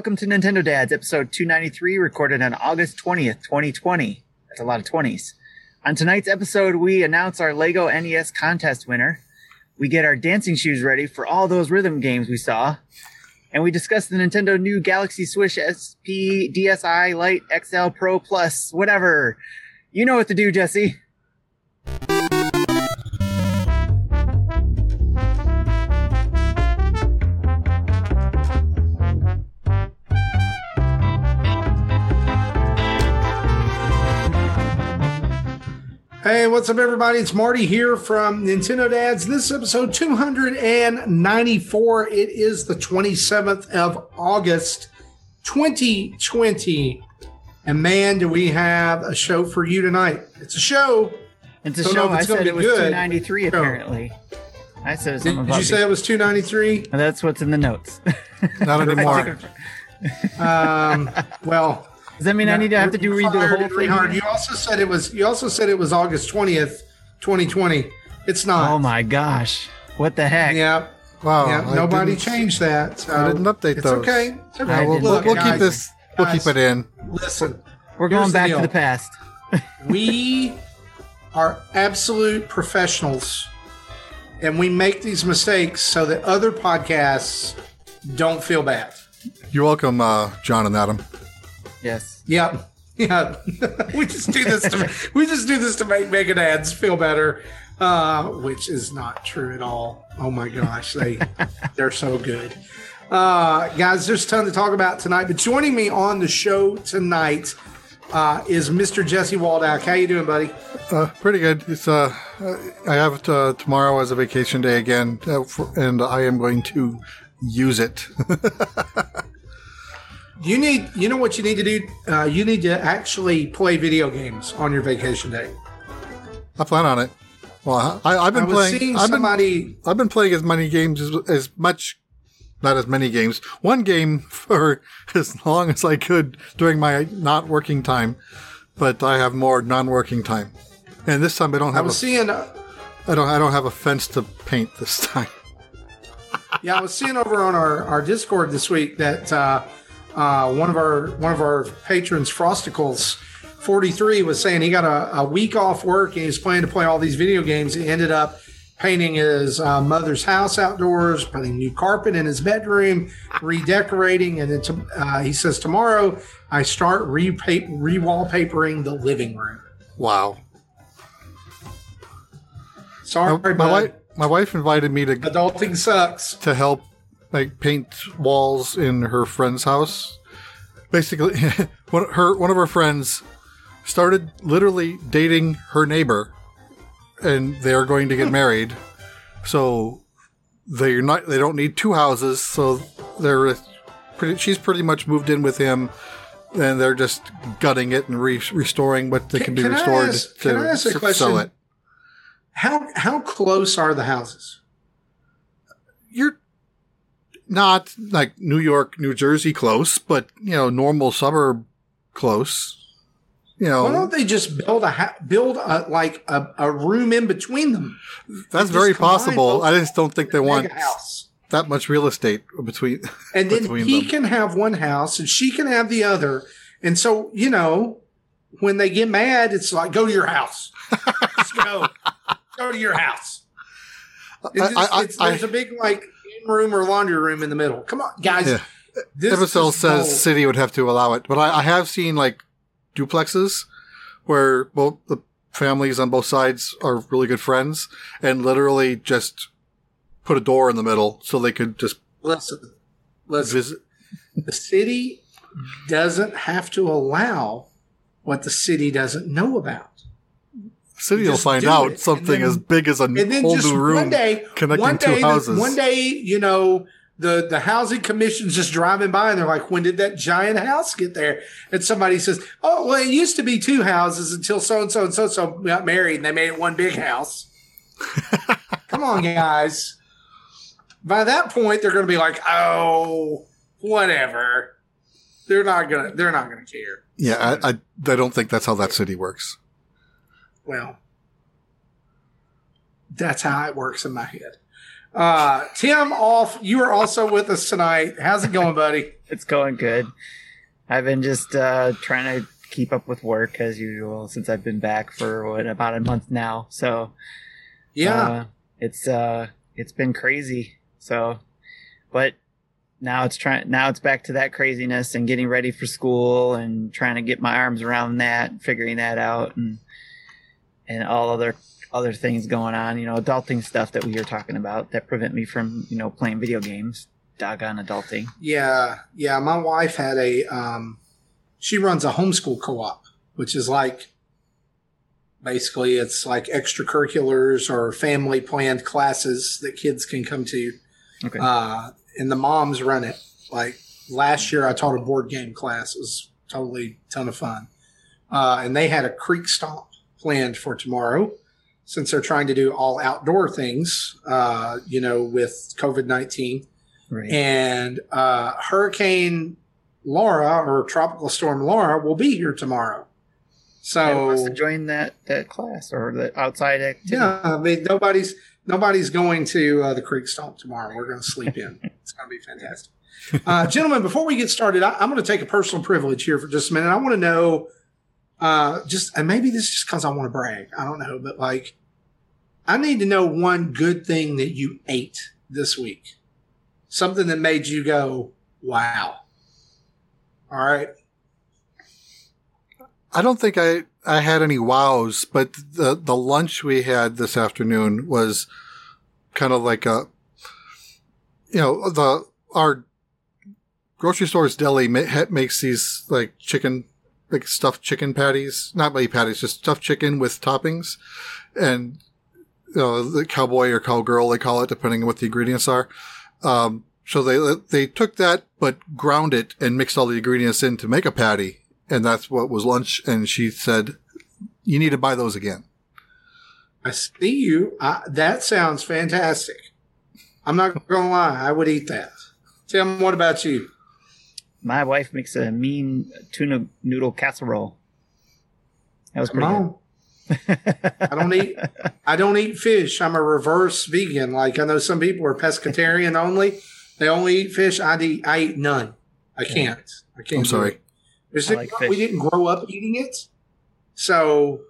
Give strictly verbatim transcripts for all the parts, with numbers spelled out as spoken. Welcome to Nintendo Dads, episode two ninety-three, recorded on August twentieth, twenty twenty. That's a lot of twenties. On tonight's episode, we announce our LEGO N E S contest winner. We get our dancing shoes ready for all those rhythm games we saw. And we discuss the Nintendo new Galaxy Swish S P, D S i, Lite, X L, Pro Plus, whatever. You know what to do, Jesse. Hey, what's up, everybody? It's Marty here from Nintendo Dads. This is episode two ninety-four. It is the twenty-seventh of August, twenty twenty. And man, do we have a show for you tonight. It's a show. It's a Don't show. It's I said it was good. two ninety-three, apparently. I said something Did, did you say it was two ninety-three? That's what's in the notes. Not anymore. um, well... Does that mean no, I need to have to do redo the whole thing? Hard. You also said it was. You also said it was August twentieth, twenty twenty. It's not. Oh my gosh! What the heck? Yeah. Wow. Yeah, nobody changed that. So I didn't update it's those. Okay. It's okay. We'll, we'll, we'll keep this. We'll guys, keep it in. Listen, we're going back to the past. We are absolute professionals, and we make these mistakes so that other podcasts don't feel bad. You're welcome, uh, John and Adam. Yes. Yeah. Yeah. we just do this to make, we just do this to make mega dads feel better, uh, which is not true at all. Oh my gosh, they they're so good, uh, guys. There's a ton to talk about tonight. But joining me on the show tonight uh, is Mister Jesse Waldock. How you doing, buddy? Uh, pretty good. It's uh, I have to, uh, tomorrow as a vacation day again, uh, for, and I am going to use it. You need, you know what you need to do? Uh, you need to actually play video games on your vacation day. I plan on it. Well, I, I've been I was playing. Seeing I've, somebody... been, I've been playing as many games as, as much, not as many games. One game for as long as I could during my not working time, but I have more non-working time. And this time I don't have. I was a, seeing. A... I don't. I don't have a fence to paint this time. Yeah, I was seeing over on our, our Discord this week that. Uh, Uh, one of our one of our patrons, Frosticles forty-three, was saying he got a, a week off work and he's planning to play all these video games. He ended up painting his uh, mother's house outdoors, putting new carpet in his bedroom, redecorating, and then to, uh, he says tomorrow I start re wallpapering the living room. Wow! Sorry, my, my wife. My wife invited me to adulting sucks to help. Like paint walls in her friend's house. Basically, one her one of her friends started literally dating her neighbor, and they are going to get married. So they're not. They don't need two houses. So they're pretty. She's pretty much moved in with him, and they're just gutting it and re- restoring what they can, can be can restored. I ask, to can I ask a question? Sell it. How how close are the houses? You're. Not like New York, New Jersey close, but, you know, normal suburb close. You know, why don't they just build a ha- build a, like a, a room in between them? That's very possible. I just don't think they want that much real estate between. And then between he them. Can have one house and she can have the other. And so, you know, when they get mad, it's like, go to your house. Just go. Go to your house. It's, I, I, it's, I, there's I, a big, like... room or laundry room in the middle. Come on, guys. Yeah. This Eversole says gold. City would have to allow it, but I, I have seen like duplexes where both the families on both sides are really good friends and literally just put a door in the middle so they could just listen. Listen. Visit. The city doesn't have to allow what the city doesn't know about. City will find out it. Something then, as big as a whole new room one day, connecting one day, two houses. One day, you know, the, the housing commission's just driving by and they're like, when did that giant house get there? And somebody says, oh, well, it used to be two houses until so-and-so and so-and-so got married and they made it one big house. Come on, guys. By that point, they're going to be like, oh, whatever. They're not going to, they're not going to care. Yeah. I, I, I don't think that's how that city works. Well, that's how it works in my head. Uh, Tim Off, you are also with us tonight. How's it going, buddy? It's going good. I've been just uh, trying to keep up with work as usual since I've been back for what, about a month now. So yeah, uh, it's uh, it's been crazy. So, but now it's trying. Now it's back to that craziness and getting ready for school and trying to get my arms around that, and figuring that out, and and all other other things going on. You know, adulting stuff that we were talking about that prevent me from you know playing video games. Doggone adulting. Yeah, yeah. My wife had a. Um, she runs a homeschool co-op, which is like. Basically, it's like extracurriculars or family planned classes that kids can come to. Okay. Uh, and the moms run it. Like last year, I taught a board game class. It was totally a ton of fun. Uh, and they had a creek stomp planned for tomorrow since they're trying to do all outdoor things, uh, you know, with COVID nineteen. Right. And uh, Hurricane Laura or Tropical Storm Laura will be here tomorrow. So I wants to join that, that class or the outside activity. Yeah, I mean, nobody's nobody's going to uh, the creek stomp tomorrow. We're going to sleep in. It's going to be fantastic. Uh, gentlemen, before we get started, I, I'm going to take a personal privilege here for just a minute. I want to know uh, just, and maybe this is just because I want to brag. I don't know, but like, I need to know one good thing that you ate this week. Something that made you go, wow. All right. I don't think I, I had any wows, but the, the lunch we had this afternoon was kind of like a, you know, the, our grocery store's deli ma- makes these like chicken, like stuffed chicken patties, not really patties, just stuffed chicken with toppings and, you know, the cowboy or cowgirl, they call it, depending on what the ingredients are. Um, so they, they took that, but ground it and mixed all the ingredients in to make a patty. And that's what was lunch. And she said, you need to buy those again. I see you. I, that sounds fantastic. I'm not going to lie. I would eat that. Tim, what about you? My wife makes a mean tuna noodle casserole. That was Come pretty on. Good. I don't eat. I don't eat fish. I'm a reverse vegan. Like I know some people are pescatarian only. They only eat fish. I eat, I eat none. I can't. I can't. I'm sorry. It, like we didn't grow up eating it, so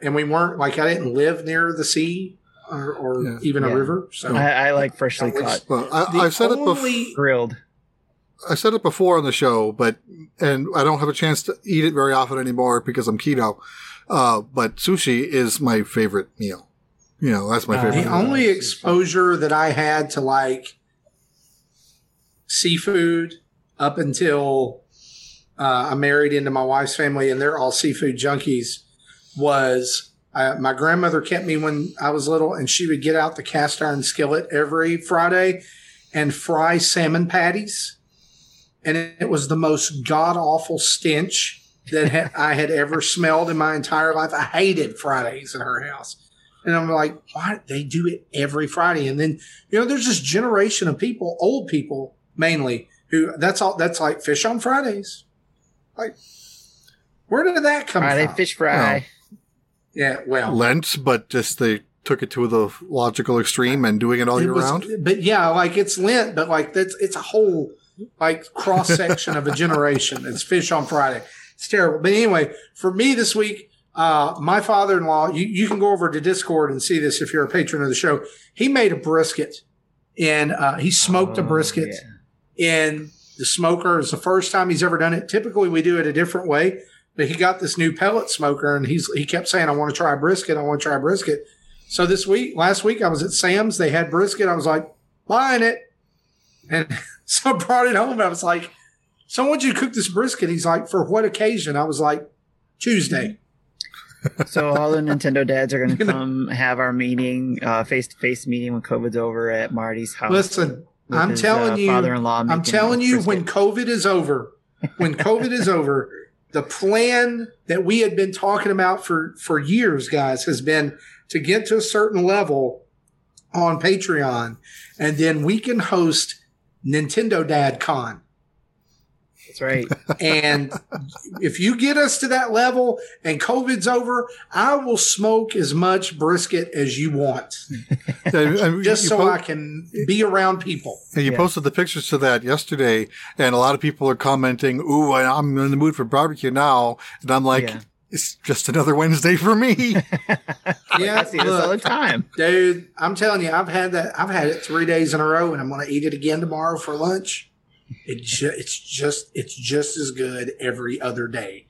and we weren't like I didn't live near the sea or, or yeah. even yeah. a river. So I, I like freshly caught. Well, I, I've said it before. Grilled. I said it before on the show, but and I don't have a chance to eat it very often anymore because I'm keto. Uh, but sushi is my favorite meal. You know, that's my uh, favorite. The meal. Only exposure that I had to like seafood up until. Uh, I married into my wife's family, and they're all seafood junkies, was uh, my grandmother kept me when I was little, and she would get out the cast iron skillet every Friday and fry salmon patties. And it, it was the most god-awful stench that ha- I had ever smelled in my entire life. I hated Fridays at her house. And I'm like, why do they do it every Friday? And then, you know, there's this generation of people, old people mainly, who that's all that's like fish on Fridays. Like, where did that come Friday, from? Friday fish fry. No. Yeah, well. Lent, but just they took it to the logical extreme and doing it all it year was, round. But yeah, like it's Lent, but like that's it's a whole like cross section of a generation. It's fish on Friday. It's terrible. But anyway, for me this week, uh, my father-in-law, you, you can go over to Discord and see this if you're a patron of the show. He made a brisket and uh, he smoked oh, a brisket yeah. in. The smoker is the first time he's ever done it. Typically, we do it a different way, but he got this new pellet smoker, and he's he kept saying, I want to try a brisket. I want to try a brisket. So this week, last week, I was at Sam's. They had brisket. I was like, buying it. And so I brought it home. I was like, so when'd you cook this brisket? He's like, for what occasion? I was like, Tuesday. So all the Nintendo dads are going to come have our meeting, uh, face-to-face meeting when COVID's over at Marty's house. Listen. I'm his, telling uh, you, I'm telling you when COVID is over, when COVID is over, the plan that we had been talking about for, for years, guys, has been to get to a certain level on Patreon, and then we can host Nintendo Dad Con. That's right. And if you get us to that level and COVID's over, I will smoke as much brisket as you want. Yeah, I mean, just so po- I can be around people. And you yeah. posted the pictures to that yesterday, and a lot of people are commenting, ooh, I'm in the mood for barbecue now. And I'm like, yeah. it's just another Wednesday for me. Yeah, I see this all the time. Dude, I'm telling you, I've had that. I've had it three days in a row, and I'm going to eat it again tomorrow for lunch. It ju- it's just it's just as good every other day.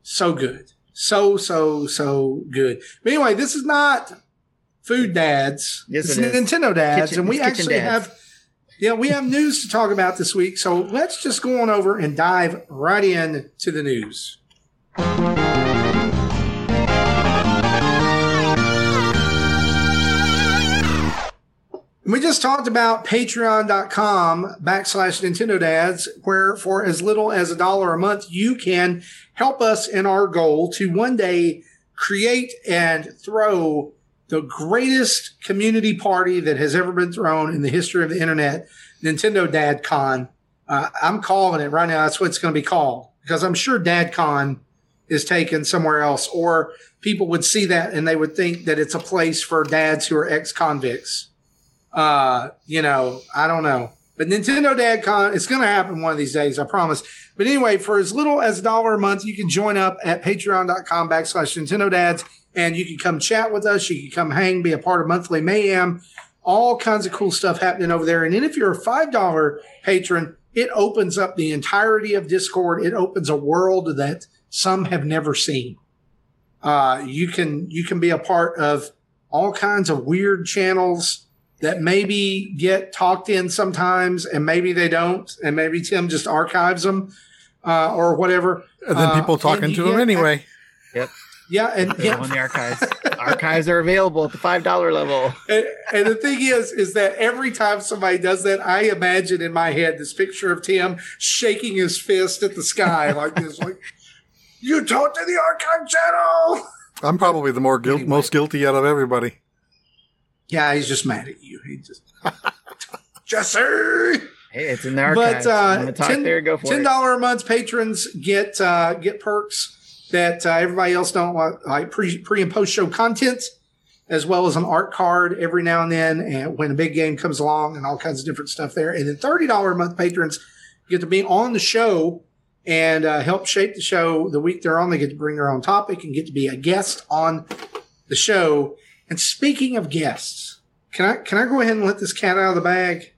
So good. So, so, so good. But anyway, this is not Food Dads. Yes, it's it Nintendo Dads. Kitchen, and we actually dads. have yeah, we have news to talk about this week. So let's just go on over and dive right in to the news. We just talked about patreon dot com backslash Nintendo Dads, where for as little as a dollar a month, you can help us in our goal to one day create and throw the greatest community party that has ever been thrown in the history of the internet, Nintendo Dad Con. Uh, I'm calling it right now. That's what it's going to be called, because I'm sure Dad Con is taken somewhere else, or people would see that and they would think that it's a place for dads who are ex-convicts. Uh, you know, I don't know. But Nintendo Dad Con, it's going to happen one of these days, I promise. But anyway, for as little as a dollar a month, you can join up at patreon dot com backslash Nintendo Dads, and you can come chat with us. You can come hang, be a part of Monthly Mayhem, all kinds of cool stuff happening over there. And then if you're a five dollar patron, it opens up the entirety of Discord. It opens a world that some have never seen. Uh, you can, you can be a part of all kinds of weird channels that maybe get talked in sometimes, and maybe they don't, and maybe Tim just archives them uh, or whatever. And then people uh, talking to him anyway. I, yep. Yeah, and yeah. on the archives. Archives are available at the five dollar level. And, and the thing is, is that every time somebody does that, I imagine in my head this picture of Tim shaking his fist at the sky like this, like, you talked to the archive channel. I'm probably the more guil- anyway. most guilty out of everybody. Yeah, he's just mad at you. He just, Jesse. Hey, it's in the archives. But uh, I'm talk ten, there, go for ten dollars it. ten dollars a month patrons get uh, get perks that uh, everybody else don't want, like pre, pre and post show content, as well as an art card every now and then, and when a big game comes along, and all kinds of different stuff there. And then thirty dollars a month patrons get to be on the show and uh, help shape the show the week they're on. They get to bring their own topic and get to be a guest on the show. And speaking of guests, can I can I go ahead and let this cat out of the bag?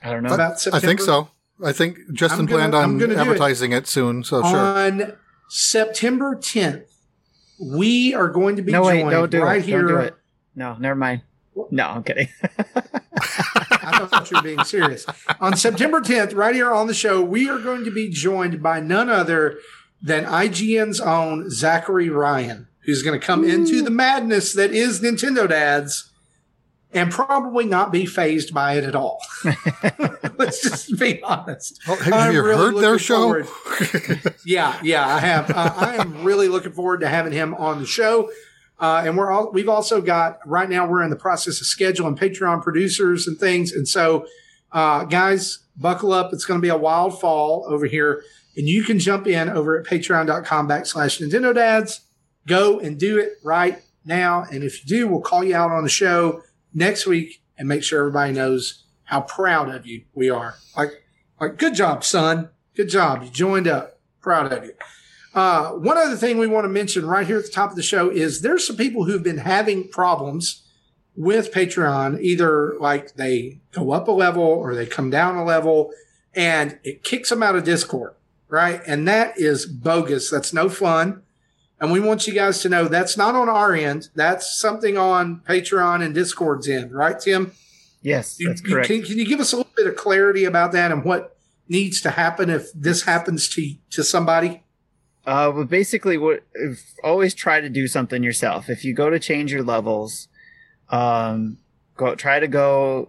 I don't know. About September? I think so. I think Justin gonna, planned on advertising it. it soon. So sure. On September tenth, we are going to be no, joined wait, don't do right it. here. Don't do it. No, never mind. No, I'm kidding. I thought you were being serious. On September tenth, right here on the show, we are going to be joined by none other than I G N's own Zachary Ryan, who's going to come Ooh. into the madness that is Nintendo Dads and probably not be phased by it at all. Let's just be honest. Well, have I'm you really heard their show? yeah, yeah, I have. Uh, I am really looking forward to having him on the show. Uh, and we're all, we've also got, right now we're in the process of scheduling Patreon producers and things. And so, uh, guys, buckle up. It's going to be a wild fall over here. And you can jump in over at patreon dot com backslash Nintendo Dads. Go and do it right now. And if you do, we'll call you out on the show next week and make sure everybody knows how proud of you we are. Like, like good job, son. Good job. You joined up. Proud of you. Uh, one other thing we want to mention right here at the top of the show is there's some people who've been having problems with Patreon. Either like they go up a level or they come down a level, and it kicks them out of Discord, right? And that is bogus. That's no fun. And we want you guys to know that's not on our end. That's something on Patreon and Discord's end, right, Tim? Yes, that's you, correct. You, can, can you give us a little bit of clarity about that and what needs to happen if this happens to, to somebody? Uh, well, basically, what, if, always try to do something yourself. If you go to change your levels, um, go try to go.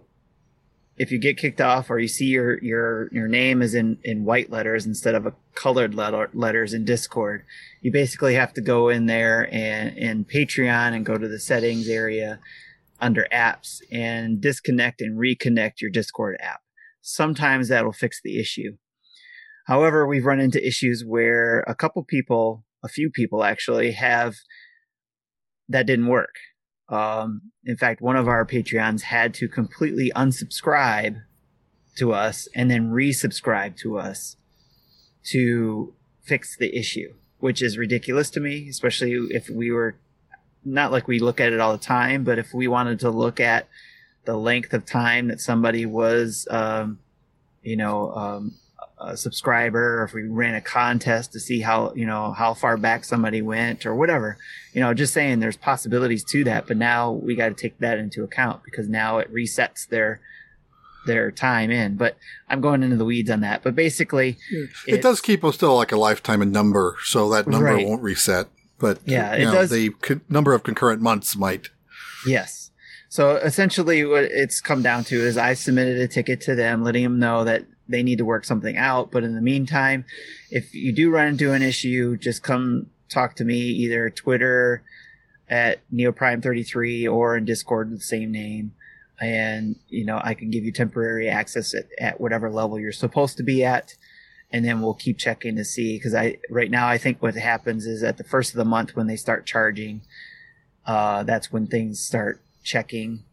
If you get kicked off or you see your your your name is in, in white letters instead of a colored letter, letters in Discord, you basically have to go in there and in Patreon and go to the settings area under apps and disconnect and reconnect your Discord app. Sometimes that'll fix the issue. However, we've run into issues where a couple people, a few people actually have, that didn't work. Um, in fact, one of our Patreons had to completely unsubscribe to us and then resubscribe to us to fix the issue, which is ridiculous to me, especially if we were not like we look at it all the time, but if we wanted to look at the length of time that somebody was, um, you know, um, a subscriber, or if we ran a contest to see how, you know, how far back somebody went or whatever, you know, just saying there's possibilities to that. But now we got to take that into account because now it resets their, their time in, but I'm going into the weeds on that. But basically yeah. it, it does keep us still like a lifetime in number. So that number right. won't reset, but yeah, it know, does. The co- number of concurrent months might. Yes. So essentially what it's come down to is I submitted a ticket to them, letting them know that they need to work something out. But in the meantime, if you do run into an issue, just come talk to me, either Twitter at Neoprime thirty-three or in Discord with the same name. And, you know, I can give you temporary access at, at whatever level you're supposed to be at. And then we'll keep checking to see. Because I right now, I think what happens is at the first of the month when they start charging, uh, that's when things start checking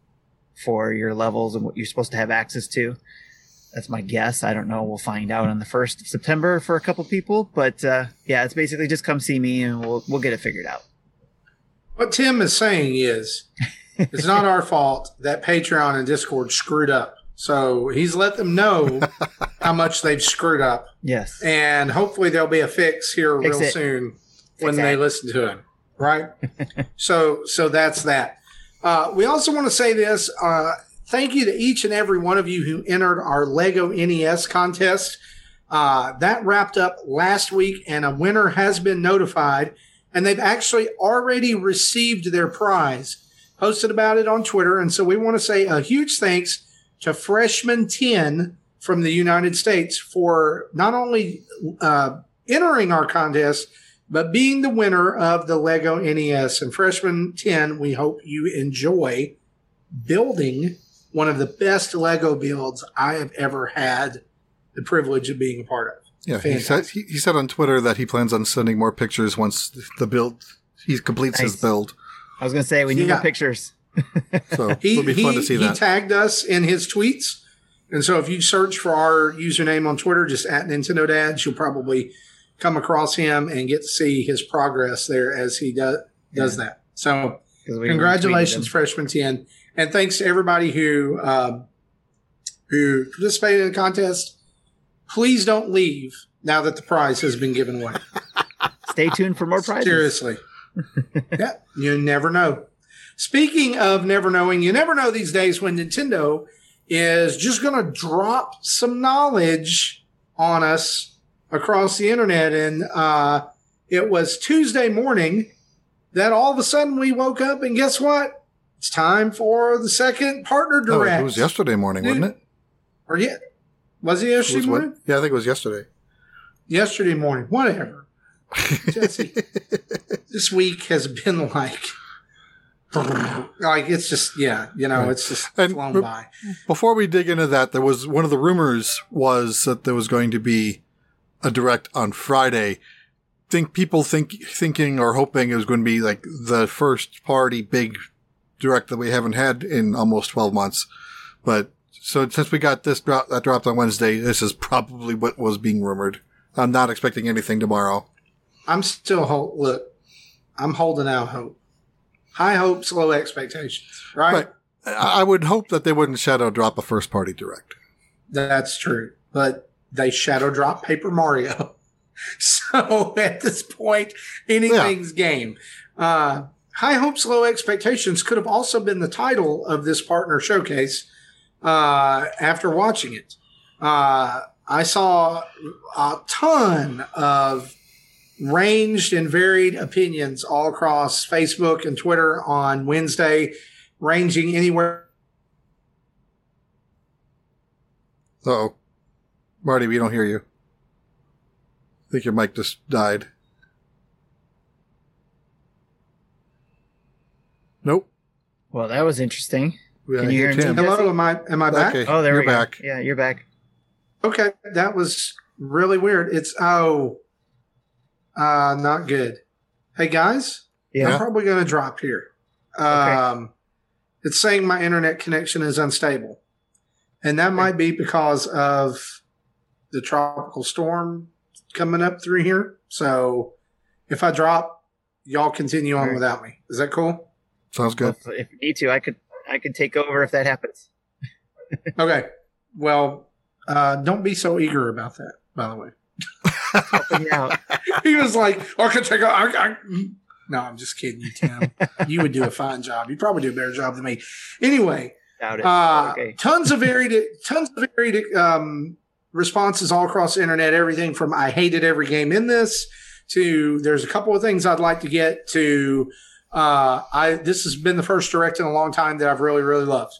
for your levels and what you're supposed to have access to. That's my guess. I don't know. We'll find out on the first of September for a couple people, but uh, yeah, it's basically just come see me and we'll we'll get it figured out. What Tim is saying is it's not our fault that Patreon and Discord screwed up. So he's let them know how much they've screwed up. Yes. And hopefully there'll be a fix here fix real it. soon when exactly. they listen to him. Right? so so that's that. Uh, we also want to say this. Uh, thank you to each and every one of you who entered our LEGO N E S contest. Uh, that wrapped up last week, and a winner has been notified, and they've actually already received their prize. Posted about it on Twitter, and so we want to say a huge thanks to Freshman ten from the United States for not only uh, entering our contest, but being the winner of the LEGO N E S. And Freshman ten, we hope you enjoy building one of the best LEGO builds I have ever had the privilege of being a part of. Yeah, he said, he, he said on Twitter that he plans on sending more pictures once the build he completes nice. his build. I was going to say, we need yeah. more pictures. So he, it'll be he, fun to see he that. He tagged us in his tweets. And so if you search for our username on Twitter, just at Nintendo Dads, you'll probably come across him and get to see his progress there as he do, does yeah. that. So congratulations, Freshman ten. And thanks to everybody who uh, who participated in the contest. Please don't leave now that the prize has been given away. Stay tuned for more prizes. Seriously. Yeah, you never know. Speaking of never knowing, you never know these days when Nintendo is just going to drop some knowledge on us across the internet, and uh, it was Tuesday morning that all of a sudden we woke up, and guess what? It's time for the second Partner Direct. No, it was yesterday morning, Dude. wasn't it? Or yeah, was it yesterday it was morning? What? Yeah, I think it was yesterday. Yesterday morning, whatever. Jesse, this week has been like, like it's just yeah, you know, right. it's just and flown b- by. Before we dig into that, there was one of the rumors was that there was going to be a direct on Friday. Think people think thinking or hoping it was going to be like the first party big direct that we haven't had in almost twelve months. But so since we got this drop that dropped on Wednesday, this is probably what was being rumored. I'm not expecting anything tomorrow. I'm still ho- look. I'm holding out hope. High hopes, low expectations. Right. But I would hope that they wouldn't shadow drop a first party direct. That's true, but they shadow drop Paper Mario. So at this point, anything's yeah. game. Uh, High Hopes, Low Expectations could have also been the title of this partner showcase uh, after watching it. Uh, I saw a ton of ranged and varied opinions all across Facebook and Twitter on Wednesday, ranging anywhere. Uh-oh. Marty, we don't hear you. I think your mic just died. Nope. Well, that was interesting. Yeah, Can you hear him? Hello, am I, am I back? Okay. Oh, there you're we go. Back. Yeah, you're back. Okay, that was really weird. It's oh, uh, not good. Hey guys, yeah. I'm probably going to drop here. Um, okay. It's saying my internet connection is unstable, and that okay. might be because of the tropical storm coming up through here. So if I drop, y'all continue on okay. without me. Is that cool? Sounds good. Well, if you need to, I could I could take over if that happens. Okay. Well, uh, don't be so eager about that, by the way. Helping out. He was like, I could take over. No, I'm just kidding you, Tim. You would do a fine job. You probably do a better job than me. Anyway, uh, okay. tons of varied, tons of varied um, responses all across the internet. Everything from I hated every game in this to there's a couple of things I'd like to get to. Uh, I this has been the first direct in a long time that I've really, really loved.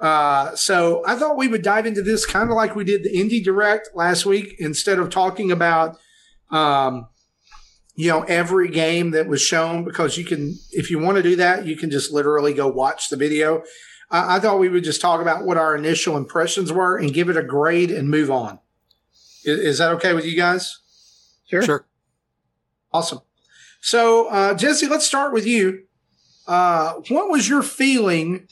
Uh, so I thought we would dive into this kind of like we did the indie direct last week. Instead of talking about, um, you know, every game that was shown, because you can, if you want to do that, you can just literally go watch the video. Uh, I thought we would just talk about what our initial impressions were and give it a grade and move on. Is, is that okay with you guys? Sure. Sure. Awesome. So, uh, Jesse, let's start with you. Uh, what was your feeling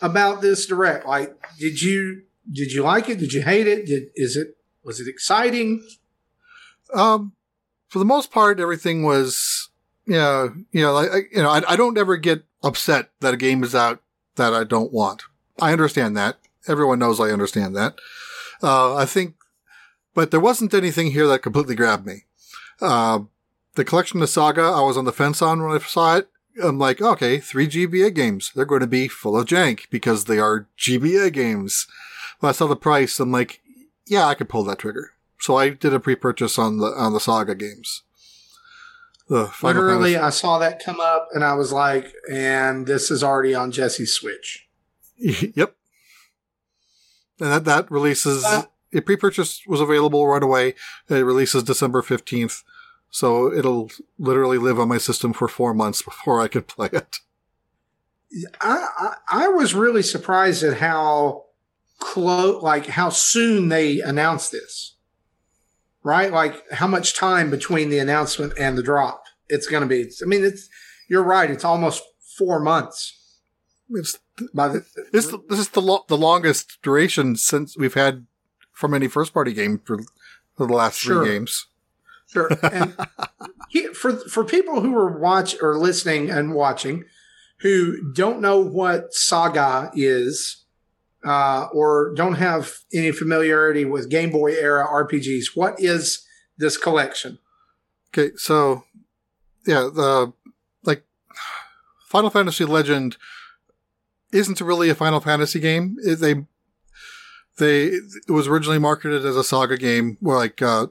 about this direct? Like, did you, did you like it? Did you hate it? Did, is it, was it exciting? Um, For the most part, everything was, you know, you know, like, you know, I, I don't ever get upset that a game is out that I don't want. I understand that. Everyone knows I understand that. Uh, I think, but there wasn't anything here that completely grabbed me. Uh, the collection of Saga, I was on the fence on when I saw it. I'm like, okay, three G B A games. They're going to be full of jank because they are G B A games. When I saw the price, I'm like, yeah, I could pull that trigger. So I did a pre-purchase on the on the Saga games. The Literally, I saw that come up, and I was like, "And this is already on Jesse's Switch." Yep. And that that releases. Uh, it pre-purchase was available right away. It releases December fifteenth, so it'll literally live on my system for four months before I could play it. I I, I was really surprised at how close, like how soon they announced this. Right? Like how much time between the announcement and the drop it's going to be. I mean, it's, you're right. It's almost four months. It's by the, this, the, this is the lo- the longest duration since we've had from any first party game for, for the last sure. three games. Sure. And he, for, for people who are watch or listening and watching who don't know what Saga is, Uh, or don't have any familiarity with Game Boy era R P Gs. What is this collection? Okay, so yeah, the like Final Fantasy Legend isn't really a Final Fantasy game. It, they they it was originally marketed as a Saga game, where like uh,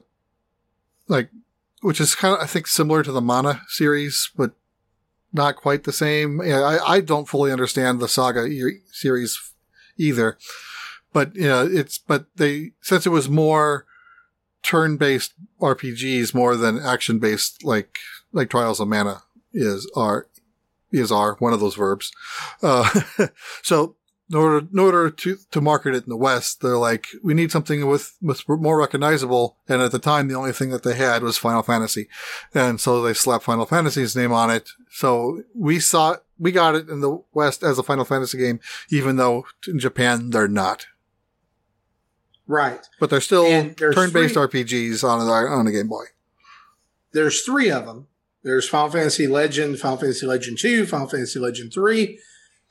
like which is kind of I think similar to the Mana series, but not quite the same. Yeah, I I don't fully understand the Saga e- series. Either, but you know, it's but they since it was more turn-based R P Gs more than action-based like like Trials of Mana is are is are one of those verbs. Uh, so in order in order to to market it in the West, they're like we need something with with more recognizable. And at the time, the only thing that they had was Final Fantasy, and so they slapped Final Fantasy's name on it. So we saw. We got it in the West as a Final Fantasy game, even though in Japan they're not. Right. But they're still turn-based three, R P Gs on a, on a Game Boy. There's three of them. There's Final Fantasy Legend, Final Fantasy Legend two, Final Fantasy Legend three.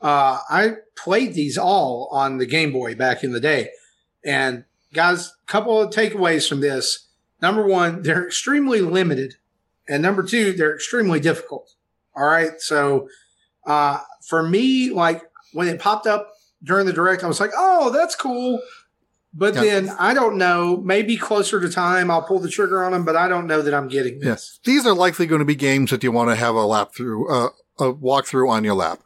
Uh, I played these all on the Game Boy back in the day. And guys, a couple of takeaways from this. Number one, they're extremely limited. And number two, they're extremely difficult. All right. So... Uh, for me, like when it popped up during the direct, I was like, oh, that's cool. But yeah. then I don't know, maybe closer to time, I'll pull the trigger on them, but I don't know that I'm getting this. Yeah. These are likely going to be games that you want to have a lap through, uh, a walk through on your lap.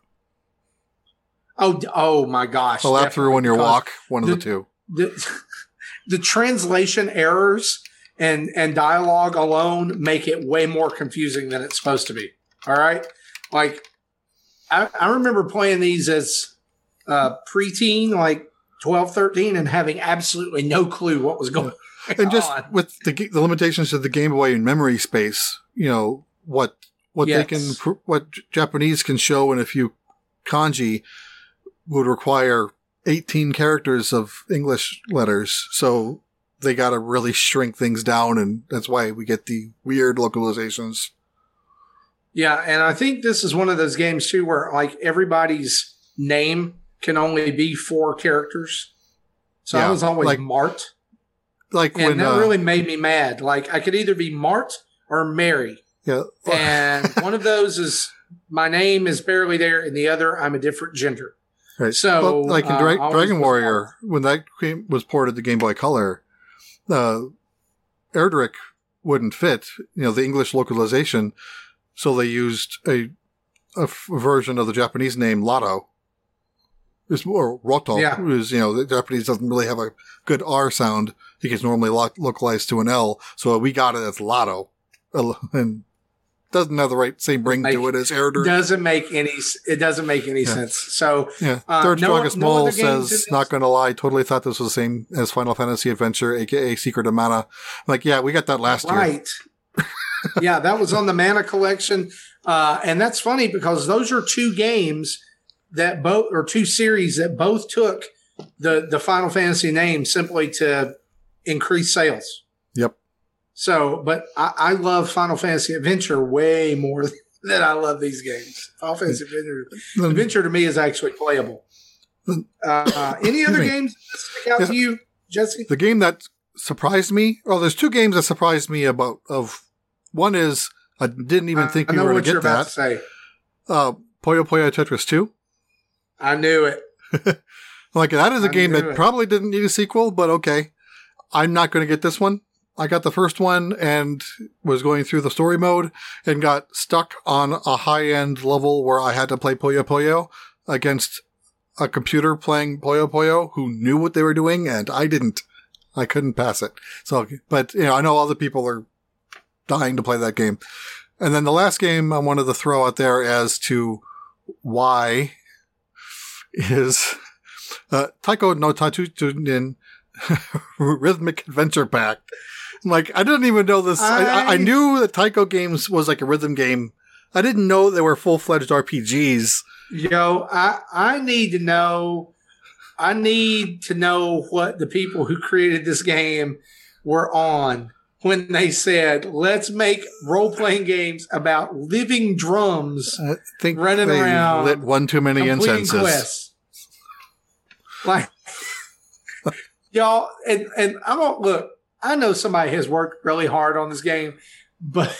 Oh, oh my gosh. A lap through on your walk. One of the, the two. The, the translation errors and, and dialogue alone make it way more confusing than it's supposed to be. All right. Like, I, I remember playing these as uh, preteen, like twelve, thirteen, and having absolutely no clue what was going And just with the the limitations of the Game Boy and memory space, you know, what what yes. they can what Japanese can show in a few kanji would require eighteen characters of English letters. So they got to really shrink things down, and that's why we get the weird localizations. Yeah, and I think this is one of those games too where like everybody's name can only be four characters. So yeah, I was always like, Mart. Like and when, that uh, really made me mad. Like I could either be Mart or Mary. Yeah. And one of those is my name is barely there, and the other I'm a different gender. Right. So well, like in Dra- uh, Dragon Warrior, when that game was ported to Game Boy Color, uh, Erdrick wouldn't fit. You know, the English localization. So they used a a f- version of the Japanese name Lotto. It's more Roto. Yeah. Is, you know, the Japanese doesn't really have a good R sound. It gets normally lo- localized to an L. So we got it as Lotto. And doesn't have the right same ring make, to it as Erdrick. Doesn't make any. It doesn't make any yeah. sense. So yeah. Third uh, Strongest no, Mole no says, "Not going to lie, totally thought this was the same as Final Fantasy Adventure, aka Secret of Mana." I'm like, yeah, we got that last right. year. Right. Yeah, that was on the Mana Collection, uh, and that's funny because those are two games that both, or two series that both took the the Final Fantasy name simply to increase sales. Yep. So, but I, I love Final Fantasy Adventure way more than I love these games. Final Fantasy Adventure, Adventure to me is actually playable. Uh, uh, any other games stick out yeah. to you, Jesse? The game that surprised me. Oh, there's two games that surprised me about of. One is, I didn't even think I we were going to get that. I know what you're about to say. Uh, Puyo Puyo Tetris two. I knew it. Like, that is a I game that it. probably didn't need a sequel, but okay. I'm not going to get this one. I got the first one and was going through the story mode and got stuck on a high-end level where I had to play Puyo Puyo against a computer playing Puyo Puyo who knew what they were doing, and I didn't. I couldn't pass it. So, but, you know, I know other people are dying to play that game. And then the last game I wanted to throw out there as to why is uh, Taiko no Tatsujin Rhythmic Adventure Pack. I'm like, I didn't even know this. I... I, I knew that Taiko games was like a rhythm game. I didn't know they were full-fledged R P Gs. Yo, I, I need to know. I need to know what the people who created this game were on when they said, let's make role-playing games about living drums I think running they around. Lit one too many incenses. Quests. Like, y'all, and, and I don't look, I know somebody has worked really hard on this game, but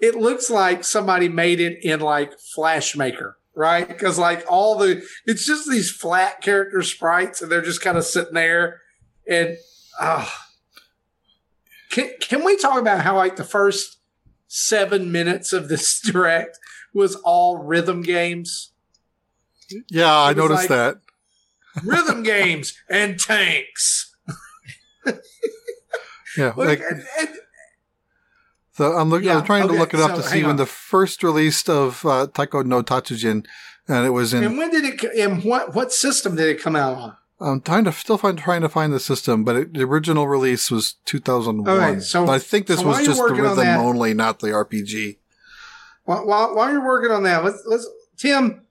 it looks like somebody made it in like Flashmaker, right? Because like all the, it's just these flat character sprites and they're just kind of sitting there and, ah. Uh, Can, can we talk about how like the first seven minutes of this direct was all rhythm games? Yeah, I noticed like, that. Rhythm games and tanks. Yeah. Look, like, and, and, so I'm looking. Yeah, I'm trying okay, to look it up so, to see when on. the first release of uh, Taiko no Tatsujin, and it was in. And when did it? And what what system did it come out on? I'm trying to still find trying to find the system, but it, the original release was two thousand one. Right, so, but I think this so was just the rhythm that, only, not the R P G. While, while, while you're working on that, let's, let's Tim,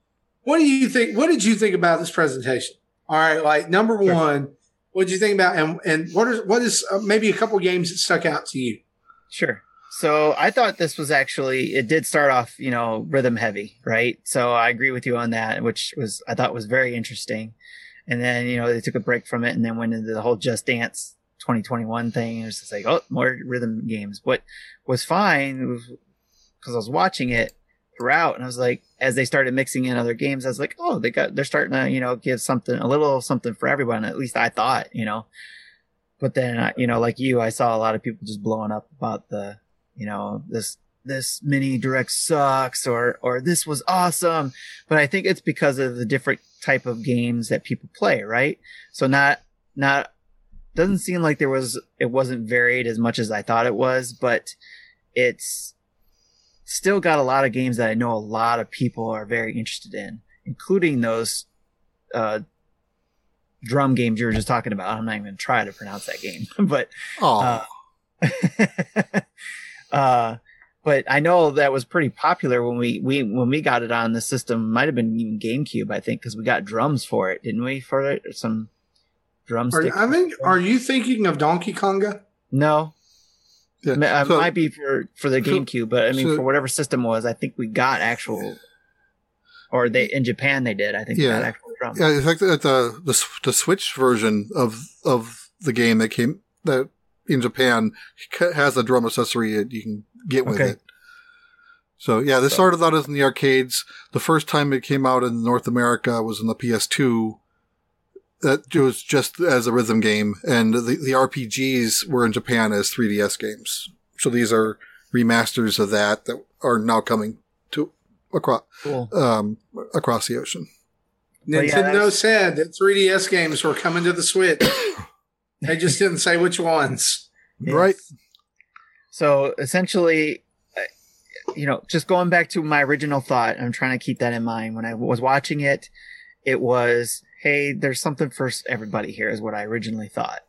what do you think? What did you think about this presentation? All right, like number one, sure. What did you think about, and and what is what is uh, maybe a couple games that stuck out to you? Sure. So I thought this was actually it did start off, you know, rhythm heavy, right? So I agree with you on that, which was I thought was very interesting. And then, you know, they took a break from it and then went into the whole Just Dance twenty twenty-one thing. It was just like, oh, more rhythm games. What was fine, because I was watching it throughout, and I was like, as they started mixing in other games, I was like, oh, they got, they're starting to, you know, give something, a little something for everyone. At least I thought, you know. But then, you know, like you, I saw a lot of people just blowing up about the, you know, this. this mini direct sucks or or this was awesome. But I think it's because of the different type of games that people play, right? So not not doesn't seem like there was it wasn't varied as much as I thought it was, but it's still got a lot of games that I know a lot of people are very interested in, including those uh drum games you were just talking about. I'm not even going to try to pronounce that game, but uh, uh, but I know that was pretty popular when we, we when we got it on the system. Might have been even GameCube, I think, because we got drums for it, didn't we? For it, or some drumsticks. I think. Are you thinking of Donkey Konga? No. Yeah. It so, might be for, for the GameCube, so, but I mean, so, for whatever system it was, I think we got actual, or they in Japan they did. I think yeah, they got actual drums. Yeah, in fact, at the, the the Switch version of of the game that came that in Japan has a drum accessory that you can get with okay. it. So yeah, this so. started out as in the arcades. The first time it came out in North America was in the P S two. That it was just as a rhythm game, and the, the R P Gs were in Japan as three D S games. So these are remasters of that that are now coming to across cool. um, across the ocean. Nintendo yeah, was- said that three D S games were coming to the Switch. They just didn't say which ones, yes. right? So essentially, you know, just going back to my original thought, I'm trying to keep that in mind when I was watching it. It was. Hey, there's something for everybody here is what I originally thought.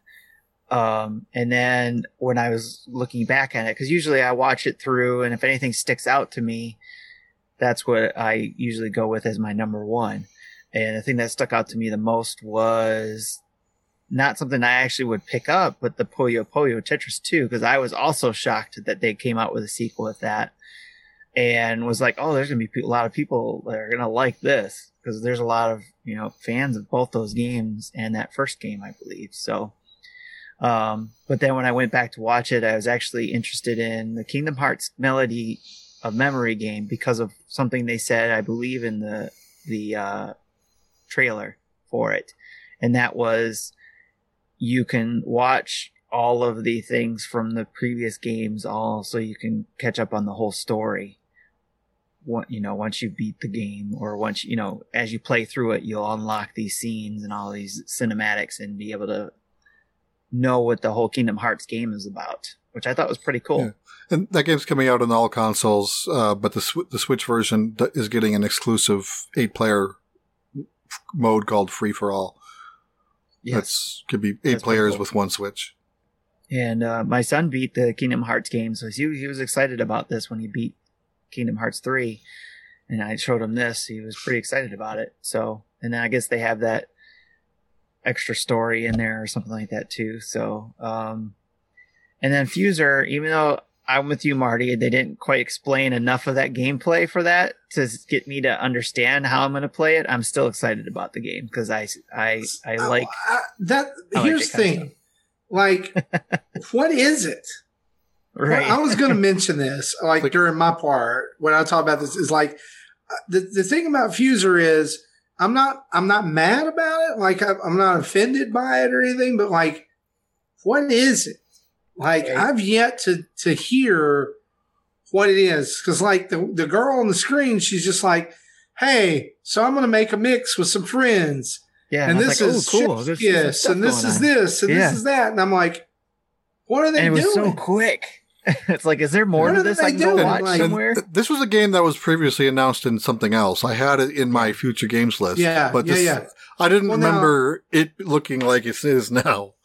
Um, and then when I was looking back at it, because usually I watch it through, and if anything sticks out to me, that's what I usually go with as my number one. And the thing that stuck out to me the most was not something I actually would pick up, but the Puyo Puyo Tetris two, because I was also shocked that they came out with a sequel with that and was like, oh, there's going to be a lot of people that are going to like this. Because there's a lot of, you know, fans of both those games and that first game, I believe. So, um, but then when I went back to watch it, I was actually interested in the Kingdom Hearts Melody of Memory game because of something they said, I believe, in the the uh, trailer for it, and that was you can watch all of the things from the previous games, all so you can catch up on the whole story. What, you know, once you beat the game, or once you know, as you play through it, you'll unlock these scenes and all these cinematics and be able to know what the whole Kingdom Hearts game is about, which I thought was pretty cool. Yeah. And that game's coming out on all consoles, uh, but the sw- the Switch version is getting an exclusive eight player mode called Free for All. Yes, That's, could be eight That's players cool. with one Switch. And uh, my son beat the Kingdom Hearts game, so he he was excited about this when he beat Kingdom Hearts three, and I showed him this. He was pretty excited about it. So, and then I guess they have that extra story in there or something like that too. So, um, and then Fuser, even though I'm with you, Marty, they didn't quite explain enough of that gameplay for that to get me to understand how I'm going to play it. I'm still excited about the game because I, I, I like uh, that. I like here's the thing. Like, what is it? Right. Well, I was going to mention this, like, like during my part when I talk about this, is like the the thing about Fuser is I'm not I'm not mad about it, like I, I'm not offended by it or anything, but like, what is it? Like right. I've yet to to hear what it is, because like the the girl on the screen, she's just like, hey, so I'm going to make a mix with some friends, yeah, and, and this like, is cool, this, this and this is on. this and yeah. this is that, and I'm like, what are they doing? And it was doing? so quick. It's like, is there more what to this I can go watch like, somewhere? Th- this was a game that was previously announced in something else. I had it in my future games list. Yeah, but yeah, this, yeah. I didn't well, remember now, it looking like it is now.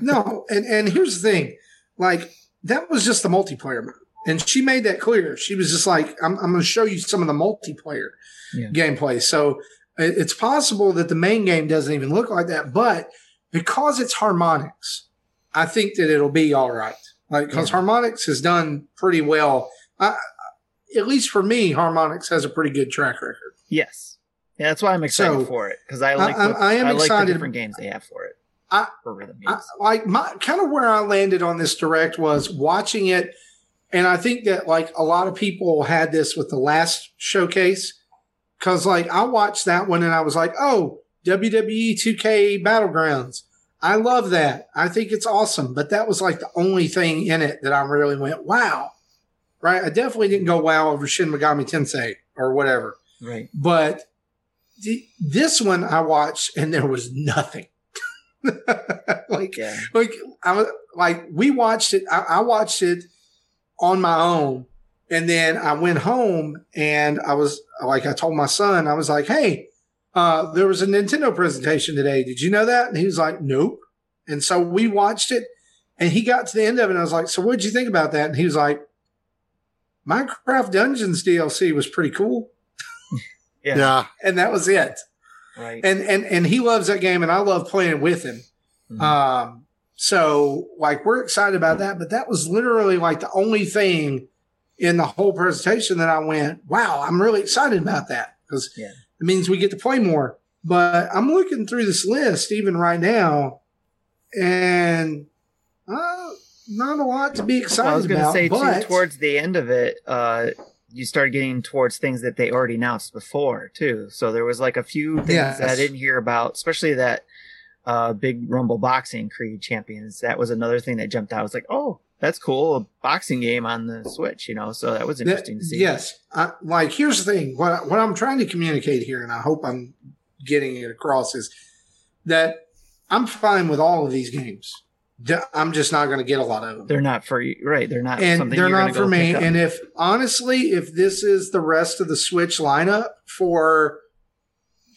No, and, and here's the thing. Like, that was just the multiplayer mode. And she made that clear. She was just like, I'm, I'm going to show you some of the multiplayer yeah. gameplay. So it, it's possible that the main game doesn't even look like that. But because it's Harmonix, I think that it'll be all right. Like, because yeah. Harmonix has done pretty well. I, at least for me, Harmonix has a pretty good track record. Yes. Yeah, that's why I'm excited so, for it. Because I like, I, what, I am I like excited. the different games they have for it. I, for rhythm games. I, like, my kind of where I landed on this direct was watching it. And I think that, like, a lot of people had this with the last showcase. Because, like, I watched that one and I was like, oh, W W E two K Battlegrounds. I love that. I think it's awesome. But that was like the only thing in it that I really went, wow. Right? I definitely didn't go wow over Shin Megami Tensei or whatever. Right. But the, this one I watched and there was nothing. like, yeah. like, I, like we watched it. I, I watched it on my own. And then I went home and I was like, I told my son, I was like, hey, uh, there was a Nintendo presentation today. Did you know that? And he was like, nope. And so we watched it, and he got to the end of it, and I was like, so what did you think about that? And he was like, Minecraft Dungeons D L C was pretty cool. Yeah. yeah. And that was it. Right. And, and, and he loves that game, and I love playing with him. Mm-hmm. Um, so like, we're excited about that, but that was literally like the only thing in the whole presentation that I went, wow, I'm really excited about that, because yeah. it means we get to play more. But I'm looking through this list even right now, and uh, not a lot to be excited about. I was going to say, but too, towards the end of it, uh, you start getting towards things that they already announced before too. So there was like a few things yes. that I didn't hear about, especially that uh, big Rumble Boxing Creed Champions. That was another thing that jumped out. I was like, oh, that's cool. A boxing game on the Switch, you know, so that was interesting that, to see. Yes. I, like, here's the thing. What, what I'm trying to communicate here, and I hope I'm getting it across, is that I'm fine with all of these games. I'm just not going to get a lot of them. They're not for you. Right. They're not. And something they're you're not for me. And if honestly, if this is the rest of the Switch lineup for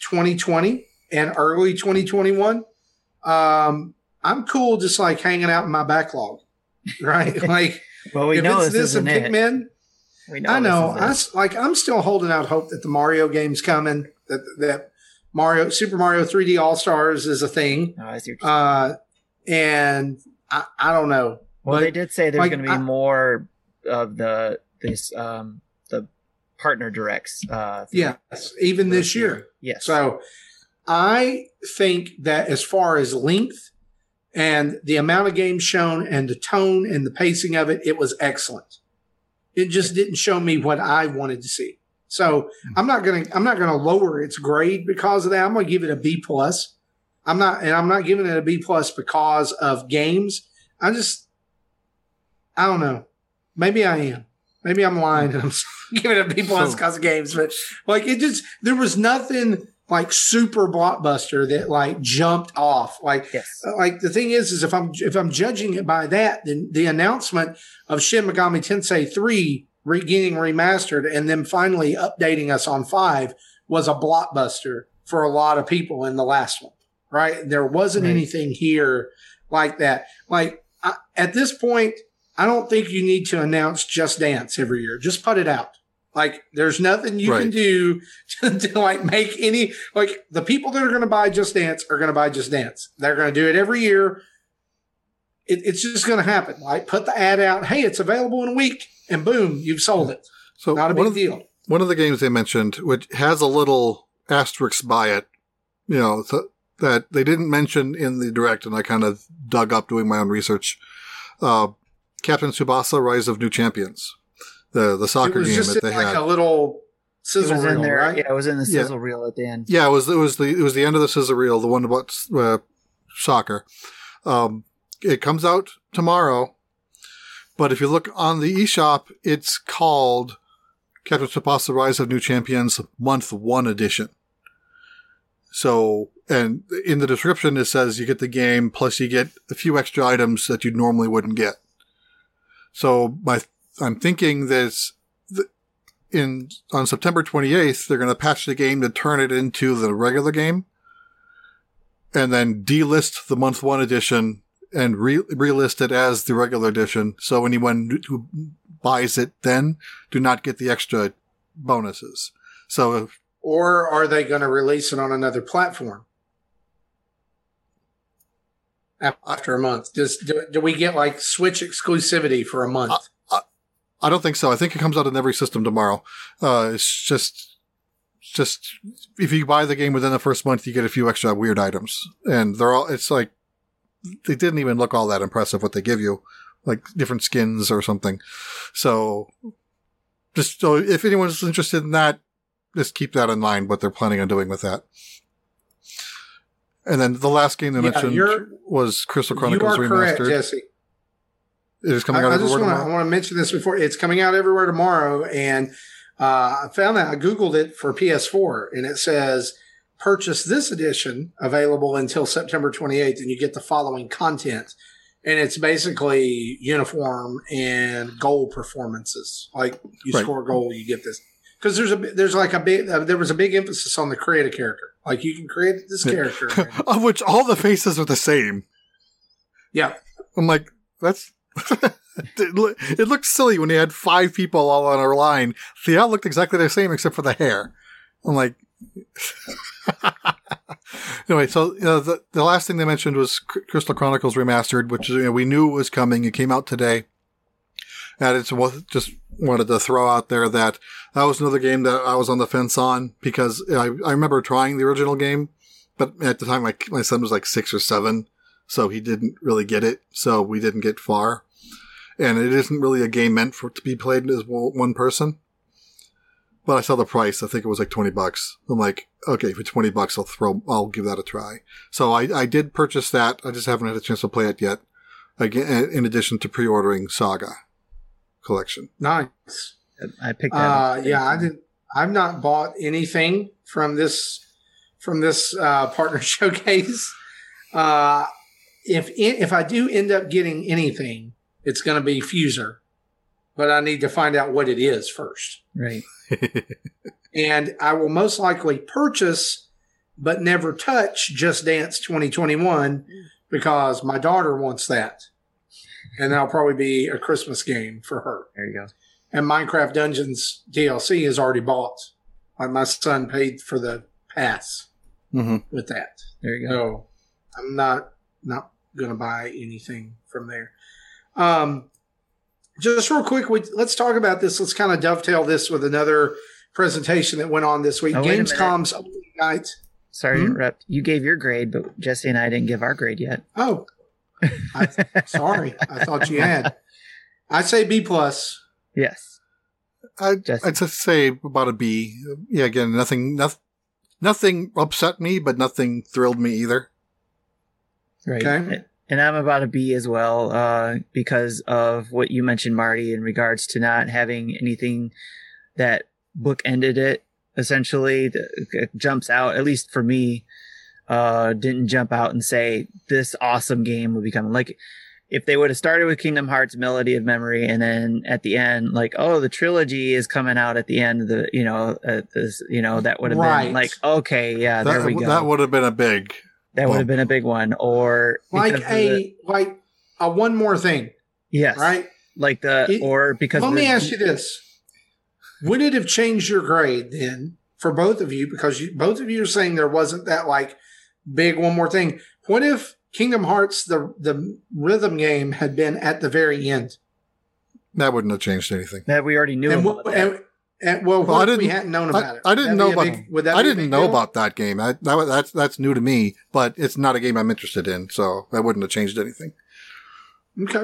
twenty twenty and early twenty twenty-one, um, I'm cool. Just like hanging out in my backlog. Right, like well, we if know it's this, this and Pikmin, it. We know I know. I, like I'm still holding out hope that the Mario game's coming. That that Mario Super Mario three D All Stars is a thing. Oh, I see what you're uh, and I, I don't know. Well, but they did say there's like, going to be I, more of the this um the partner directs. Uh, yes, even this year. year. Yes. So I think that as far as length and the amount of games shown and the tone and the pacing of it, it was excellent. It just didn't show me what I wanted to see. So I'm not going to, I'm not going to lower its grade because of that. I'm going to give it a B plus. I'm not, and I'm not giving it a B plus because of games. I just, I don't know. Maybe I am. Maybe I'm lying and I'm giving it a B plus so, because of games, but like it just, there was nothing like super blockbuster that like jumped off. Like, yes. like the thing is, is if I'm, if I'm judging it by that, then the announcement of Shin Megami Tensei three re- getting remastered and then finally updating us on five was a blockbuster for a lot of people in the last one. Right. There wasn't right. anything here like that. Like I, at this point, I don't think you need to announce Just Dance every year. Just put it out. Like, there's nothing you right. can do to, to, like, make any – like, the people that are going to buy Just Dance are going to buy Just Dance. They're going to do it every year. It, it's just going to happen. Like, put the ad out. Hey, it's available in a week. And boom, you've sold it. So not a big deal. One of the games they mentioned, which has a little asterisk by it, you know, th- that they didn't mention in the direct, and I kind of dug up doing my own research, uh, Captain Tsubasa Rise of New Champions. The, the soccer game that they had. It was just like a little sizzle reel, right? Yeah, it was in the sizzle yeah. reel at the end. Yeah, it was it was the it was the end of the sizzle reel, the one about uh, soccer. Um, it comes out tomorrow, but if you look on the eShop, it's called Captain Tsubasa Rise of New Champions Month One Edition. So, and in the description it says you get the game plus you get a few extra items that you normally wouldn't get. So my. I'm thinking that in on September twenty-eighth, they're going to patch the game to turn it into the regular game and then delist the month one edition and re- relist it as the regular edition. So anyone who buys it then do not get the extra bonuses. So, if, Or are they going to release it on another platform? After a month. Does, do, do we get like Switch exclusivity for a month? Uh, I don't think so. I think it comes out in every system tomorrow. Uh, it's just, just if you buy the game within the first month, you get a few extra weird items, and they're all. It's like they didn't even look all that impressive what they give you, like different skins or something. So, just so if anyone's interested in that, just keep that in mind. What they're planning on doing with that. And then the last game they yeah, mentioned was Crystal Chronicles Remastered. You are correct, Jesse. It is coming out I, everywhere I just wanna, I want to mention this before. It's coming out everywhere tomorrow. And uh, I found that I Googled it for P S four. And it says, purchase this edition available until September twenty-eighth. And you get the following content. And it's basically uniform and goal performances. Like you right. score a goal, you get this. Because there's a there's like a big uh, there was a big emphasis on the create a character. Like you can create this character, of which all the faces are the same. Yeah, I'm like that's. It looked silly when you had five people all on our line. They all looked exactly the same except for the hair. I'm like, anyway. So you know, the the last thing they mentioned was Crystal Chronicles Remastered, which you know, we knew was coming. It came out today. And it's just wanted to throw out there that that was another game that I was on the fence on because I, I remember trying the original game, but at the time my my son was like six or seven, so he didn't really get it, so we didn't get far. And it isn't really a game meant for to be played as one person. But I saw the price; I think it was like twenty bucks. I'm like, okay, for twenty bucks, I'll throw, I'll give that a try. So I I did purchase that. I just haven't had a chance to play it yet. Again, in addition to pre-ordering Saga. Collection. Nice. I picked that up. Uh, yeah, I didn't. I've not bought anything from this from this uh, partner showcase. Uh, if if I do end up getting anything, it's going to be Fuser, but I need to find out what it is first. Right. And I will most likely purchase, but never touch Just Dance twenty twenty-one because my daughter wants that. And that'll probably be a Christmas game for her. There you go. And Minecraft Dungeons D L C is already bought. Like my son paid for the pass mm-hmm. with that. There you go. So I'm not not going to buy anything from there. Um, just real quick, we, let's talk about this. Let's kind of dovetail this with another presentation that went on this week. Oh, Gamescom's opening night. Sorry hmm? to interrupt. You gave your grade, but Jesse and I didn't give our grade yet. Oh. I, sorry, I thought you had. I say B plus. Yes, I, I'd just say about a B. Yeah, again, nothing, nothing, nothing upset me, but nothing thrilled me either. Right, okay. And I'm about a B as well uh, because of what you mentioned, Marty, in regards to not having anything that bookended it. Essentially, it jumps out at least for me. Uh, didn't jump out and say this awesome game would be coming. Like if they would have started with Kingdom Hearts Melody of Memory and then at the end, like, oh, the trilogy is coming out at the end of the, you know, uh, this, you know, that would have right. been like, okay, yeah, that, there we go. That would have been a big, that would have been a big one. Or like a, the, like a one more thing. Yes. Right. Like the, it, or because let me ask you this. Would it have changed your grade then for both of you? Because you, both of you are saying there wasn't that like, big one more thing. What if Kingdom Hearts, the the rhythm game, had been at the very end? That wouldn't have changed anything. That we already knew. And about w- that. And, and, well, well what I if we hadn't known about I, it? I didn't know about. Big, I didn't know deal? about that game. I, that, that's that's new to me, but it's not a game I'm interested in, so that wouldn't have changed anything. Okay.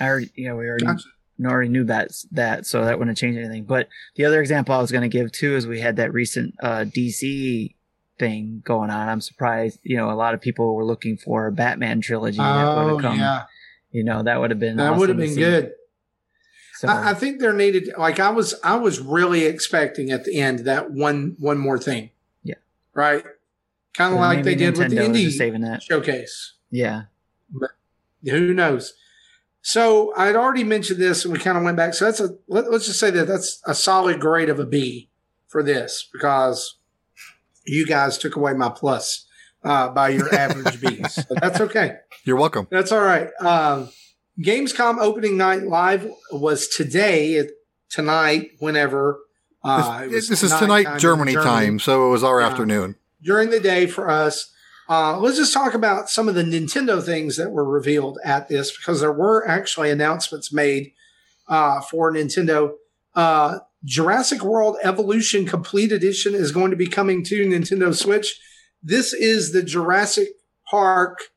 I already, yeah, we already gotcha. already knew that that, so that wouldn't have changed anything. But the other example I was going to give too is we had that recent uh, D C thing going on. I'm surprised, you know, a lot of people were looking for a Batman trilogy. Oh, that would have come, yeah. You know, that would have been, that awesome would have been good. So, I, I think there needed, like I was, I was really expecting at the end that one, one more thing. Yeah. Right. Kind of like they did Nintendo with the indie showcase. Yeah. But who knows? So I'd already mentioned this and we kind of went back. So that's a, let, let's just say that that's a solid grade of a B for this because you guys took away my plus uh, by your average B's. So that's okay. You're welcome. That's all right. Um, Gamescom opening night live was today, tonight, whenever. Uh, this this tonight, is tonight, time Germany, Germany time, so it was our uh, afternoon. During the day for us. Uh, let's just talk about some of the Nintendo things that were revealed at this, because there were actually announcements made uh, for Nintendo. Uh Jurassic World Evolution Complete Edition is going to be coming to Nintendo Switch. This is the Jurassic Park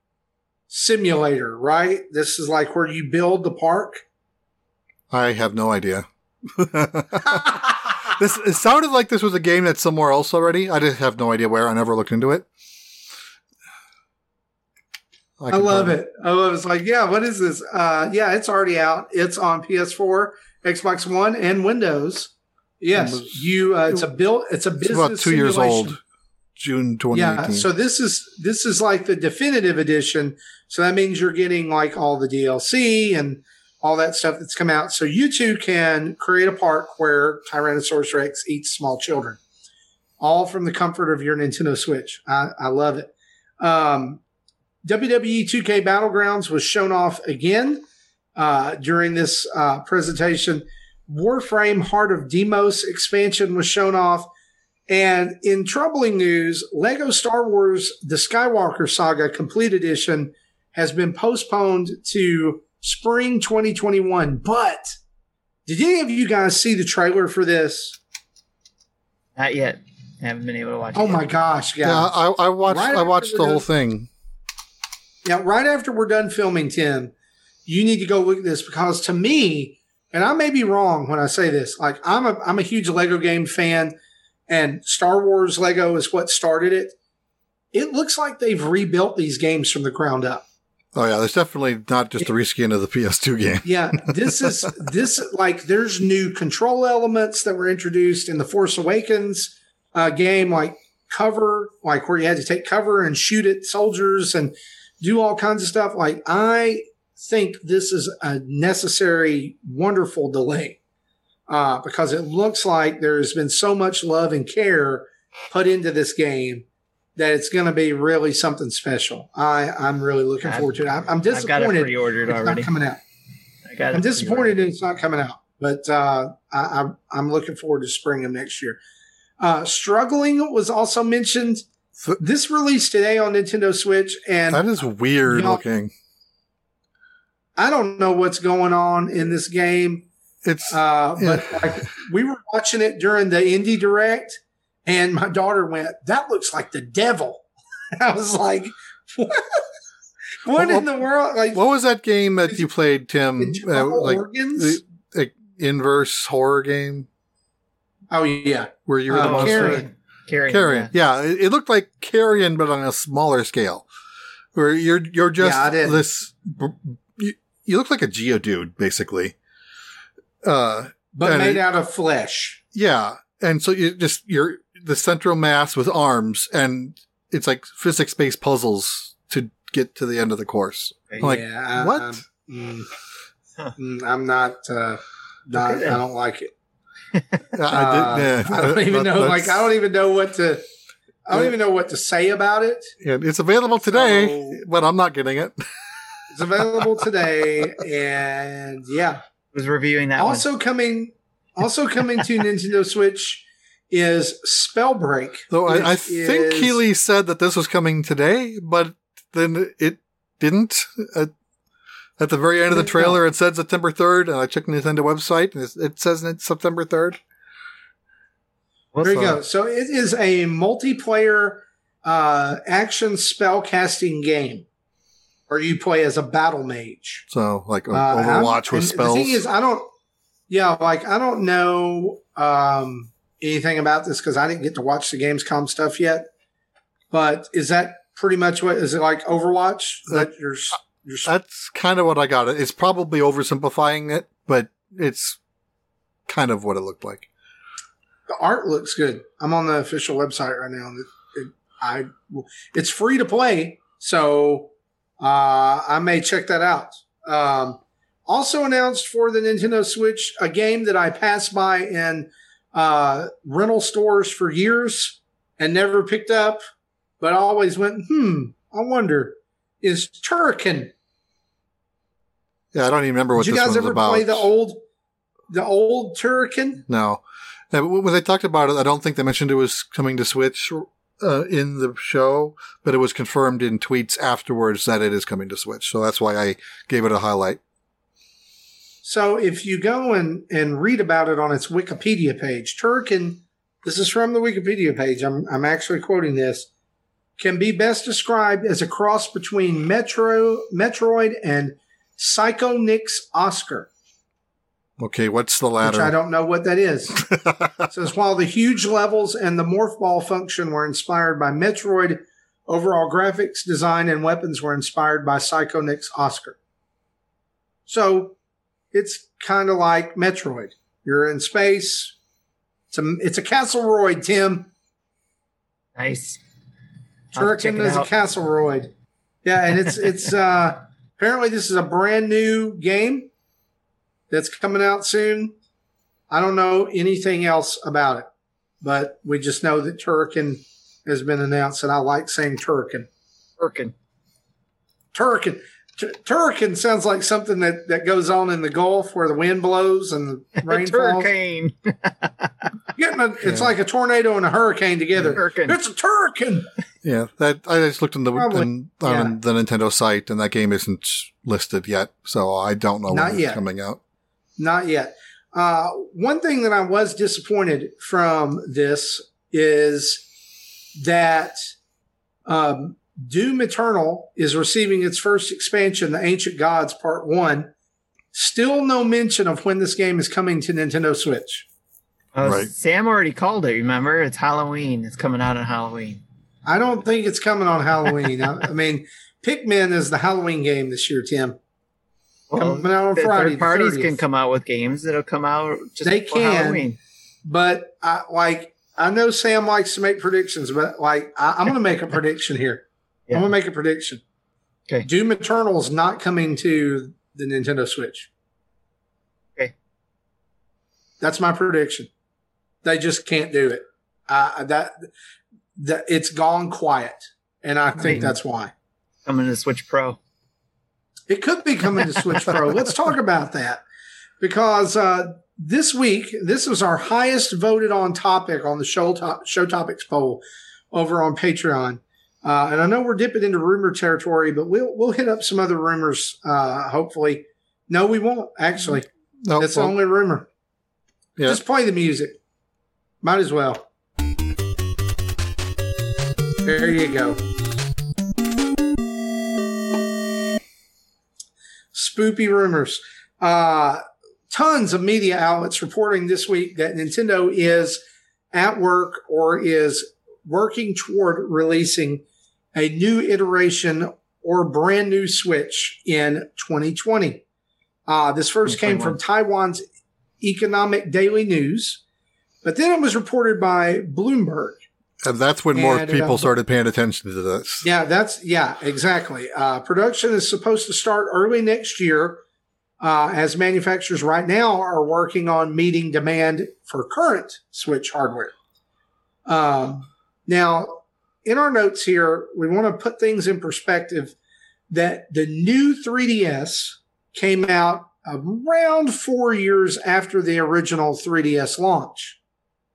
simulator, right? This is like where you build the park. I have no idea. This, it sounded like this was a game that's somewhere else already. I just have no idea where. I never looked into it. I, I love it. it. I love it. It's like, yeah, what is this? Uh, yeah, it's already out. It's on P S four, Xbox One, and Windows. Yes, you. Uh, it's a build. It's a business. It's about two simulation. years old. June twenty eighteen. Yeah. So this is this is like the definitive edition. So that means you're getting like all the D L C and all that stuff that's come out. So you two can create a park where Tyrannosaurus Rex eats small children, all from the comfort of your Nintendo Switch. I, I love it. Um, W W E two K Battlegrounds was shown off again uh, during this uh, presentation. Warframe Heart of Deimos expansion was shown off. And in troubling news, LEGO Star Wars The Skywalker Saga Complete Edition has been postponed to spring twenty twenty-one. But did any of you guys see the trailer for this? Not yet. I haven't been able to watch it. Oh, my gosh, guys. Yeah, I, I watched, right I watched the whole thing. Now, right after we're done filming, Tim, you need to go look at this, because to me, and I may be wrong when I say this, like I'm a I'm a huge LEGO game fan, and Star Wars LEGO is what started it. It looks like they've rebuilt these games from the ground up. Oh yeah, there's definitely not just a reskin of the P S two game. Yeah, this is this like there's new control elements that were introduced in the Force Awakens uh, game, like cover, like where you had to take cover and shoot at soldiers and do all kinds of stuff. Like, I think this is a necessary, wonderful delay uh, because it looks like there has been so much love and care put into this game that it's going to be really something special. I, I'm really looking I've, forward to it. I'm, I'm disappointed. I've got it pre-ordered it's already. Not coming out. I got it I'm disappointed it's not coming out, but uh, I, I'm looking forward to spring of next year. Uh, Struggling was also mentioned. So, this released today on Nintendo Switch, and that is weird you know, looking. I don't know what's going on in this game. It's uh, but yeah. like, we were watching it during the Indie Direct, and my daughter went, "That looks like the devil." I was like, "What? what, what in the world?" Like, what was that game that you played, Tim? Uh, like organs? The, like inverse horror game. Oh yeah, where you were the uh, monster. Carrion. Carrion, Carrion. Yeah. yeah, it looked like Carrion, but on a smaller scale, where you're you're just yeah, this. You, you look like a Geodude, basically, uh, but made it, out of flesh. Yeah, and so you just you're the central mass with arms, and it's like physics based puzzles to get to the end of the course. I'm like, yeah, what? I'm, mm, huh. I'm not. Uh, not okay. I don't like it. uh, I, did, yeah. I don't even know. That's, like, I don't even know what to. I don't yeah. even know what to say about it. Yeah, it's available today, so, but I'm not getting it. It's available today, and yeah, I was reviewing that. Also one. coming, also coming to Nintendo Switch is Spellbreak. So I, I think is, Keighley said that this was coming today, but then it didn't. Uh, At the very end of the trailer, it said September third, and I checked the Nintendo website, and it says it's September third. There so. you go. So it is a multiplayer uh, action spellcasting game where you play as a battle mage. So, like, Overwatch uh, with spells. The thing is, I don't, yeah, like, I don't know um, anything about this because I didn't get to watch the Gamescom stuff yet. But is that pretty much what, is it like Overwatch? Is that your... That's kind of what I got. It's probably oversimplifying it, but it's kind of what it looked like. The art looks good. I'm on the official website right now. It, it, I, it's free to play, so uh, I may check that out. Um, also announced for the Nintendo Switch, a game that I passed by in uh, rental stores for years and never picked up, but I always went, hmm, I wonder... is Turrican. Yeah, I don't even remember what Did this was about. Did you guys ever about. play the old the old Turrican? No. When they talked about it, I don't think they mentioned it was coming to Switch uh, in the show, but it was confirmed in tweets afterwards that it is coming to Switch. So that's why I gave it a highlight. So if you go and, and read about it on its Wikipedia page, Turrican, this is from the Wikipedia page. I'm I'm actually quoting this. Can be best described as a cross between Metro, Metroid and Psychonix Oscar. Okay, what's the latter? Which I don't know what that is. It says, while the huge levels and the morph ball function were inspired by Metroid, overall graphics, design, and weapons were inspired by Psychonix Oscar. So, it's kind of like Metroid. You're in space. It's a, it's a Castleroid, Tim. Nice. Turrican is a Castleroid. Yeah, and it's it's uh, apparently this is a brand new game that's coming out soon. I don't know anything else about it, but we just know that Turrican has been announced, and I like saying Turrican. Turrican. Turrican. Turrican sounds like something that, that goes on in the Gulf where the wind blows and the rain falls. Turrican. Getting a, it's yeah. like a tornado and a hurricane together. Turrican. It's a turrican. Yeah, that, I just looked on the in, yeah. on the Nintendo site, and that game isn't listed yet, so I don't know Not when yet. It's coming out. Not yet. Uh, one thing that I was disappointed from this is that um, Doom Eternal is receiving its first expansion, The Ancient Gods Part one. Still no mention of when this game is coming to Nintendo Switch. Uh, right. Sam already called it, remember? It's Halloween. It's coming out on Halloween. I don't think it's coming on Halloween. I, I mean, Pikmin is the Halloween game this year, Tim. Well, coming out on Friday, third parties can come out with games that'll come out just they before can, Halloween. But I, like, I know Sam likes to make predictions, but like I, I'm going to make a prediction here. Yeah. I'm going to make a prediction. Okay. Doom Eternal is not coming to the Nintendo Switch. Okay. That's my prediction. They just can't do it. Uh, that, that it's gone quiet, and I, I think mean, that's why. Coming to Switch Pro. It could be coming to Switch Pro. Let's talk about that, because uh, this week, this was our highest voted on topic on the show, top, show topics poll over on Patreon. Uh, and I know we're dipping into rumor territory, but we'll we'll hit up some other rumors, uh, hopefully. No, we won't, actually. Nope, That's well, the only rumor. Yeah. Just play the music. Might as well. There you go. Spoopy rumors. Uh, tons of media outlets reporting this week that Nintendo is at work or is working toward releasing a new iteration or brand new Switch in twenty twenty. Uh, this first came from Taiwan's Economic Daily News, but then it was reported by Bloomberg. And that's when more and, people uh, started paying attention to this. Yeah, that's, yeah, exactly. Uh, production is supposed to start early next year, uh, as manufacturers right now are working on meeting demand for current Switch hardware. Um, now, in our notes here, we want to put things in perspective that the new three D S came out around four years after the original three D S launch,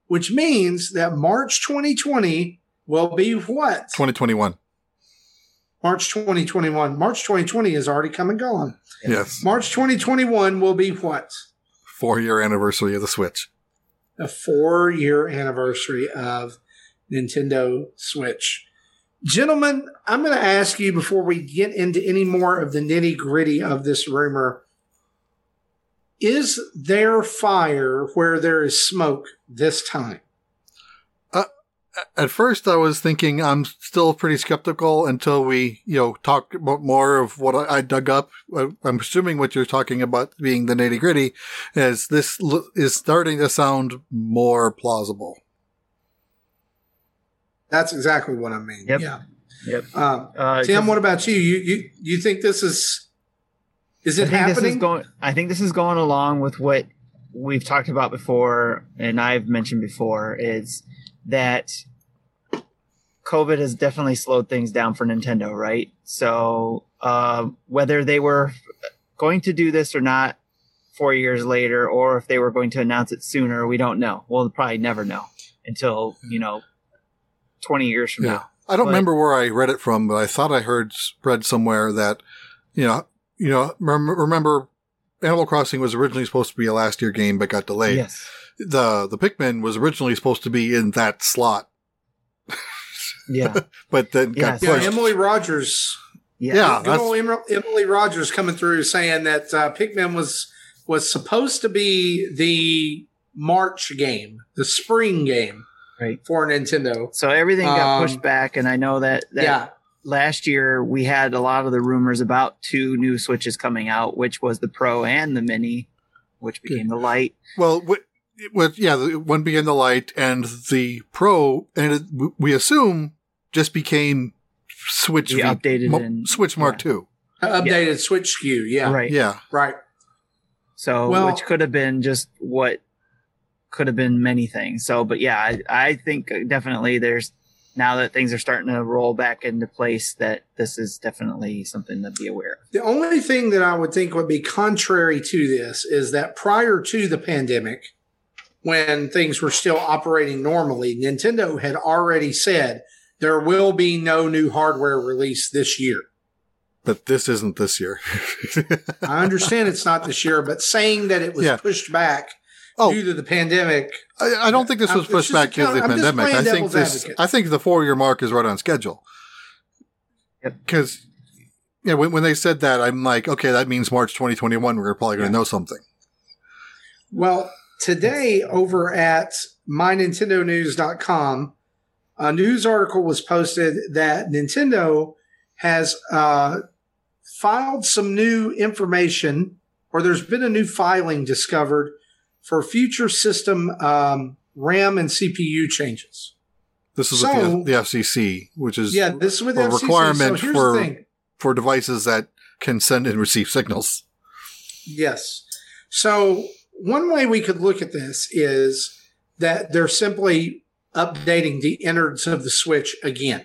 which means that March twenty twenty will be what? twenty twenty-one. March twenty twenty-one. March twenty twenty is already come and gone. Yes. March twenty twenty-one will be what? Four-year anniversary of the Switch. The four-year anniversary of Nintendo Switch. Gentlemen, I'm going to ask you before we get into any more of the nitty-gritty of this rumor, is there fire where there is smoke this time? Uh, at first, I was thinking I'm still pretty skeptical until we, you know, talk about more of what I, I dug up. I'm assuming what you're talking about being the nitty gritty, as this l- is starting to sound more plausible. That's exactly what I mean. Yep. Yeah. Yep. Um, uh, Tim, what about you? You you you think this is? Is it I happening? This is going, I think this is going along with what we've talked about before, and I've mentioned before, is that COVID has definitely slowed things down for Nintendo, right? So uh, whether they were going to do this or not four years later, or if they were going to announce it sooner, we don't know. We'll probably never know until, you know, twenty years from yeah. now. I don't but, remember where I read it from, but I thought I heard read somewhere that, you know, You know, remember, Animal Crossing was originally supposed to be a last year game, but got delayed. Yes. The the Pikmin was originally supposed to be in that slot. Yeah. But then yes. got pushed. Yeah, Emily Rogers. Yeah. yeah good old Emily, Emily Rogers coming through saying that uh, Pikmin was was supposed to be the March game, the spring game right. for Nintendo. So everything got um, pushed back, and I know that. that yeah. Last year, we had a lot of the rumors about two new Switches coming out, which was the Pro and the Mini, which became the Lite. Well, with, with, yeah, one became the Lite, and the Pro, and it, we assume, just became Switch v, updated mo, in, Switch Mark yeah. two. Uh, updated yeah. Switch S K U, yeah. Right. Yeah. Right. So, well, which could have been just what could have been many things. So, but yeah, I, I think definitely there's, now that things are starting to roll back into place, that this is definitely something to be aware of. The only thing that I would think would be contrary to this is that prior to the pandemic, when things were still operating normally, Nintendo had already said there will be no new hardware released this year. But this isn't this year. I understand it's not this year, but saying that it was yeah. pushed back oh. due to the pandemic. I, I don't think this was I'm, pushed back due to the I'm pandemic. I think this. Advocate. I think the four-year mark is right on schedule. Because yep. yeah, when, when they said that, I'm like, okay, that means March twenty twenty-one. We're probably going to yeah. know something. Well, today over at my nintendo news dot com, a news article was posted that Nintendo has uh, filed some new information, or there's been a new filing discovered for future system um, RAM and C P U changes. This is so, with the F C C, which is yeah, this is with a F C C. requirement so for, for devices that can send and receive signals. Yes. So one way we could look at this is that they're simply updating the innards of the Switch again.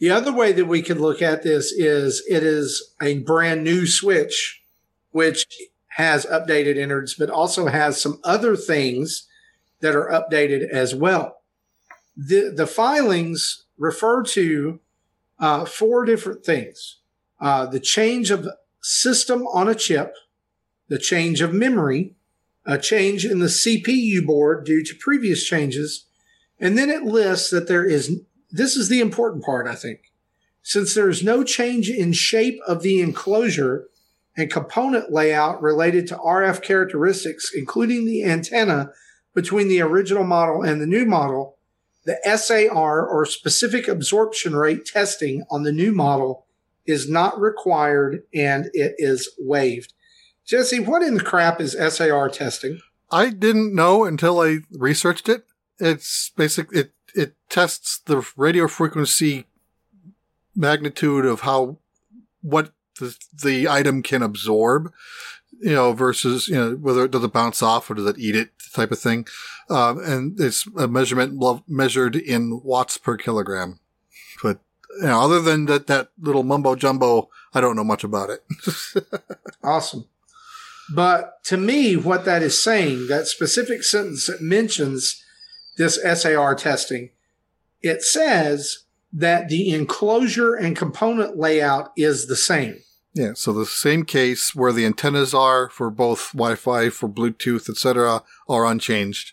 The other way that we could look at this is it is a brand new Switch, which has updated innards, but also has some other things that are updated as well. The, the filings refer to uh, four different things. Uh, the change of system on a chip, the change of memory, a change in the C P U board due to previous changes, and then it lists that there is, this is the important part, I think, since there is no change in shape of the enclosure and component layout related to R F characteristics, including the antenna between the original model and the new model, the S A R, or specific absorption rate testing, on the new model is not required and it is waived. Jesse, what in the crap is S A R testing? I didn't know until I researched it. It's basically, it, it tests the radio frequency magnitude of how, what the, the item can absorb, you know, versus, you know, whether it does it bounce off or does it eat it type of thing. Um, and it's a measurement measured in watts per kilogram. But, you know, other than that, that little mumbo jumbo, I don't know much about it. Awesome. But to me, what that is saying, that specific sentence that mentions this S A R testing, it says that the enclosure and component layout is the same. Yeah, so the same case where the antennas are for both Wi-Fi, for Bluetooth, et cetera, are unchanged.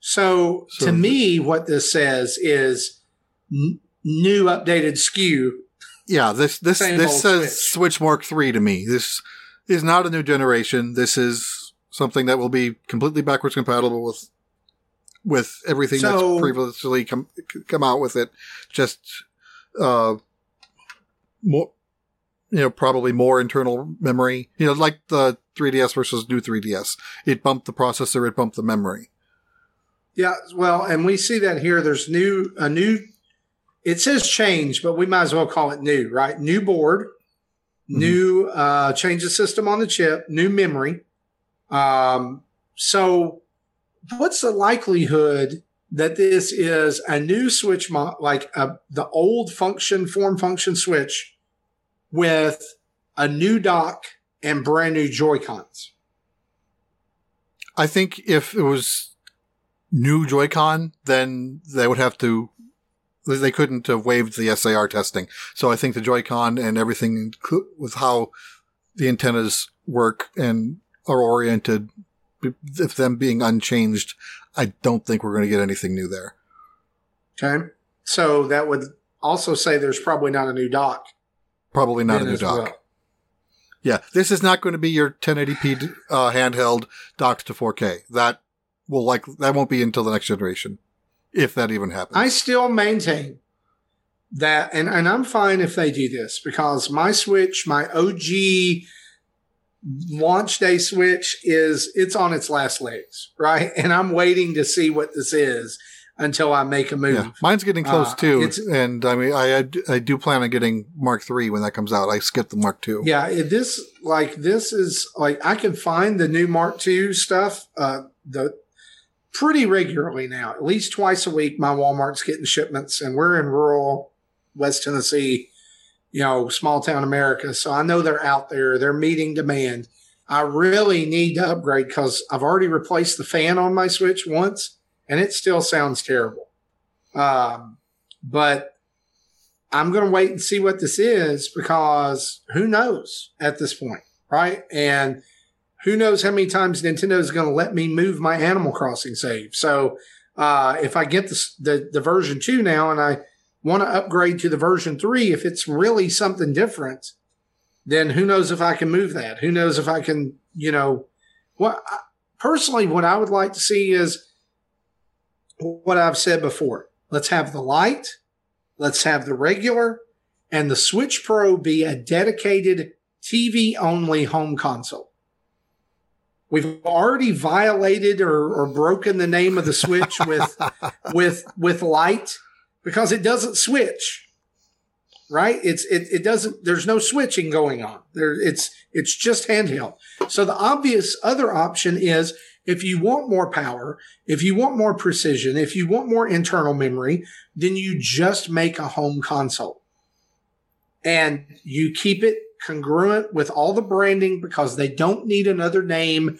So, so to me, what this says is n- new updated S K U. Yeah, this this this says Switch. Switch Mark three to me. This is not a new generation. This is something that will be completely backwards compatible with with everything so, that's previously come come out with it. Just uh, more, you know, probably more internal memory. You know, like the three D S versus new three D S. It bumped the processor. It bumped the memory. Yeah, well, and we see that here. There's new a new. It says change, but we might as well call it new, right? New board. Mm-hmm. New uh, change of system on the chip, new memory. Um, so what's the likelihood that this is a new Switch, mo- like a, the old function, form function Switch with a new dock and brand new Joy-Cons? I think if it was new Joy-Con, then they would have to They couldn't have waived the S A R testing. So I think the Joy-Con and everything with how the antennas work and are oriented, if them being unchanged, I don't think we're going to get anything new there. Okay. So that would also say there's probably not a new dock. Probably not a new dock. Well. Yeah. This is not going to be your ten eighty p uh, handheld docked to four K. That will like, that won't be until the next generation. If that even happens. I still maintain that, and, and I'm fine if they do this, because my Switch, my O G launch day Switch is, it's on its last legs, right? And I'm waiting to see what this is until I make a move. Yeah, mine's getting close uh, too, and I mean, I, I do plan on getting Mark three when that comes out. I skipped the Mark two. Yeah, this like this is like I can find the new Mark two stuff uh, the pretty regularly now, at least twice a week. My Walmart's getting shipments, and we're in rural West Tennessee, you know, small town America. So I know they're out there. They're meeting demand. I really need to upgrade because I've already replaced the fan on my Switch once. And it still sounds terrible. Um, but I'm going to wait and see what this is because who knows at this point, right? And who knows how many times Nintendo is going to let me move my Animal Crossing save. So uh, if I get the, the, the version two now and I want to upgrade to the version three, if it's really something different, then who knows if I can move that? Who knows if I can, you know, what I, personally, what I would like to see is what I've said before. Let's have the light, let's have the regular, and the Switch Pro be a dedicated T V-only home console. We've already violated or, or broken the name of the Switch with with with light because it doesn't switch, right? It's it it doesn't. There's no switching going on. There, it's it's just handheld. So the obvious other option is, if you want more power, if you want more precision, if you want more internal memory, then you just make a home console. And you keep it congruent with all the branding because they don't need another name.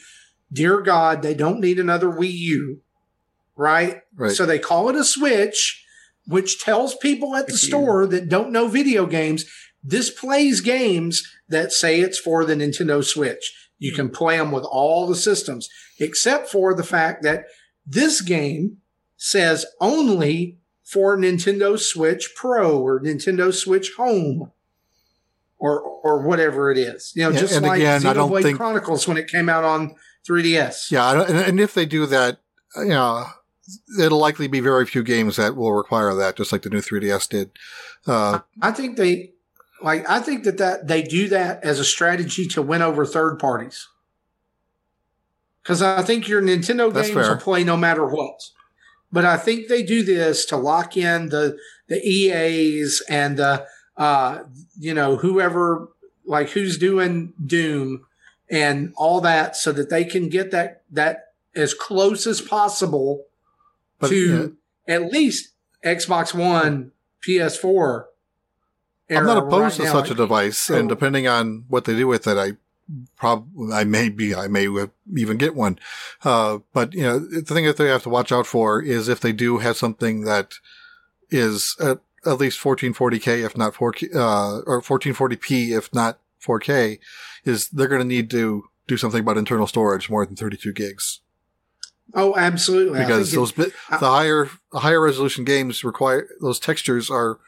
Dear God, they don't need another Wii U, right? Right. So they call it a Switch, which tells people at the store that don't know video games, this plays games that say it's for the Nintendo Switch. You can play them with all the systems, except for the fact that this game says only for Nintendo Switch Pro or Nintendo Switch Home or or whatever it is. You know, yeah, just like again, Xenoblade think, Chronicles when it came out on three D S. Yeah, I don't, and, and if they do that, you know, it'll likely be very few games that will require that, just like the new three D S did. Uh, I think they... Like, I think that, that they do that as a strategy to win over third parties. Because I think your Nintendo That's games fair. Will play no matter what. But I think they do this to lock in the the E As and, uh, uh, you know, whoever, like who's doing Doom and all that so that they can get that, that as close as possible but, to yeah. at least Xbox One, P S four. I'm not opposed right to now, such a device, so. And depending on what they do with it, I probably, I may be, I may even get one. Uh, but you know, the thing that they have to watch out for is if they do have something that is at, at least fourteen forty K, if not four K, uh, or fourteen forty p, if not four K, is they're going to need to do something about internal storage more than thirty-two gigs. Oh, absolutely! Because those it, bit, I, the higher higher resolution games require those textures are.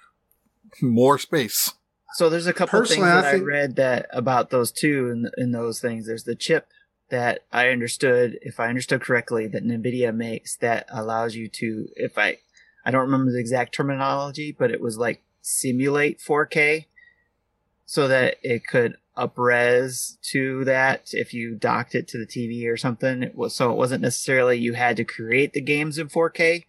More space. So there's a couple of things that I, think- I read that about those two and in, in those things. There's the chip that I understood, if I understood correctly, that NVIDIA makes that allows you to, if I, I don't remember the exact terminology, but it was like simulate four K so that it could up-res to that if you docked it to the T V or something. It was, so it wasn't necessarily you had to create the games in four K.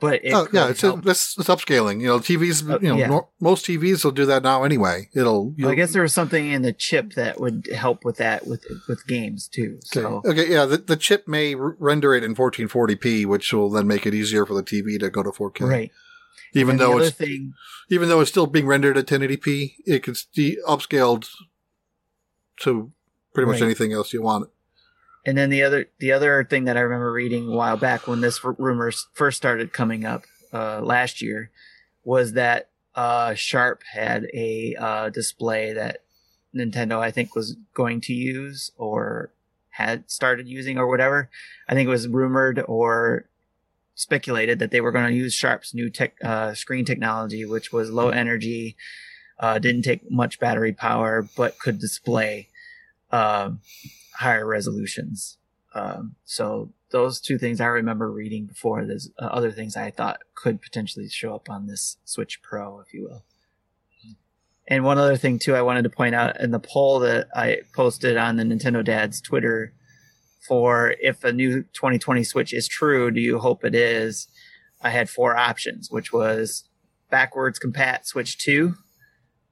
But it oh, yeah, it's, a, it's it's upscaling. You know, T Vs. Uh, you know, yeah. no, most T Vs will do that now anyway. It'll. Well, I guess there was something in the chip that would help with that with with games too. So okay, okay yeah, the, the chip may r- render it in fourteen forty p, which will then make it easier for the T V to go to four K. Right. Even though it's thing, even though it's still being rendered at ten eighty p, it can be upscaled to pretty much right. anything else you want. And then the other the other thing that I remember reading a while back when this rumor first started coming up uh, last year was that uh, Sharp had a uh, display that Nintendo, I think, was going to use or had started using or whatever. I think it was rumored or speculated that they were going to use Sharp's new tech, uh, screen technology, which was low energy, uh, didn't take much battery power, but could display Um, higher resolutions. Um, so those two things I remember reading before. There's uh, other things I thought could potentially show up on this Switch Pro, if you will. And one other thing too, I wanted to point out in the poll that I posted on the Nintendo Dads Twitter for if a new twenty twenty Switch is true, do you hope it is? I had four options, which was backwards compat Switch two,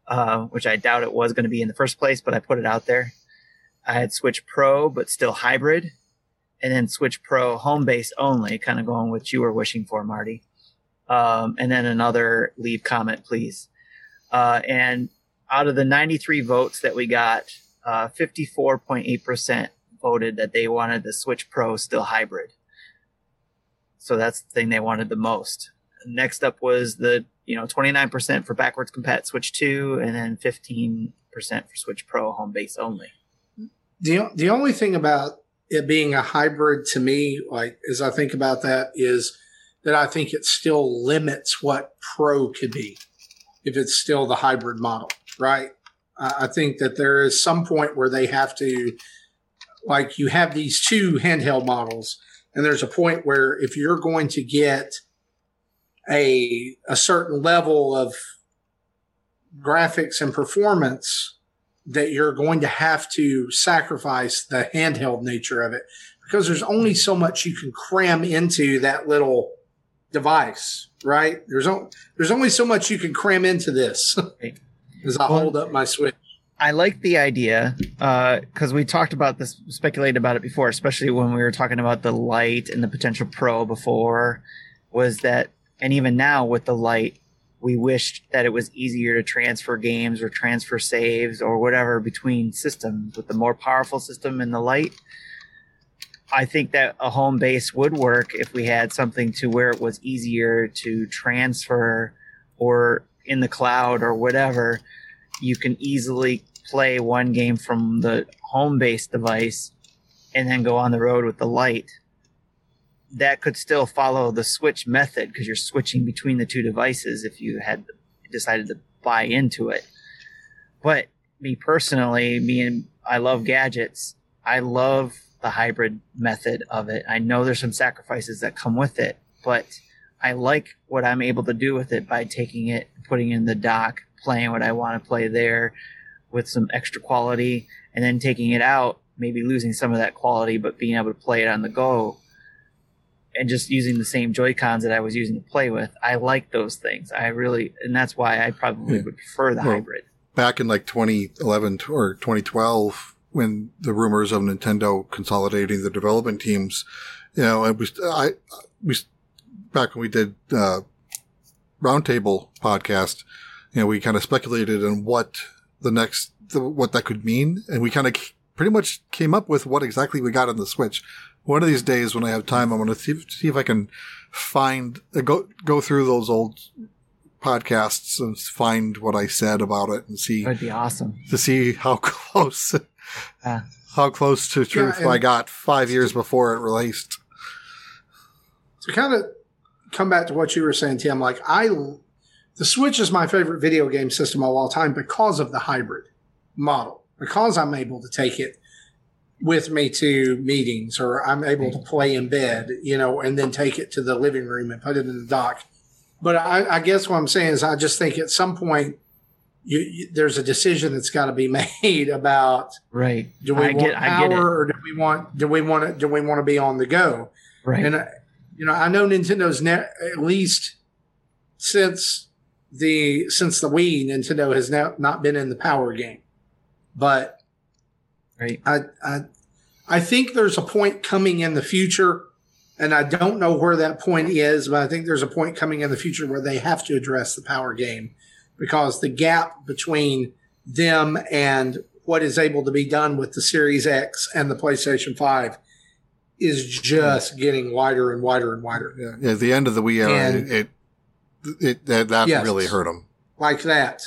uh, which I doubt it was going to be in the first place, but I put it out there. I had Switch Pro, but still hybrid, and then Switch Pro home base only, kind of going with what you were wishing for, Marty. Um, and then another leave comment, please. Uh, and out of the ninety-three votes that we got, uh, fifty-four point eight percent voted that they wanted the Switch Pro still hybrid. So that's the thing they wanted the most. Next up was the, you know, twenty-nine percent for backwards compat Switch two, and then fifteen percent for Switch Pro home base only. The the only thing about it being a hybrid to me, like as I think about that, is that I think it still limits what Pro could be if it's still the hybrid model, right? I think that there is some point where they have to, like you have these two handheld models, and there's a point where if you're going to get a a certain level of graphics and performance, that you're going to have to sacrifice the handheld nature of it, because there's only so much you can cram into that little device, right? There's, o- there's only so much you can cram into this. As I hold up my Switch. I like the idea because uh, we talked about this, speculated about it before, especially when we were talking about the Lite and the potential Pro before, was that, and even now with the Lite, we wished that it was easier to transfer games or transfer saves or whatever between systems with the more powerful system and the Lite. I think that a home base would work if we had something to where it was easier to transfer, or in the cloud or whatever, you can easily play one game from the home base device and then go on the road with the Lite. That could still follow the Switch method because you're switching between the two devices if you had decided to buy into it. But me personally, me and I love gadgets. I love the hybrid method of it. I know there's some sacrifices that come with it, but I like what I'm able to do with it by taking it, putting it in the dock, playing what I want to play there with some extra quality, and then taking it out, maybe losing some of that quality, but being able to play it on the go. And just using the same Joy-Cons that I was using to play with, I like those things. I really, and that's why I probably yeah. would prefer the well, hybrid. Back in like twenty eleven or twenty twelve, when the rumors of Nintendo consolidating the development teams, you know, it was I we back when we did uh, Roundtable podcast, you know, we kind of speculated on what the next what that could mean, and we kind of pretty much came up with what exactly we got on the Switch. One of these days when I have time, I'm going to see, see if I can find uh, – go go through those old podcasts and find what I said about it and see – That'd be awesome. To see how close uh, how close to truth yeah, I got five years before it released. To kind of come back to what you were saying, Tim, like I – the Switch is my favorite video game system of all time because of the hybrid model, because I'm able to take it with me to meetings, or I'm able to play in bed, you know, and then take it to the living room and put it in the dock. But I, I guess what I'm saying is I just think at some point you, you, there's a decision that's got to be made about, right. Do we I want get, power or do we want, do we want to, do we want to be on the go? Right. And, I, you know, I know Nintendo's ne- at least since the, since the Wii, Nintendo has now not been in the power game, but Right. I, I I think there's a point coming in the future, and I don't know where that point is, but I think there's a point coming in the future where they have to address the power game, because the gap between them and what is able to be done with the Series X and the PlayStation five is just getting wider and wider and wider. Yeah, at the end of the Wii era, and it, it, it that, that yes, really hurt them. Like that.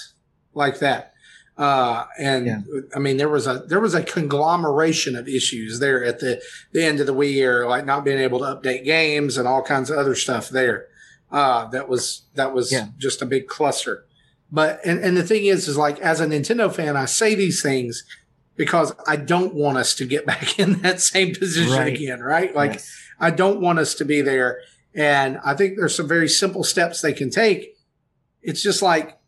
Like that. Uh, and yeah. I mean, there was a, there was a conglomeration of issues there at the, the end of the Wii era, like not being able to update games and all kinds of other stuff there. Uh, that was, that was yeah. just a big cluster. But, and, and the thing is, is like, as a Nintendo fan, I say these things because I don't want us to get back in that same position right. again, right? Like yes. I don't want us to be there. And I think there's some very simple steps they can take. It's just like,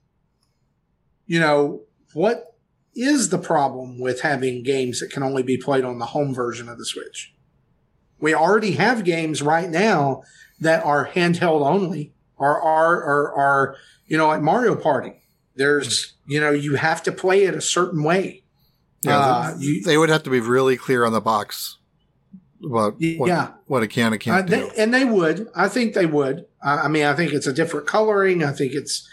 you know, what is the problem with having games that can only be played on the home version of the Switch? We already have games right now that are handheld only, or are, are, are, you know, at Mario Party. There's, you know, you have to play it a certain way. Yeah, uh, you, they would have to be really clear on the box about what, yeah. what it can and can't uh, they, do. And they would. I think they would. I, I mean, I think it's a different coloring. I think it's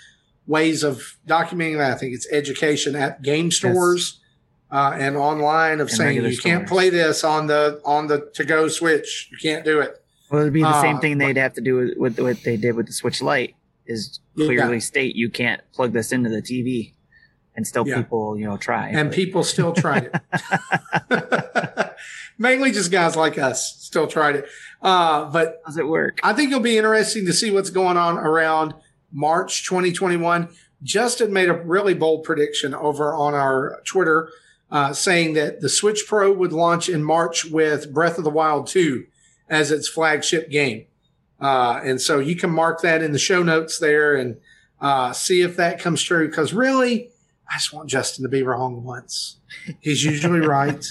ways of documenting that. I think it's education at game stores yes. uh, and online of and saying you stores. can't play this on the on the to-go Switch. You can't do it. Well, it'd be the same uh, thing they'd have to do with what they did with the Switch Lite is clearly yeah. state you can't plug this into the T V. And still yeah. people, you know, try. And but. people still tried it. Mainly just guys like us still tried it. Uh, but how does it work? I think it'll be interesting to see what's going on around March twenty twenty-one. Justin made a really bold prediction over on our Twitter uh, saying that the Switch Pro would launch in March with Breath of the Wild two as its flagship game. Uh, and so you can mark that in the show notes there and uh, see if that comes true. Because really... I just want Justin to be wrong once. He's usually right.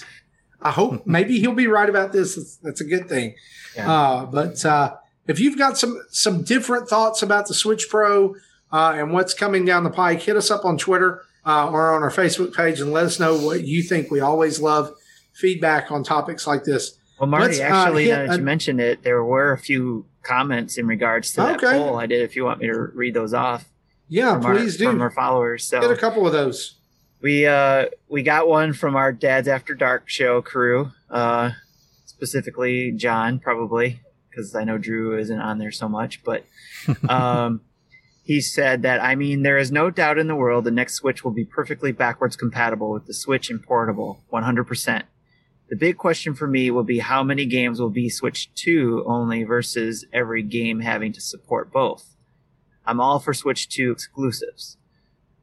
I hope maybe he'll be right about this. That's, that's a good thing. Yeah. Uh, but uh, if you've got some some different thoughts about the Switch Pro uh, and what's coming down the pike, hit us up on Twitter uh, or on our Facebook page and let us know what you think. We always love feedback on topics like this. Well, Marty, Let's, actually, uh, now that you a, mentioned it, there were a few comments in regards to okay. that poll I did. If you want me to read those off. Yeah, please do. From our followers. So get a couple of those. We uh, we got one from our Dad's After Dark show crew, uh, specifically John, probably, because I know Drew isn't on there so much. But um, he said that, I mean, there is no doubt in the world the next Switch will be perfectly backwards compatible with the Switch and portable, one hundred percent. The big question for me will be how many games will be Switch two only versus every game having to support both. I'm all for Switch two exclusives.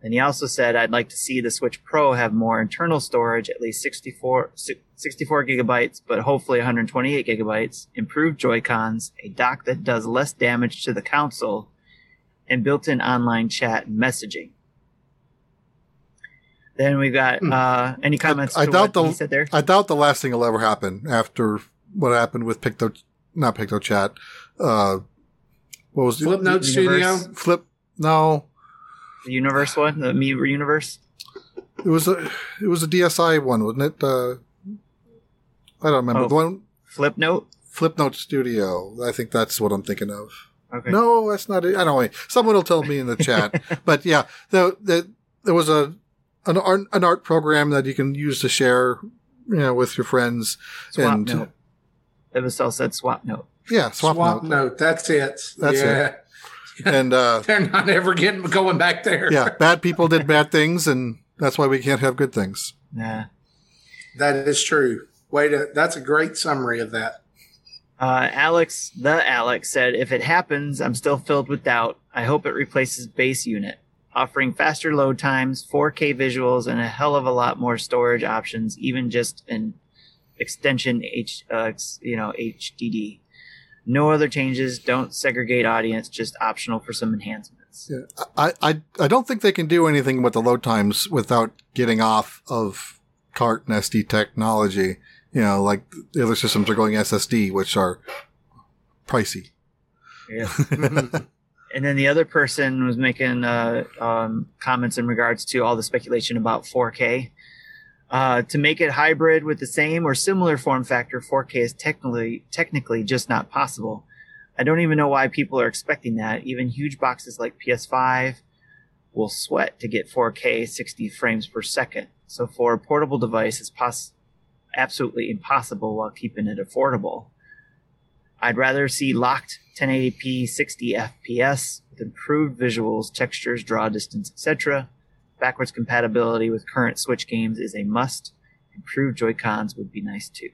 And he also said, I'd like to see the Switch Pro have more internal storage, at least sixty-four, sixty-four gigabytes, but hopefully one hundred twenty-eight gigabytes, improved Joy-Cons, a dock that does less damage to the console, and built-in online chat and messaging. Then we've got hmm. uh, any comments I, I to doubt what the, he said there? I doubt the last thing will ever happen after what happened with Picto, not PictoChat, uh, What was Flip Note Studio? Flip, no. The Universe one? The Me Universe? It was a, it was a D S I one, wasn't it? Uh, I don't remember. Oh, the one, Flip Note? Flip Note Studio. I think that's what I'm thinking of. Okay. No, that's not it. I don't know. Someone will tell me in the chat. But yeah, the, the, there was a an art, an art program that you can use to share, you know, with your friends. Swap and, Note. It was all said Swap Note. Yeah, swap, swap note. note. That's it. That's yeah. it. And uh, they're not ever getting going back there. Yeah, bad people did bad things, and that's why we can't have good things. Yeah, that is true. Wait, a, that's a great summary of that. Uh, Alex, the Alex said, "If it happens, I'm still filled with doubt. I hope it replaces base unit, offering faster load times, four K visuals, and a hell of a lot more storage options. Even just an extension, H, uh, you know, H D D." No other changes. Don't segregate audience. Just optional for some enhancements. Yeah. I, I I don't think they can do anything with the load times without getting off of CART and S D technology. You know, like the other systems are going S S D, which are pricey. Yeah. And then the other person was making uh, um, comments in regards to all the speculation about four K. Uh, to make it hybrid with the same or similar form factor, four K is technically technically just not possible. I don't even know why people are expecting that. Even huge boxes like P S five will sweat to get four K sixty frames per second. So for a portable device, it's pos- absolutely impossible while keeping it affordable. I'd rather see locked ten eighty p sixty F P S with improved visuals, textures, draw distance, et cetera. Backwards compatibility with current Switch games is a must. Improved Joy-Cons would be nice too.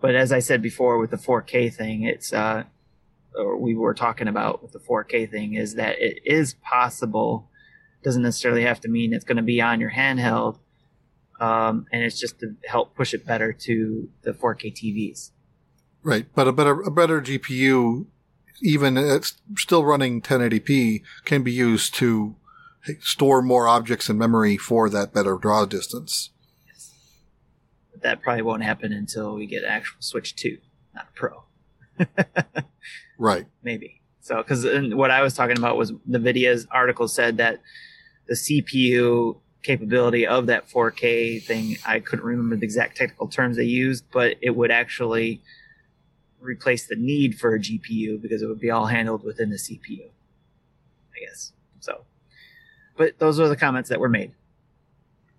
But as I said before with the four K thing, it's uh, or we were talking about with the four K thing is that it is possible. Doesn't necessarily have to mean it's going to be on your handheld. Um, and it's just to help push it better to the four K T Vs. Right, but a better a better G P U, even it's still running ten eighty p, can be used to store more objects in memory for that better draw distance. Yes. but that probably won't happen until we get actual Switch two, not Pro. Right. Maybe. So, because what I was talking about was NVIDIA's article said that the C P U capability of that four K thing, I couldn't remember the exact technical terms they used, but it would actually replace the need for a G P U because it would be all handled within the C P U, I guess. So, but those are the comments that were made.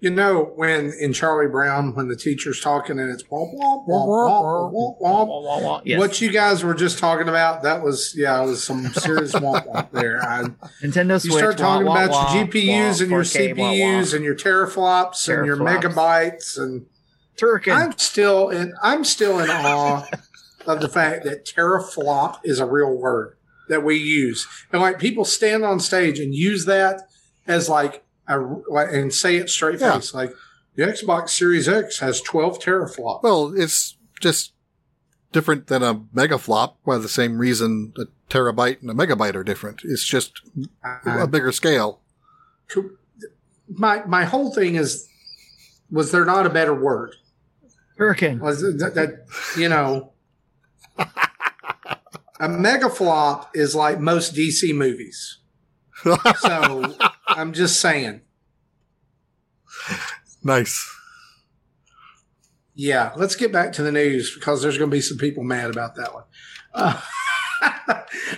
You know, when in Charlie Brown, when the teacher's talking and it's womp, womp, womp, womp, womp, womp, what you guys were just talking about, that was, yeah, it was some serious womp, womp there. I, Nintendo you Switch, start talking womp, about womp, your G P Us womp, and your four K, C P Us womp, womp. and your teraflops, teraflops and your megabytes and Turrican. I'm still in, I'm still in awe of the fact that teraflop is a real word that we use. And like people stand on stage and use that as like, I, and say it straight yeah. face, like the Xbox Series X has twelve teraflops. Well, it's just different than a megaflop by the same reason a terabyte and a megabyte are different. It's just uh, a bigger scale. My my whole thing is, was there not a better word? Hurricane. Was that, that you know, a megaflop is like most D C movies. So I'm just saying. Nice. Yeah, let's get back to the news because there's going to be some people mad about that one. Uh,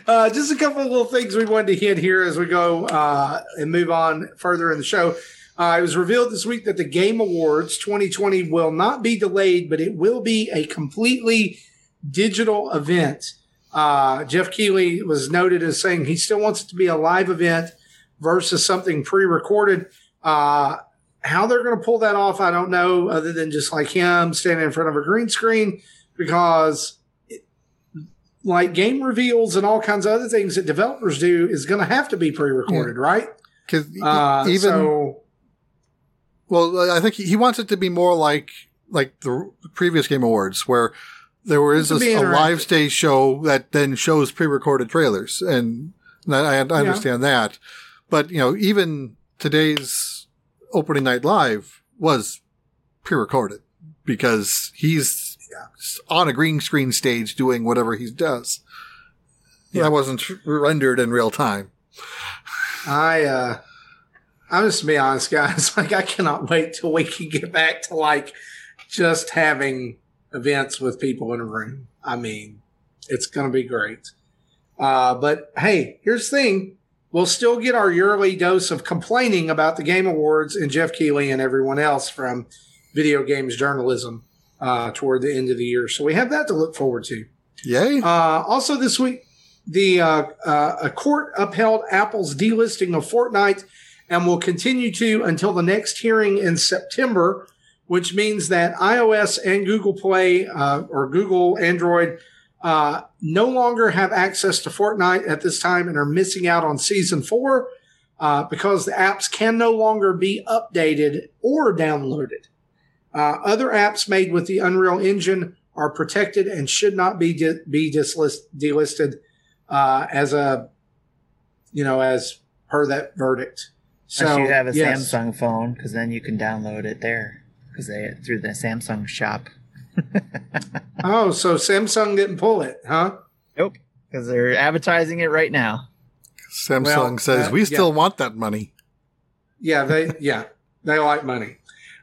uh, just a couple of little things we wanted to hit here as we go uh, and move on further in the show. Uh, it was revealed this week that the Game Awards twenty twenty will not be delayed, but it will be a completely digital event. Uh, Jeff Keighley was noted as saying he still wants it to be a live event versus something pre-recorded. Uh, how they're going to pull that off, I don't know, other than just like him standing in front of a green screen, because it, like game reveals and all kinds of other things that developers do is going to have to be pre-recorded, yeah. right? Because uh, even so, well, I think he, he wants it to be more like like the previous Game Awards where there was a, a live stage show that then shows pre-recorded trailers, and I, I understand yeah. that. But, you know, even today's opening night live was pre-recorded because he's yeah. on a green screen stage doing whatever he does. Yeah. That wasn't rendered in real time. I, uh, I'm just to be honest, guys. Like, I cannot wait till we can get back to, like, just having events with people in a room. I mean, it's going to be great. Uh, but, hey, here's the thing. We'll still get our yearly dose of complaining about the Game Awards and Jeff Keighley and everyone else from video games journalism uh, toward the end of the year. So we have that to look forward to. Yay. Uh, also this week, the uh, uh, a court upheld Apple's delisting of Fortnite and will continue to until the next hearing in September, which means that iOS and Google Play uh, or Google Android Uh, no longer have access to Fortnite at this time and are missing out on season four uh, because the apps can no longer be updated or downloaded. Uh, other apps made with the Unreal Engine are protected and should not be de- be dislist- delisted uh, as a, you know, as per that verdict. So unless you have a yes. Samsung phone, because then you can download it there because they through the Samsung shop. Oh, so Samsung didn't pull it, huh? Nope, because they're advertising it right now. Samsung well, says uh, we yeah. still want that money. Yeah, they yeah they like money.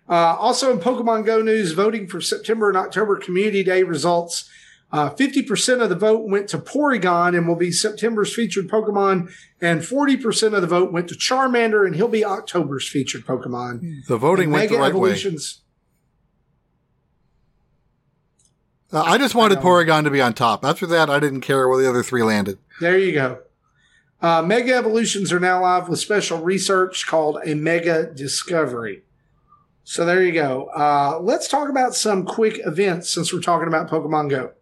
Uh, also, in Pokemon Go news, voting for September and October Community Day results. Uh, fifty percent of the vote went to Porygon and will be September's featured Pokemon, and forty percent of the vote went to Charmander and he'll be October's featured Pokemon. The voting and went the right way. Uh, I just wanted I Porygon to be on top. After that, I didn't care where the other three landed. There you go. Uh, mega evolutions are now live with special research called a mega discovery. So there you go. Uh, let's talk about some quick events since we're talking about Pokemon Go.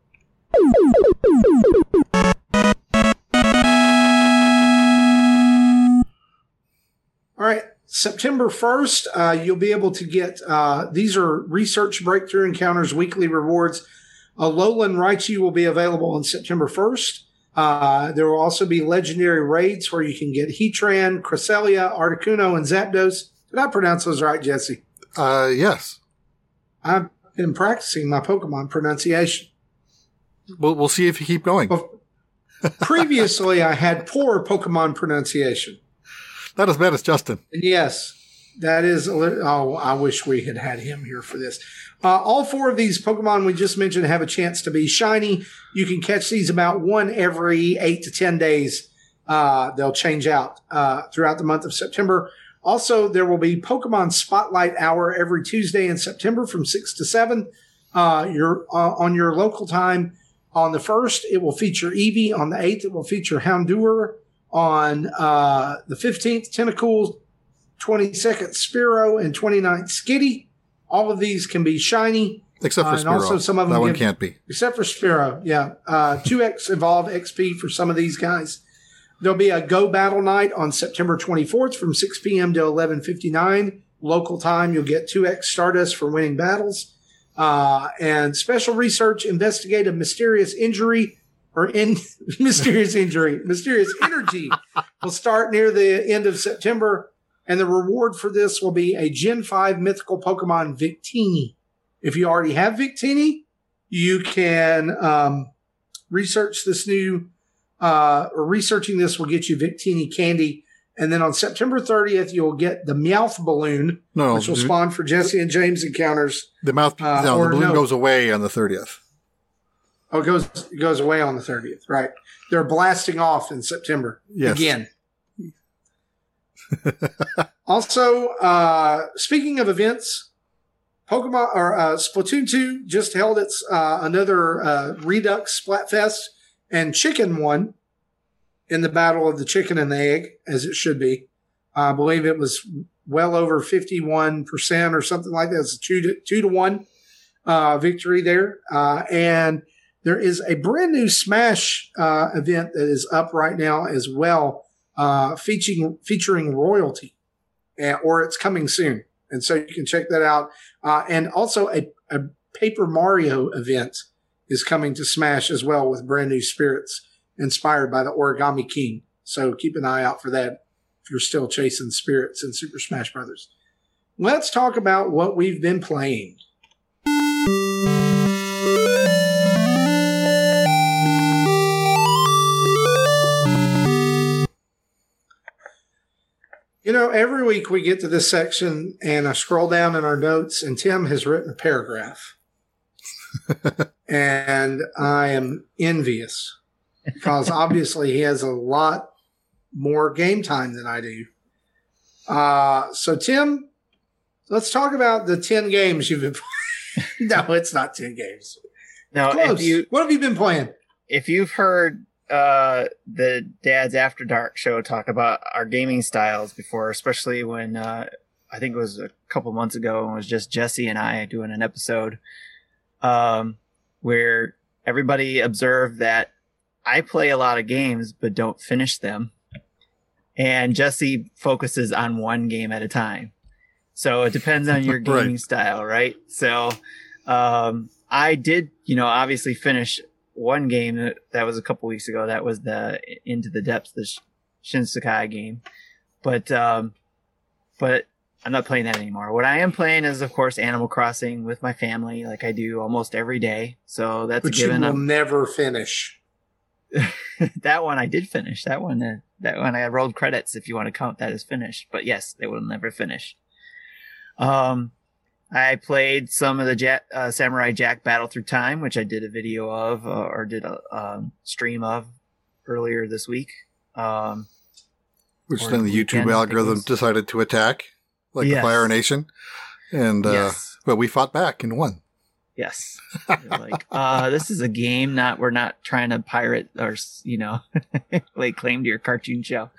All right. September first, uh, you'll be able to get, uh, these are research breakthrough encounters, weekly rewards. Alolan Raichu will be available on September first. Uh, there will also be legendary raids where you can get Heatran, Cresselia, Articuno, and Zapdos. Did I pronounce those right, Jesse? Uh, yes. I been practicing my Pokemon pronunciation. We'll, we'll see if you keep going. Well, previously, I had poor Pokemon pronunciation. Not as bad as Justin. And yes, that is. A li- oh, I wish we had had him here for this. Uh, all four of these Pokemon we just mentioned have a chance to be shiny. You can catch these about one every eight to ten days. Uh, they'll change out uh, throughout the month of September. Also, there will be Pokemon Spotlight Hour every Tuesday in September from six to seven uh, your, uh, on your local time. On the first, it will feature Eevee. On the eighth, it will feature Houndour. On uh, the fifteenth, Tentacool. twenty-second, Spiro. And twenty-ninth, Skitty. All of these can be shiny. Except for uh, Spiro. And also some of them that one give, can't be. Except for Spiro, yeah. Uh, two X Evolve X P for some of these guys. There'll be a Go Battle Night on September twenty-fourth from six p.m. to eleven fifty-nine local time. You'll get two X Stardust for winning battles. Uh, and special research, investigate a mysterious injury or in mysterious injury, mysterious energy will start near the end of September. And the reward for this will be a Gen five mythical Pokemon Victini. If you already have Victini, you can um, research this new Uh, researching this will get you Victini candy. And then on September thirtieth, you'll get the Meowth Balloon, no, which will spawn for Jesse and James encounters. The mouth, uh, no, the balloon no. goes away on the thirtieth. Oh, it goes, it goes away on the thirtieth, right. They're blasting off in September yes. again. Also, uh, speaking of events, Pokemon or uh, Splatoon two just held its uh, another uh, Redux Splatfest. And Chicken won in the battle of the chicken and the egg, as it should be. I believe it was well over fifty-one percent or something like that. It's a two to, two to one uh, victory there. Uh, and there is a brand new Smash uh, event that is up right now as well, uh, featuring, featuring royalty, and, or it's coming soon. And so you can check that out. Uh, and also a, a Paper Mario event is coming to Smash as well with brand new spirits inspired by the Origami King. So keep an eye out for that if you're still chasing spirits in Super Smash Brothers. Let's talk about what we've been playing. You know, every week we get to this section and I scroll down in our notes and Tim has written a paragraph. And I am envious because obviously he has a lot more game time than I do. Uh, so, Tim, let's talk about the ten games you've been playing. No, it's not ten games. No, close. If you, what have you been playing? If you've heard uh, the Dad's After Dark show talk about our gaming styles before, especially when uh, I think it was a couple months ago and it was just Jesse and I doing an episode Um, where everybody observed that I play a lot of games but don't finish them, and Jesse focuses on one game at a time. So it depends on your gaming right. style, right? So um, I did, you know, obviously finish one game that, that was a couple weeks ago. That was the Into the Depths, the Shin Sekai game, but um, but. I'm not playing that anymore. What I am playing is, of course, Animal Crossing with my family, like I do almost every day. So that's but a given. But you will I'm... never finish. That one I did finish. That one, uh, that one I rolled credits. If you want to count that as finished, but yes, they will never finish. Um, I played some of the Jack, uh, Samurai Jack Battle Through Time, which I did a video of, uh, or did a um, stream of earlier this week. Um, which then the, the YouTube algorithm decided to attack. Like yes. the Fire Nation, and uh, yes. but we fought back and won. Yes, like uh, this is a game. Not we're not trying to pirate or you know lay claim to your cartoon show.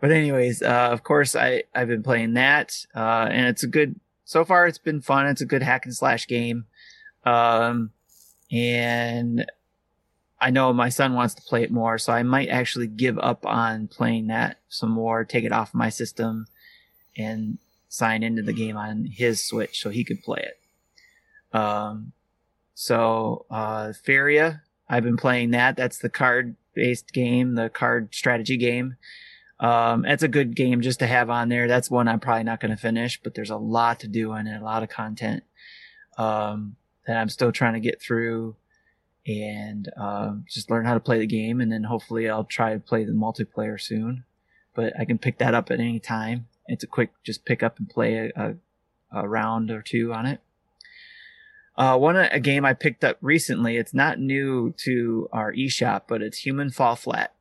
But anyways, uh, of course I I've been playing that, uh, and it's a good so far. It's been fun. It's a good hack and slash game, um, and I know my son wants to play it more, so I might actually give up on playing that some more. Take it off my system and sign into the game on his Switch so he could play it. Um, so uh, Feria, I've been playing that. That's the card-based game, the card strategy game. Um, that's a good game just to have on there. That's one I'm probably not going to finish, but there's a lot to do in it, a lot of content. um, that I'm still trying to get through and uh, just learn how to play the game. And then hopefully I'll try to play the multiplayer soon. But I can pick that up at any time. It's a quick just pick up and play a, a, a round or two on it. Uh, one a game I picked up recently. It's not new to our eShop, but it's Human Fall Flat.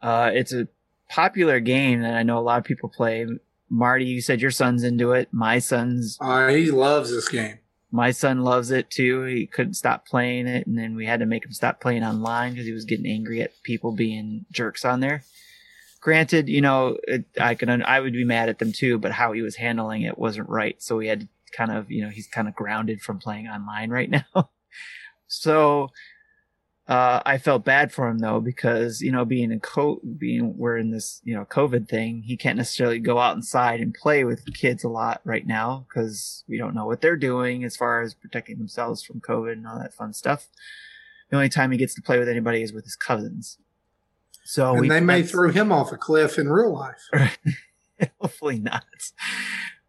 Uh, it's a popular game that I know a lot of people play. Marty, you said your son's into it. My son's... Uh, he loves this game. My son loves it, too. He couldn't stop playing it, and then we had to make him stop playing online because he was getting angry at people being jerks on there. Granted, you know, it, I could, I would be mad at them, too, but how he was handling it wasn't right. So we had to kind of, you know, he's kind of grounded from playing online right now. So... Uh, I felt bad for him though, because, you know, being in co- being, we're in this, you know, COVID thing, he can't necessarily go out inside and play with kids a lot right now because we don't know what they're doing as far as protecting themselves from COVID and all that fun stuff. The only time he gets to play with anybody is with his cousins. So and we, they may throw him off a cliff in real life. Hopefully not.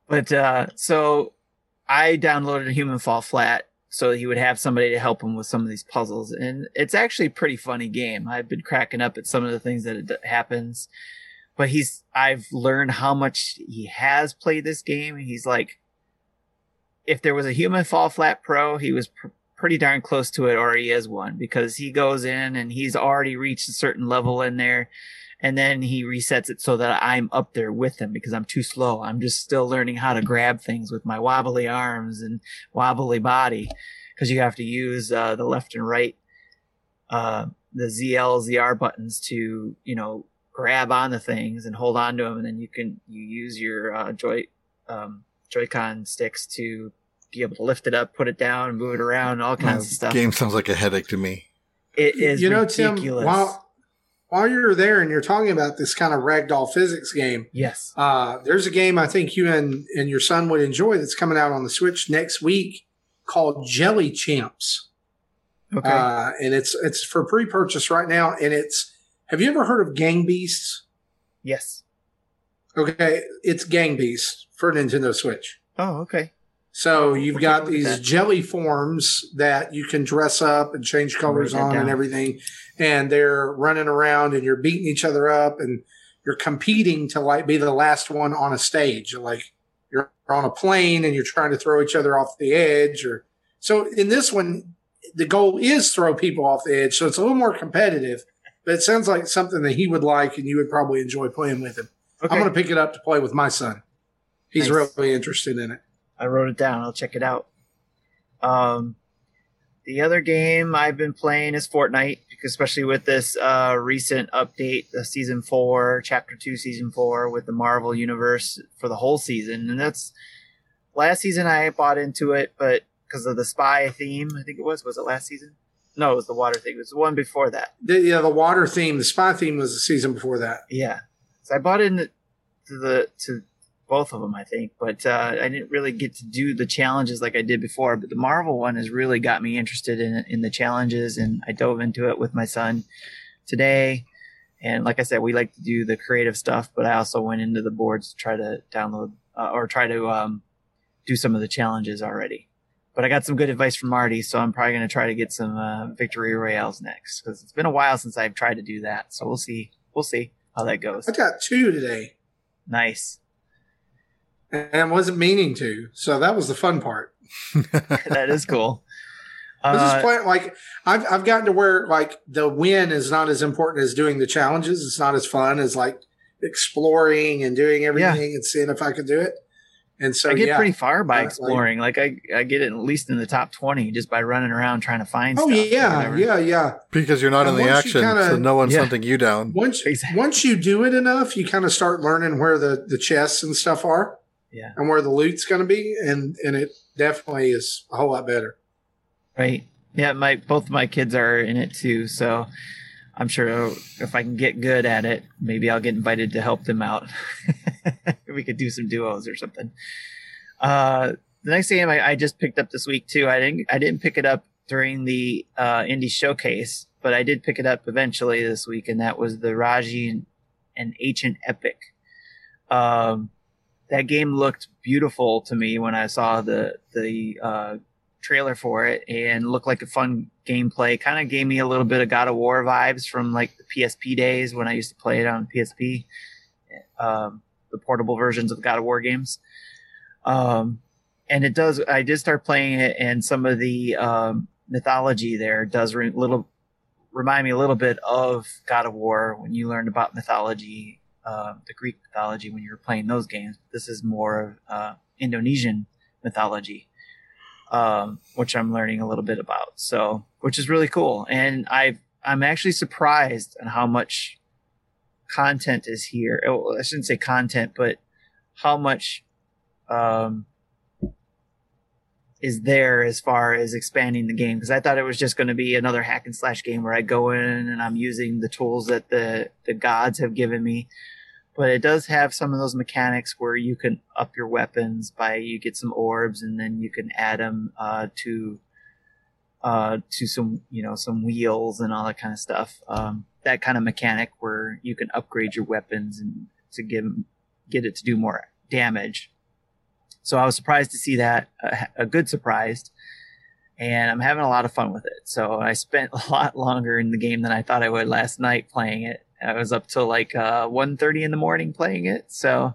But, uh, so I downloaded Human Fall Flat so he would have somebody to help him with some of these puzzles. And it's actually a pretty funny game. I've been cracking up at some of the things that it happens. But he's I've learned how much he has played this game. He's like, if there was a Human Fall Flat Pro, he was pr- pretty darn close to it, or he is one. Because he goes in and he's already reached a certain level in there. And then he resets it so that I'm up there with him because I'm too slow. I'm just still learning how to grab things with my wobbly arms and wobbly body because you have to use uh, the left and right, uh, the Z L, Z R buttons to, you know, grab on the things and hold on to them. And then you can you use your uh, Joy, um, Joy-Con sticks to be able to lift it up, put it down, move it around, all kinds my of stuff. Game sounds like a headache to me. It is you know, ridiculous. Tim, while- While you're there and you're talking about this kind of ragdoll physics game, yes, uh, there's a game I think you and, and your son would enjoy that's coming out on the Switch next week called Jelly Champs. Okay, uh, and it's it's for pre-purchase right now. And it's have you ever heard of Gang Beasts? Yes. Okay, it's Gang Beasts for Nintendo Switch. Oh, okay. So you've got these jelly forms that you can dress up and change colors on and everything. And they're running around and you're beating each other up and you're competing to like be the last one on a stage. Like you're on a plane and you're trying to throw each other off the edge. Or so in this one, the goal is throw people off the edge. So it's a little more competitive, but it sounds like something that he would like and you would probably enjoy playing with him. Okay. I'm going to pick it up to play with my son. He's nice. Really interested in it. I wrote it down. I'll check it out. Um, the other game I've been playing is Fortnite, especially with this uh, recent update, the Season four, Chapter two, Season four, with the Marvel Universe for the whole season. And that's last season I bought into it, but because of the spy theme, I think it was. Was it last season? No, it was the water theme. It was the one before that. The, yeah, the water theme. The spy theme was the season before that. Yeah. So I bought into the... to both of them, I think, but uh, I didn't really get to do the challenges like I did before. But the Marvel one has really got me interested in in the challenges, and I dove into it with my son today. And like I said, we like to do the creative stuff, but I also went into the boards to try to download uh, or try to um, do some of the challenges already. But I got some good advice from Marty, so I'm probably going to try to get some uh, Victory Royales next because it's been a while since I've tried to do that. So we'll see, we'll see how that goes. I got two today. Nice. And wasn't meaning to, so that was the fun part. That is cool. I'm just playing, like I've I've gotten to where like the win is not as important as doing the challenges. It's not as fun as like exploring and doing everything yeah. and seeing if I could do it. And so I get yeah, pretty far by exploring. Like, like I, I get it at least in the top twenty just by running around trying to find oh, stuff. Oh yeah, yeah, yeah. Because you're not and in the action, kinda, so no one's yeah. hunting you down. Once exactly. once you do it enough, you kind of start learning where the, the chests and stuff are. Yeah. And where the loot's going to be, and, and it definitely is a whole lot better. Right. Yeah, my both of my kids are in it too, so I'm sure if I can get good at it, maybe I'll get invited to help them out. We could do some duos or something. Uh, the next game I, I just picked up this week too. I didn't I didn't pick it up during the uh, indie showcase, but I did pick it up eventually this week, and that was the Raji and Ancient Epic. Um. That game looked beautiful to me when I saw the the uh, trailer for it and looked like a fun gameplay. Kind of gave me a little bit of God of War vibes from like the P S P days when I used to play it on P S P, um, the portable versions of the God of War games. Um, and it does, I did start playing it, and some of the um, mythology there does re- little remind me a little bit of God of War when you learned about mythology, uh, the Greek mythology when you were playing those games. This is more of uh, Indonesian mythology, um, which I'm learning a little bit about. So, which is really cool. And I've, I'm actually surprised at how much content is here. I shouldn't say content, but how much um, is there as far as expanding the game. Because I thought it was just going to be another hack and slash game where I go in and I'm using the tools that the, the gods have given me. But it does have some of those mechanics where you can up your weapons by, you get some orbs and then you can add them uh, to uh, to some, you know, some wheels and all that kind of stuff. Um, that kind of mechanic where you can upgrade your weapons and to give, get it to do more damage. So I was surprised to see that, a, a good surprise, and I'm having a lot of fun with it. So I spent a lot longer in the game than I thought I would last night playing it. I was up till like uh, one thirty in the morning playing it. So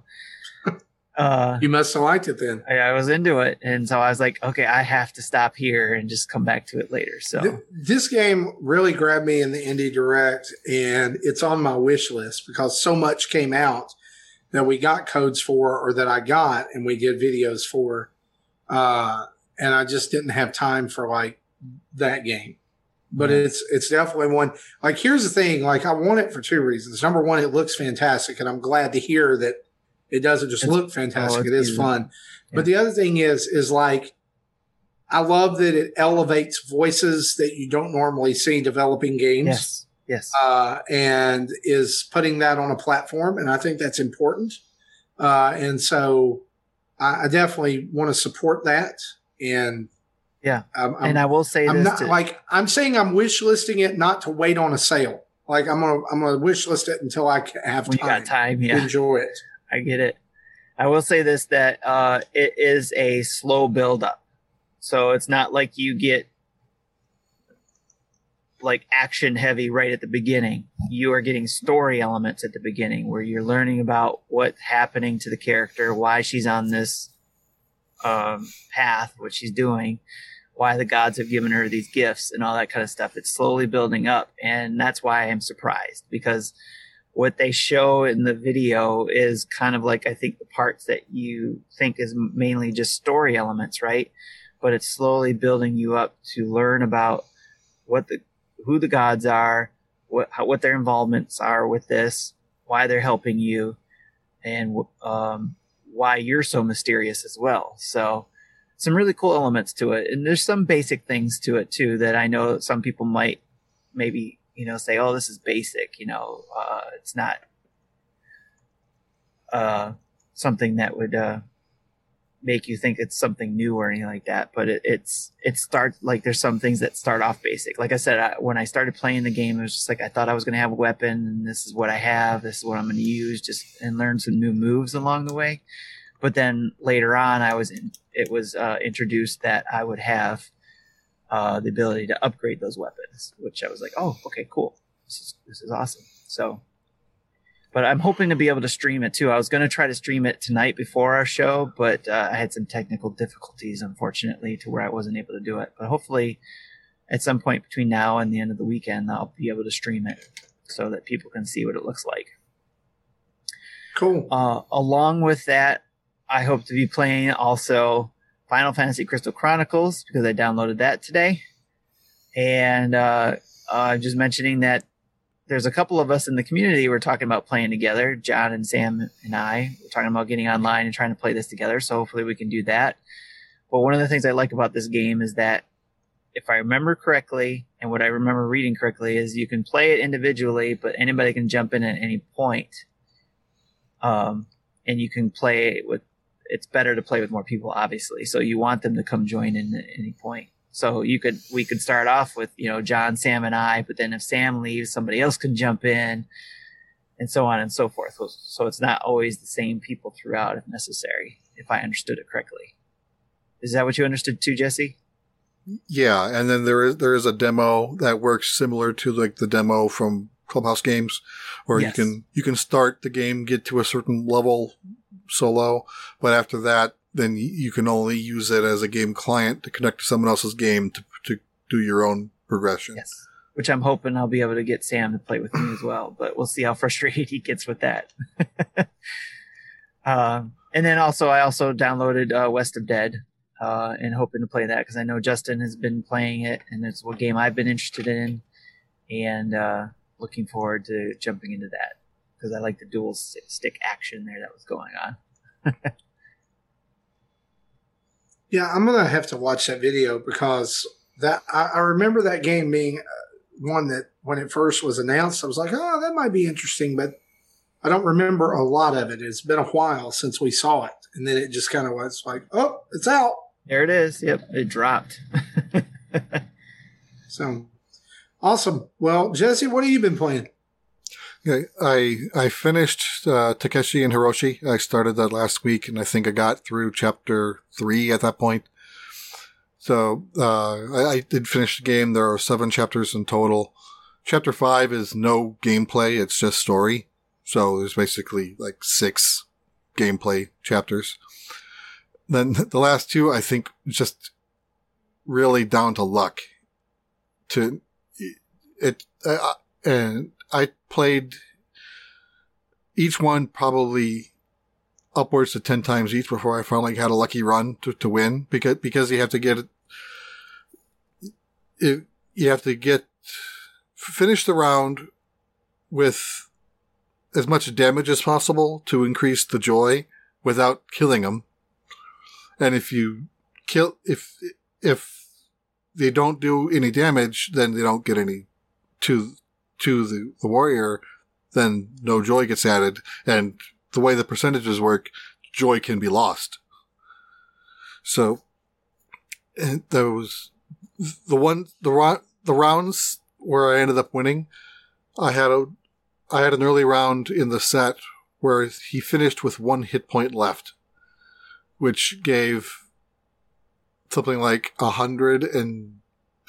uh, you must have liked it then. I, I was into it. And so I was like, okay, I have to stop here and just come back to it later. So Th- this game really grabbed me in the Indie Direct, and it's on my wish list because so much came out that we got codes for, or that I got and we did videos for. Uh, and I just didn't have time for like that game. But it's it's definitely one. Like, here's the thing. Like, I want it for two reasons. Number one, it looks fantastic, and I'm glad to hear that it doesn't just it's, look fantastic. Oh, it is fun. Yeah. But the other thing is, is like, I love that it elevates voices that you don't normally see developing games. Yes, yes. Uh, and is putting that on a platform, and I think that's important. Uh, and so I, I definitely want to support that. And yeah, I'm, I'm, and I will say I'm this not, too. Like, I'm saying I'm wish listing it not to wait on a sale. Like, I'm gonna I'm gonna wish list it until I have when time. You got time, yeah. Enjoy it. I get it. I will say this, that uh, it is a slow build up, so it's not like you get like action heavy right at the beginning. You are getting story elements at the beginning where you're learning about what's happening to the character, why she's on this um, path, what she's doing, why the gods have given her these gifts and all that kind of stuff. It's slowly building up. And that's why I'm surprised, because what they show in the video is kind of like, I think the parts that you think is mainly just story elements, right? But it's slowly building you up to learn about what the, who the gods are, what, how, what their involvements are with this, why they're helping you, and, um, why you're so mysterious as well. So some really cool elements to it. And there's some basic things to it too, that I know some people might maybe, you know, say, oh, this is basic, you know, uh, it's not uh, something that would uh, make you think it's something new or anything like that. But it, it's, it starts like, there's some things that start off basic. Like I said, I, when I started playing the game, it was just like, I thought I was going to have a weapon, and this is what I have, this is what I'm going to use, just and learn some new moves along the way. But then later on, I was in, it was uh, introduced that I would have uh, the ability to upgrade those weapons, which I was like, oh, okay, cool. This is, this is awesome. So, but I'm hoping to be able to stream it too. I was going to try to stream it tonight before our show, but uh, I had some technical difficulties, unfortunately, to where I wasn't able to do it. But hopefully at some point between now and the end of the weekend, I'll be able to stream it so that people can see what it looks like. Cool. Uh, along with that, I hope to be playing also Final Fantasy Crystal Chronicles, because I downloaded that today. And uh, uh, just mentioning that there's a couple of us in the community we're talking about playing together. John and Sam and I were talking about getting online and trying to play this together. So hopefully we can do that. But one of the things I like about this game is that, if I remember correctly, and what I remember reading correctly, is you can play it individually, but anybody can jump in at any point. Um, and you can play it with, it's better to play with more people, obviously. So you want them to come join in at any point. So you could, we could start off with, you know, John, Sam, and I, but then if Sam leaves, somebody else can jump in, and so on and so forth. So it's not always the same people throughout if necessary, if I understood it correctly. Is that what you understood too, Jesse? Yeah, and then there is there is a demo that works similar to like the demo from Clubhouse Games, where yes. you can you can start the game, get to a certain level solo, but after that, then you can only use it as a game client to connect to someone else's game to to do your own progression. Yes, which I'm hoping I'll be able to get Sam to play with me as well, but we'll see how frustrated he gets with that. um, and then also, I also downloaded uh, West of Dead. Uh, and hoping to play that because I know Justin has been playing it, and it's a game I've been interested in, and uh, looking forward to jumping into that because I like the dual stick action there that was going on. Yeah, I'm gonna have to watch that video because that I, I remember that game being one that when it first was announced, I was like, oh, that might be interesting, but I don't remember a lot of it. It's been a while since we saw it, and then it just kind of was like, oh, it's out. There it is. Yep. It dropped. So awesome. Well, Jesse, what have you been playing? Yeah, I, I finished uh, Takeshi and Hiroshi. I started that last week, and I think I got through chapter three at that point. So uh, I, I did finish the game. There are seven chapters in total. Chapter five is no gameplay. It's just story. So there's basically like six gameplay chapters. Then the last two, I think, just really down to luck. To it, uh, and I played each one probably upwards to ten times each before I finally had a lucky run to, to win because because you have to get it. You have to get finish the round with as much damage as possible to increase the joy without killing them. And if you kill, if, if they don't do any damage, then they don't get any to, to the, the warrior, then no joy gets added. And the way the percentages work, joy can be lost. So those, the one, the, the rounds where I ended up winning, I had a, I had an early round in the set where he finished with one hit point left, which gave something like one hundred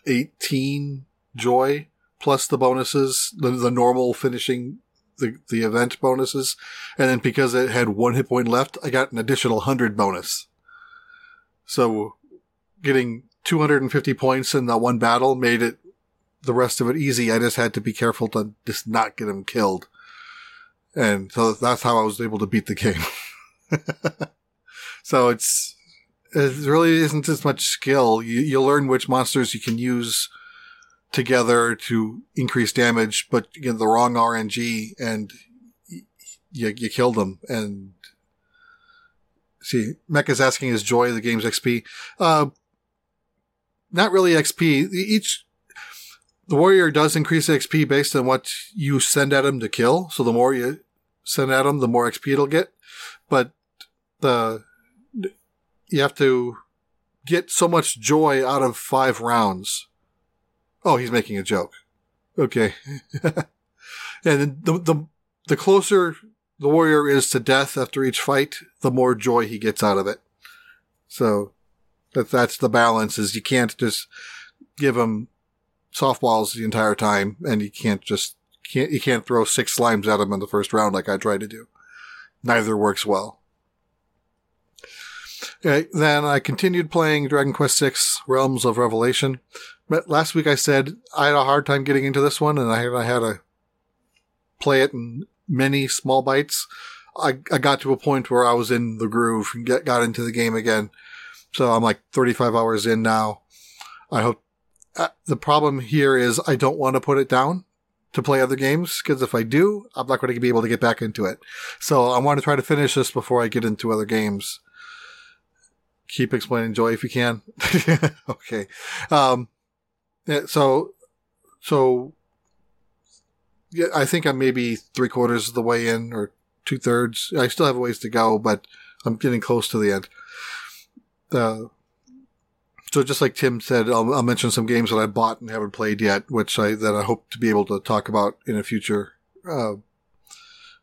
eighteen joy plus the bonuses, the, the normal finishing the, the event bonuses. And then because it had one hit point left, I got an additional one hundred bonus. So getting two hundred fifty points in that one battle made it the rest of it easy. I just had to be careful to just not get him killed. And so that's how I was able to beat the game. So it's, it really isn't as much skill. You, you learn which monsters you can use together to increase damage, but you get the wrong R N G and you, you killed them. And see, Mecha's asking his joy, the game's X P. Uh, not really X P. Each, The warrior does increase X P based on what you send at him to kill. So the more you send at him, the more X P it'll get. But the you have to get so much joy out of five rounds. Oh, he's making a joke. Okay. And the, the the closer the warrior is to death after each fight, the more joy he gets out of it. So that that's the balance. Is you can't just give him softballs the entire time, and you can't just can't you can't throw six slimes at him in the first round like I tried to do. Neither works well. Okay, then I continued playing Dragon Quest six Realms of Revelation. But last week I said I had a hard time getting into this one, and I had I had to play it in many small bites. I I got to a point where I was in the groove and get, got into the game again. So I'm like thirty-five hours in now. I hope. Uh, the problem here is I don't want to put it down to play other games because if I do, I'm not going to be able to get back into it. So I want to try to finish this before I get into other games. Keep explaining joy if you can. Okay. Um, yeah, so, so yeah, I think I'm maybe three quarters of the way in or two thirds. I still have a ways to go, but I'm getting close to the end. Uh, So just like Tim said, I'll, I'll mention some games that I bought and haven't played yet, which I that I hope to be able to talk about in a future uh,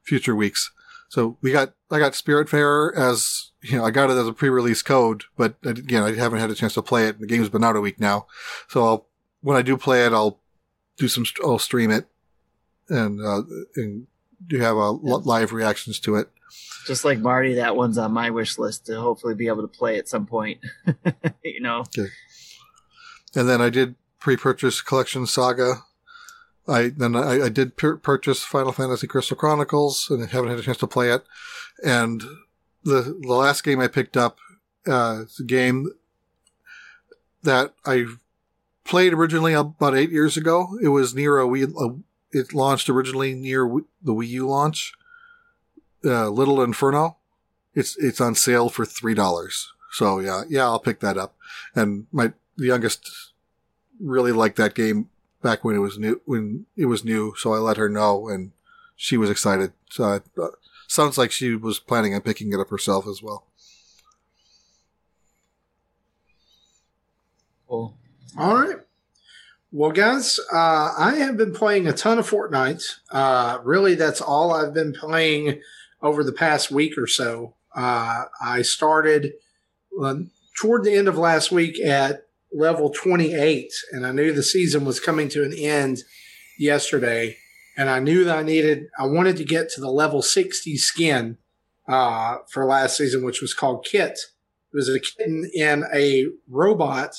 future weeks. So we got, I got Spiritfarer as, you know, I got it as a pre-release code, but again, I haven't had a chance to play it. The game's been out a week now. So I'll, when I do play it, I'll do some, I'll stream it and, uh, and do have a live reactions to it. Just like Marty, that one's on my wish list to hopefully be able to play at some point, you know? Okay. And then I did pre-purchase Collection Saga. I then I, I did pur- purchase Final Fantasy Crystal Chronicles, and I haven't had a chance to play it. And the the last game I picked up, uh, it's a game that I played originally about eight years ago. It was near a Wii. A, it launched originally near w- the Wii U launch. Uh, Little Inferno. It's it's on sale for three dollars. So yeah, yeah, I'll pick that up. And my youngest really liked that game back when it was new, when it was new, so I let her know, and she was excited. So it sounds like she was planning on picking it up herself as well. Cool. All right. Well, guys, uh, I have been playing a ton of Fortnite. Uh, really, that's all I've been playing over the past week or so. Uh, I started uh, toward the end of last week at level twenty-eight, and I knew the season was coming to an end yesterday, and I knew that I needed, I wanted to get to the level sixty skin uh, for last season, which was called Kit. It was a kitten and a robot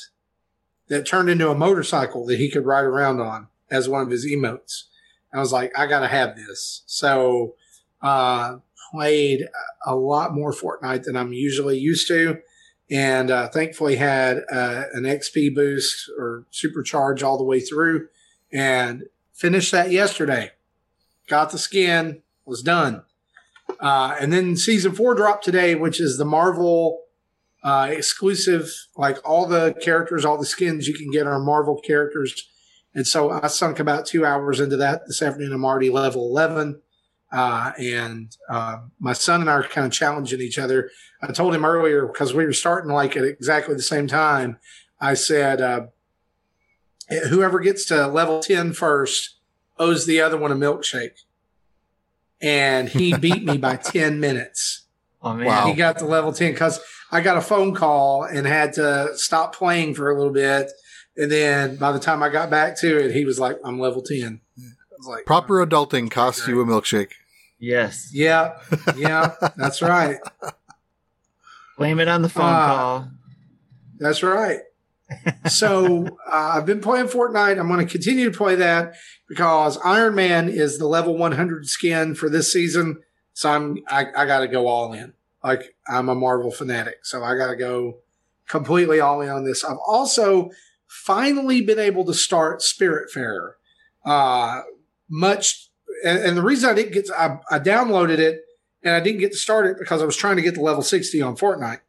that turned into a motorcycle that he could ride around on as one of his emotes. And I was like, I gotta have this. So uh played a lot more Fortnite than I'm usually used to. And uh, thankfully had uh, an X P boost or supercharge all the way through, and finished that yesterday. Got the skin, was done. Uh, and then season four dropped today, which is the Marvel uh, exclusive. Like all the characters, all the skins you can get are Marvel characters. And so I sunk about two hours into that this afternoon. I'm already level eleven. Uh, and, uh, my son and I are kind of challenging each other. I told him earlier, because we were starting like at exactly the same time. I said, uh, whoever gets to level ten first owes the other one a milkshake. And he beat me by ten minutes. Oh, man. Wow. He got to level ten because I got a phone call and had to stop playing for a little bit. And then by the time I got back to it, he was like, I'm level ten. Like, proper adulting costs great. You a milkshake. Yes. Yeah. Yeah. That's right. Blame it on the phone uh, call. That's right. So uh, I've been playing Fortnite. I'm going to continue to play that because Iron Man is the level one hundred skin for this season. So I'm I, I got to go all in. Like I'm a Marvel fanatic, so I got to go completely all in on this. I've also finally been able to start Spiritfarer. Uh, much, and, and the reason I didn't get to, I, I downloaded it and I didn't get to start it because I was trying to get to level sixty on Fortnite.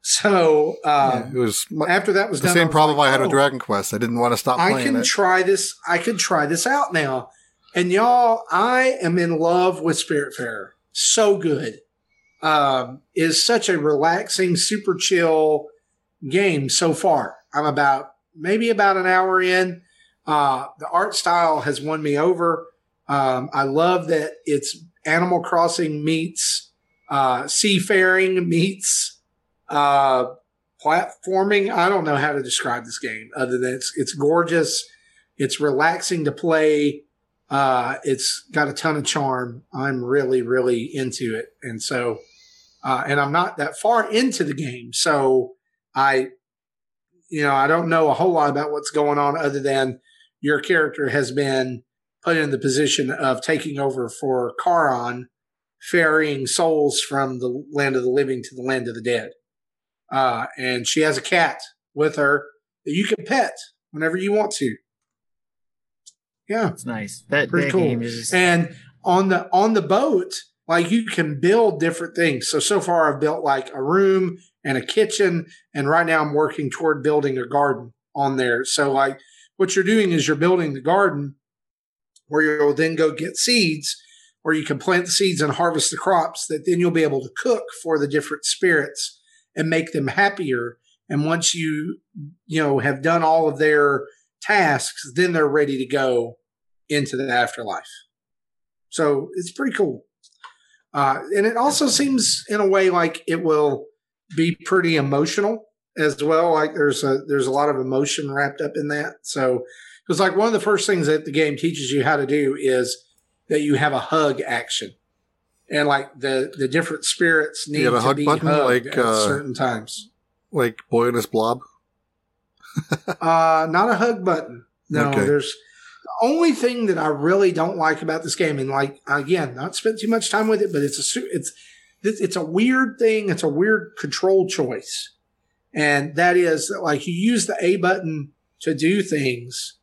So, uh, yeah, it was after that was the done, same I was problem like, I had oh, with Dragon Quest. I didn't want to stop playing. I can it. try this. I can try this out now. And y'all, I am in love with Spiritfarer. So good. Um, it is such a relaxing, super chill game so far. I'm about maybe about an hour in. Uh, the art style has won me over. Um, I love that it's Animal Crossing meets uh, seafaring meets uh, platforming. I don't know how to describe this game other than it's it's gorgeous. It's relaxing to play. Uh, it's got a ton of charm. I'm really, really into it. And so, uh, and I'm not that far into the game. So I, you know, I don't know a whole lot about what's going on other than your character has been put in the position of taking over for Carrion, ferrying souls from the land of the living to the land of the dead. Uh, and she has a cat with her that you can pet whenever you want to. Yeah. That's nice. That, Pretty that cool. Game is- and on the, on the boat, like you can build different things. So, so far I've built like a room and a kitchen. And right now I'm working toward building a garden on there. So like, what you're doing is you're building the garden where you'll then go get seeds, or you can plant the seeds and harvest the crops that then you'll be able to cook for the different spirits and make them happier. And once you, you know, have done all of their tasks, then they're ready to go into the afterlife. So it's pretty cool. Uh, and it also seems in a way like it will be pretty emotional as well. Like there's a, there's a lot of emotion wrapped up in that. So it was like one of the first things that the game teaches you how to do is that you have a hug action. And like the, the different spirits need to hug be button, hugged like, at uh, certain times. Like Boy and His Blob? uh, not a hug button. No, okay. There's the only thing that I really don't like about this game, and like again, not spent too much time with it, but it's a it's it's a weird thing. It's a weird control choice, and that is that like you use the A button to do things,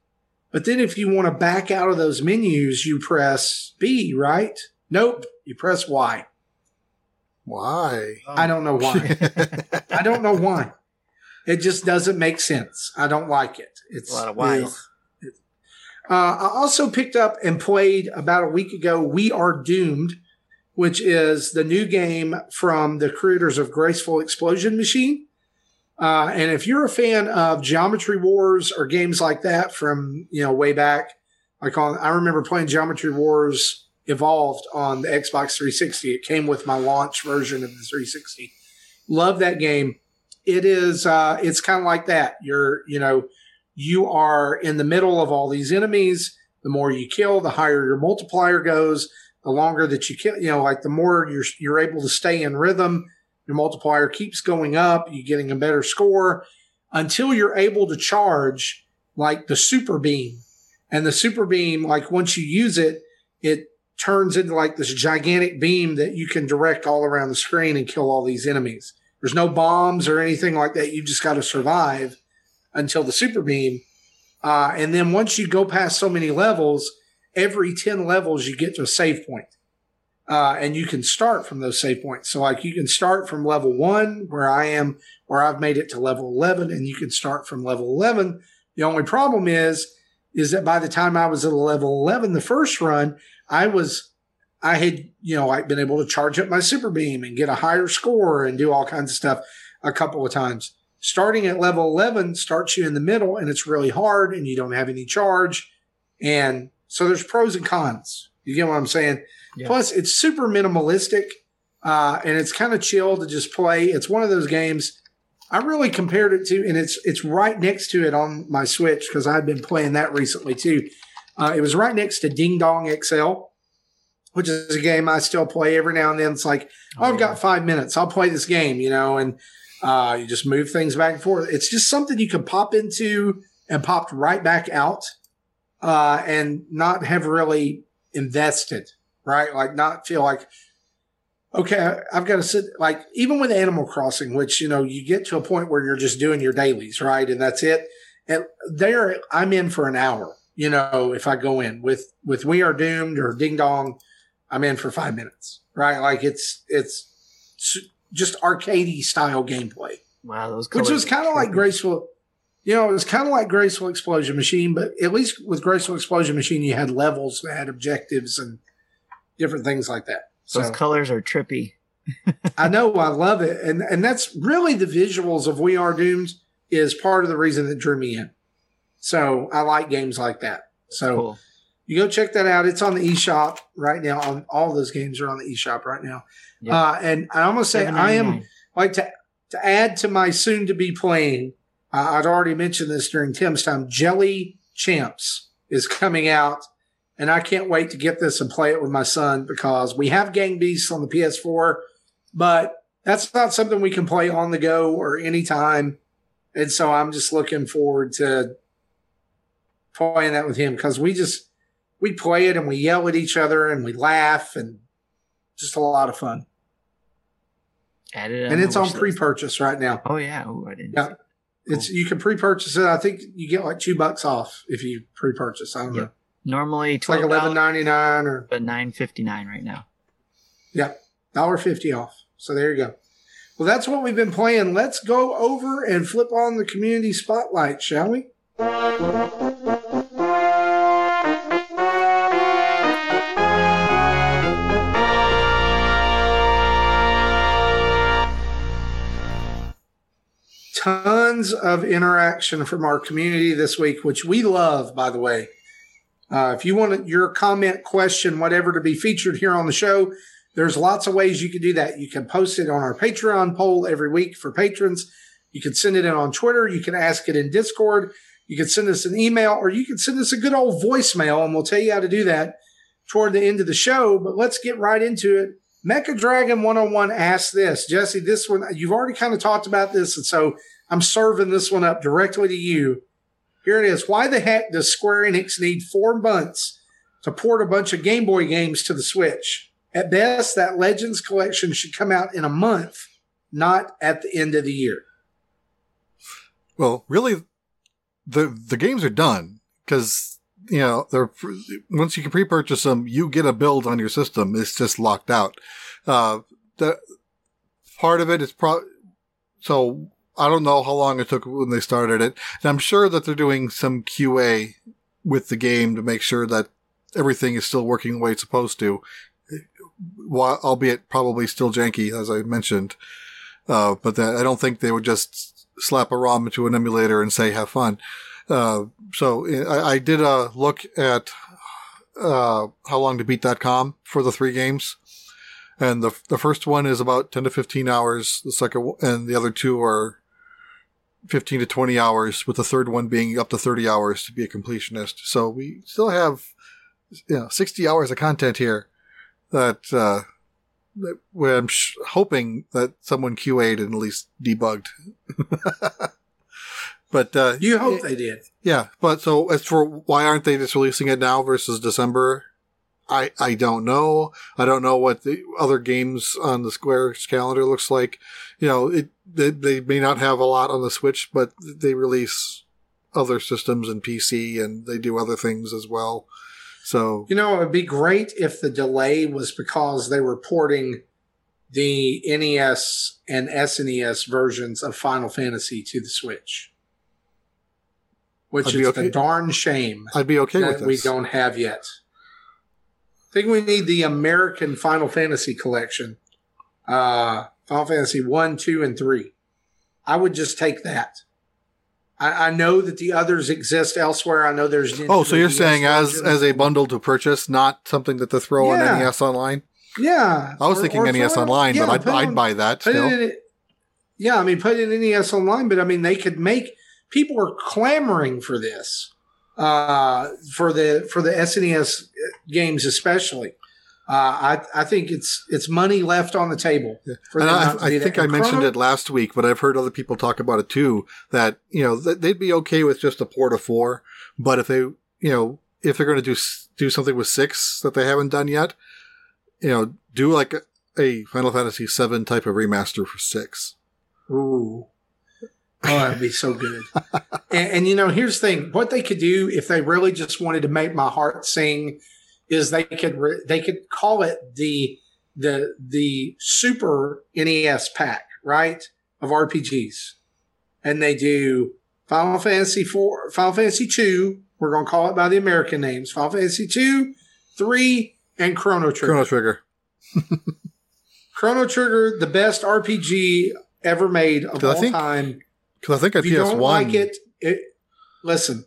but then if you want to back out of those menus, you press B, right? Nope. You press Y. Why? I don't know why. I don't know why. It just doesn't make sense. I don't like it. It's a lot of whys. It, uh, I also picked up and played about a week ago, We Are Doomed, which is the new game from the creators of Graceful Explosion Machine. Uh, and if you're a fan of Geometry Wars or games like that from, you know, way back, like on, I remember playing Geometry Wars Evolved on the Xbox three sixty. It came with my launch version of the three sixty. Love that game. It is, uh, it's kind of like that. You're, you know, you are in the middle of all these enemies. The more you kill, the higher your multiplier goes. The longer that you kill, you know, like the more you're, you're able to stay in rhythm, your multiplier keeps going up. You're getting a better score until you're able to charge like the super beam. And the super beam, like once you use it, it turns into like this gigantic beam that you can direct all around the screen and kill all these enemies. There's no bombs or anything like that. You just got to survive until the super beam. Uh, and then once you go past so many levels, every ten levels, you get to a save point. Uh, and you can start from those save points. So like you can start from level one where I am, where I've made it to level eleven, and you can start from level eleven. The only problem is, is that by the time I was at level eleven, the first run, I was, I had, you know, I'd been able to charge up my super beam and get a higher score and do all kinds of stuff a couple of times. Starting at level eleven starts you in the middle, and it's really hard, and you don't have any charge. And so there's pros and cons. You get what I'm saying? Yeah. Plus, it's super minimalistic, uh, and it's kind of chill to just play. It's one of those games I really compared it to, and it's it's right next to it on my Switch because I've been playing that recently too. Uh, it was right next to Ding Dong X L, which is a game I still play every now and then. It's like, oh, I've yeah. got five minutes. I'll play this game, you know, and uh, you just move things back and forth. It's just something you can pop into and pop right back out uh, and not have really invested, right? Like not feel like, okay, I've got to sit. Like even with Animal Crossing, which, you know, you get to a point where you're just doing your dailies, right? And that's it. And there I'm in for an hour. You know, if I go in with, with We Are Doomed or Ding Dong, I'm in for five minutes, right? Like it's it's just arcadey style gameplay. Wow, those colors, which was kind of like Graceful. You know, it was kind of like Graceful Explosion Machine, but at least with Graceful Explosion Machine, you had levels that had objectives and different things like that. So, those colors are trippy. I know, I love it, and and that's really the visuals of We Are Doomed is part of the reason that drew me in. So I like games like that. So cool. You go check that out. It's on the eShop right now. On, all those games are on the eShop right now. Yep. Uh, and I almost say I am like to, to add to my soon to be playing. Uh, I'd already mentioned this during Tim's time. Jelly Champs is coming out, and I can't wait to get this and play it with my son because we have Gang Beasts on the P S four, but that's not something we can play on the go or anytime. And so I'm just looking forward to playing that with him because we just we play it and we yell at each other and we laugh and just a lot of fun. Added and it's on pre-purchase right now. Oh yeah, Ooh, I didn't. Yeah, cool. It's you can pre-purchase it. I think you get like two bucks off if you pre-purchase. I don't yeah. know. Normally it's like eleven ninety nine or but nine fifty nine right now. Yeah, dollar fifty off. So there you go. Well, that's what we've been playing. Let's go over and flip on the community spotlight, shall we? Tons of interaction from our community this week, which we love, by the way. Uh, if you want your comment, question, whatever to be featured here on the show, There's lots of ways you can do that. You can post it on our Patreon poll every week for patrons. You can send it in on Twitter. You can ask it in Discord. You can send us an email, or you can send us a good old voicemail, and we'll tell you how to do that toward the end of the show. But let's get right into it. Mecha Dragon one oh one asks this. Jesse, this one, you've already kind of talked about this, and so I'm serving this one up directly to you. Here it is. Why the heck does Square Enix need four months to port a bunch of Game Boy games to the Switch? At best, that Legends collection should come out in a month, not at the end of the year. Well, really, the the games are done because, you know, they're once you can pre-purchase them, you get a build on your system. It's just locked out. Uh, the part of it is pro. So I don't know how long it took when they started it, and I'm sure that they're doing some Q A with the game to make sure that everything is still working the way it's supposed to. While, albeit probably still janky, as I mentioned. Uh, but that, I don't think they would just slap a ROM into an emulator and say, have fun. Uh, so I, I did a look at, uh, how long to beat dot com for the three games. And the, the first one is about ten to fifteen hours. The second, and the other two are fifteen to twenty hours, with the third one being up to thirty hours to be a completionist. So we still have, you know, sixty hours of content here. That, uh, that I'm sh- hoping that someone Q A'd and at least debugged. But, uh, you hope it, they did. Yeah. But so as for why aren't they just releasing it now versus December? I, I don't know. I don't know what the other games on the Square's calendar looks like. You know, it, they, they may not have a lot on the Switch, but they release other systems and P C, and they do other things as well. So, you know, it would be great if the delay was because they were porting the N E S and S N E S versions of Final Fantasy to the Switch, which is okay. A darn shame I'd be okay that with we don't have yet. I think we need the American Final Fantasy collection, uh, Final Fantasy one, two, and three. I would just take that. I know that the others exist elsewhere. I know there's... Oh, so you're saying as as a bundle to purchase, not something that they throw yeah. on N E S Online? Yeah. I was or, thinking or N E S throw, Online, yeah, but I'd, on, I'd buy that still. In, yeah, I mean, put it in N E S Online, but I mean, they could make... People are clamoring for this, uh, for the for the S N E S games especially. Uh, I I think it's it's money left on the table. For and I, I think I Chrono- mentioned it last week, but I've heard other people talk about it too. That, you know, they'd be okay with just a port of four, but if they, you know, if they're going to do do something with six that they haven't done yet, you know, do like a, a Final Fantasy seven type of remaster for six. Ooh, oh, that'd be so good. and, and you know, here's the thing: what they could do if they really just wanted to make my heart sing. Is they could re- they could call it the the the Super N E S pack, right, of R P Gs, and they do Final Fantasy four, Final Fantasy two. We're gonna call it by the American names: Final Fantasy two, three, and Chrono Trigger. Chrono Trigger. Chrono Trigger, the best R P G ever made of all think, time. Because I think at if you P S one, don't like it, it listen.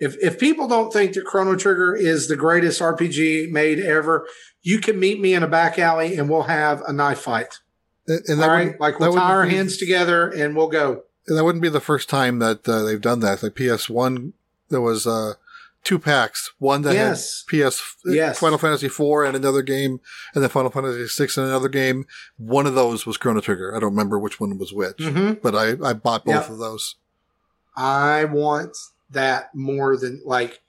If if people don't think that Chrono Trigger is the greatest R P G made ever, you can meet me in a back alley and we'll have a knife fight. And, and that all right? Like, we'll tie our be, hands together and we'll go. And that wouldn't be the first time that uh, they've done that. Like P S one, there was uh, two packs. One that yes. had P S yes. Final Fantasy four and another game, and then Final Fantasy six and another game. One of those was Chrono Trigger. I don't remember which one was which, mm-hmm. but I, I bought both yep. of those. I want... that more than like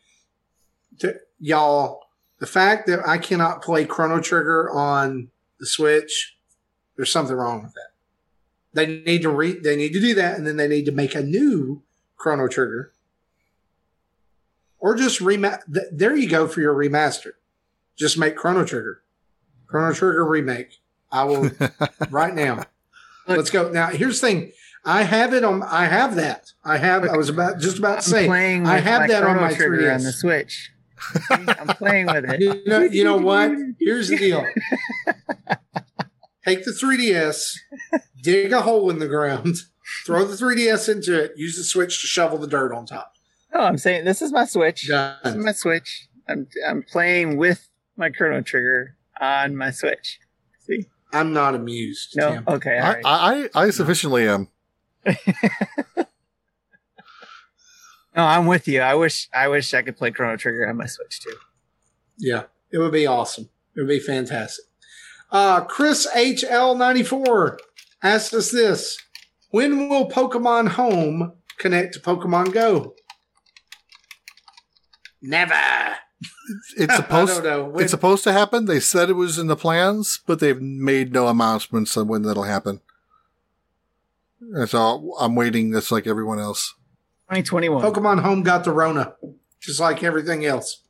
to, y'all, the fact that I cannot play Chrono Trigger on the Switch, there's something wrong with that. They need to re they need to do that, and then they need to make a new Chrono Trigger, or just rema- th- there you go for your remaster. Just make Chrono Trigger, Chrono Trigger remake. I will right now. Let's go now. Here's the thing. I have it on. I have that. I have. I was about just about to say. Playing with I have my that Chrono on my Trigger three D S. On the Switch. I'm playing with it. You know, you know what? Here's the deal. Take the three D S, dig a hole in the ground, throw the three D S into it, use the Switch to shovel the dirt on top. No, I'm saying this is my Switch. Done. This is my Switch. I'm I'm playing with my Chrono Trigger on my Switch. see. I'm not amused. No, Tim. Okay. I, right. I, I, I sufficiently am. No, I'm with you. I wish, I wish I could play Chrono Trigger on my Switch too. Yeah, it would be awesome. It would be fantastic. Uh, Chris H L ninety-four asked us this: when will Pokemon Home connect to Pokemon Go? Never. It's supposed. I don't know. When, it's supposed to happen. They said it was in the plans, but they've made no announcements on when that'll happen. That's all. I'm waiting. That's like everyone else. twenty twenty-one Pokemon Home got the Rona, just like everything else.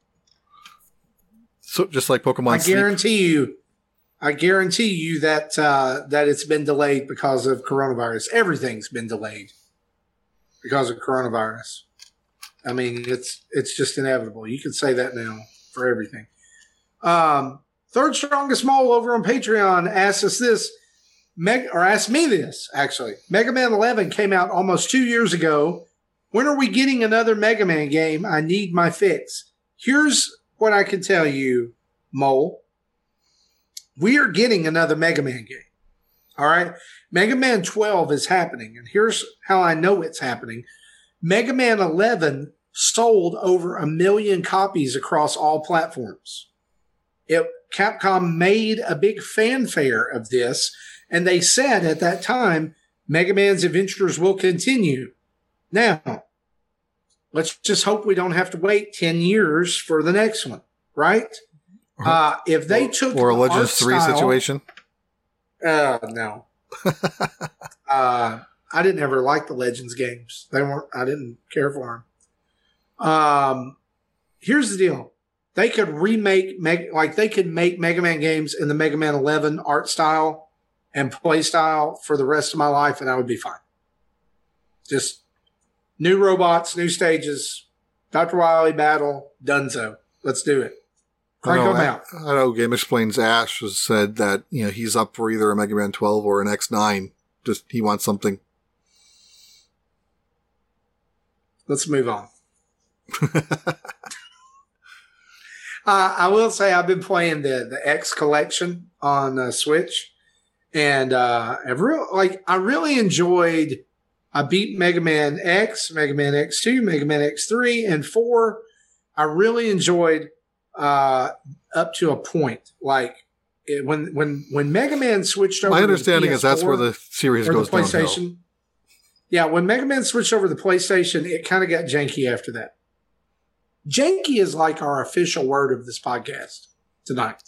So just like Pokemon, I Sleep. guarantee you. I guarantee you that uh, that it's been delayed because of coronavirus. Everything's been delayed because of coronavirus. I mean, it's it's just inevitable. You can say that now for everything. Um, Third Strongest Mole over on Patreon asks us this, Meg- or asked me this, actually. Mega Man eleven came out almost two years ago. When are we getting another Mega Man game? I need my fix. Here's what I can tell you, Mole. We are getting another Mega Man game. All right. Mega Man twelve is happening. And here's how I know it's happening. Mega Man eleven sold over a million copies across all platforms. It, Capcom made a big fanfare of this. And they said at that time, Mega Man's adventures will continue. Now, let's just hope we don't have to wait ten years for the next one. Right? Uh, if they took or a Legends three style, situation, uh, no, uh, I didn't ever like the Legends games. They weren't. I didn't care for them. Um, here's the deal: they could remake, make, like they could make Mega Man games in the Mega Man eleven art style and play style for the rest of my life, and I would be fine. Just new robots, new stages, Doctor Wily battle, dunzo. Let's do it. I know, I, I know Game Explains Ash has said that, you know, he's up for either a Mega Man twelve or an X nine. Just, he wants something. Let's move on. uh, I will say I've been playing the, the X collection on uh, Switch. And uh, I've re- like, I really enjoyed, I beat Mega Man X, Mega Man X two, Mega Man X three, and four. I really enjoyed... Uh, up to a point, like it, when when when Mega Man switched over. My understanding to the P S four, is that's where the series goes the PlayStation. Downhill. Yeah, when Mega Man switched over to the PlayStation, it kind of got janky after that. Janky is like our official word of this podcast tonight.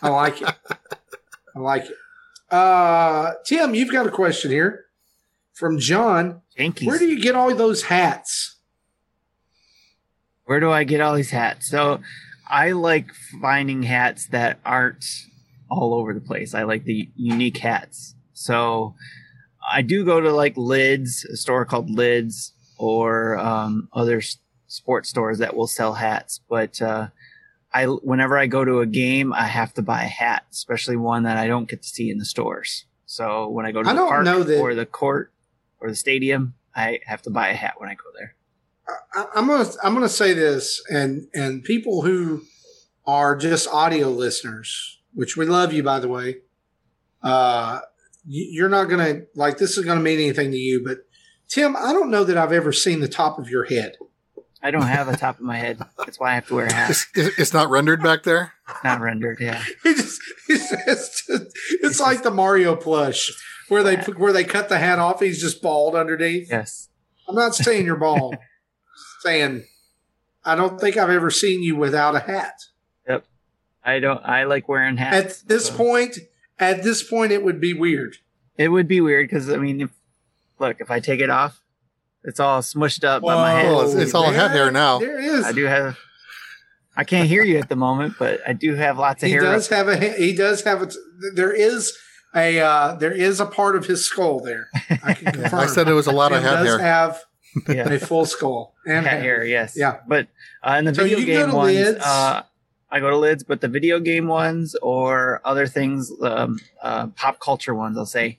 I like it. I like it. Uh, Tim, you've got a question here from John. Janky. Where do you get all those hats? Where do I get all these hats? So I like finding hats that aren't all over the place. I like the unique hats. So I do go to like Lids, a store called Lids, or um, other sports stores that will sell hats. But uh, I, whenever I go to a game, I have to buy a hat, especially one that I don't get to see in the stores. So when I go to I the park that- or the court or the stadium, I have to buy a hat when I go there. I'm going to I'm going to say this, and, and people who are just audio listeners, which we love you, by the way, uh, you're not going to, like, this is going to mean anything to you, but Tim, I don't know that I've ever seen the top of your head. I don't have a top of my head. That's why I have to wear a hat. It's, it's not rendered back there? Not rendered, yeah. It just, it's, it's, it's, it's like just, the Mario plush where they, where they cut the hat off. He's just bald underneath. Yes. I'm not saying you're bald. Saying, I don't think I've ever seen you without a hat. Yep, I don't. I like wearing hats. At this so. point, at this point, it would be weird. It would be weird because I mean, if, look, if I take it off, it's all smushed up Whoa, by my head. It's, it's all head hair now. There it is. I do have. I can't hear you at the moment, but I do have lots of he hair. He does up. have a. He does have a. There is a. Uh, there is a part of his skull there. I can confirm. I said it was a lot of head hair. Does have. Yeah. A full skull and hat hair, yes, yeah. But uh, in the so video game ones, Lids. uh, I go to Lids, but the video game ones or other things, um, uh, pop culture ones, I'll say,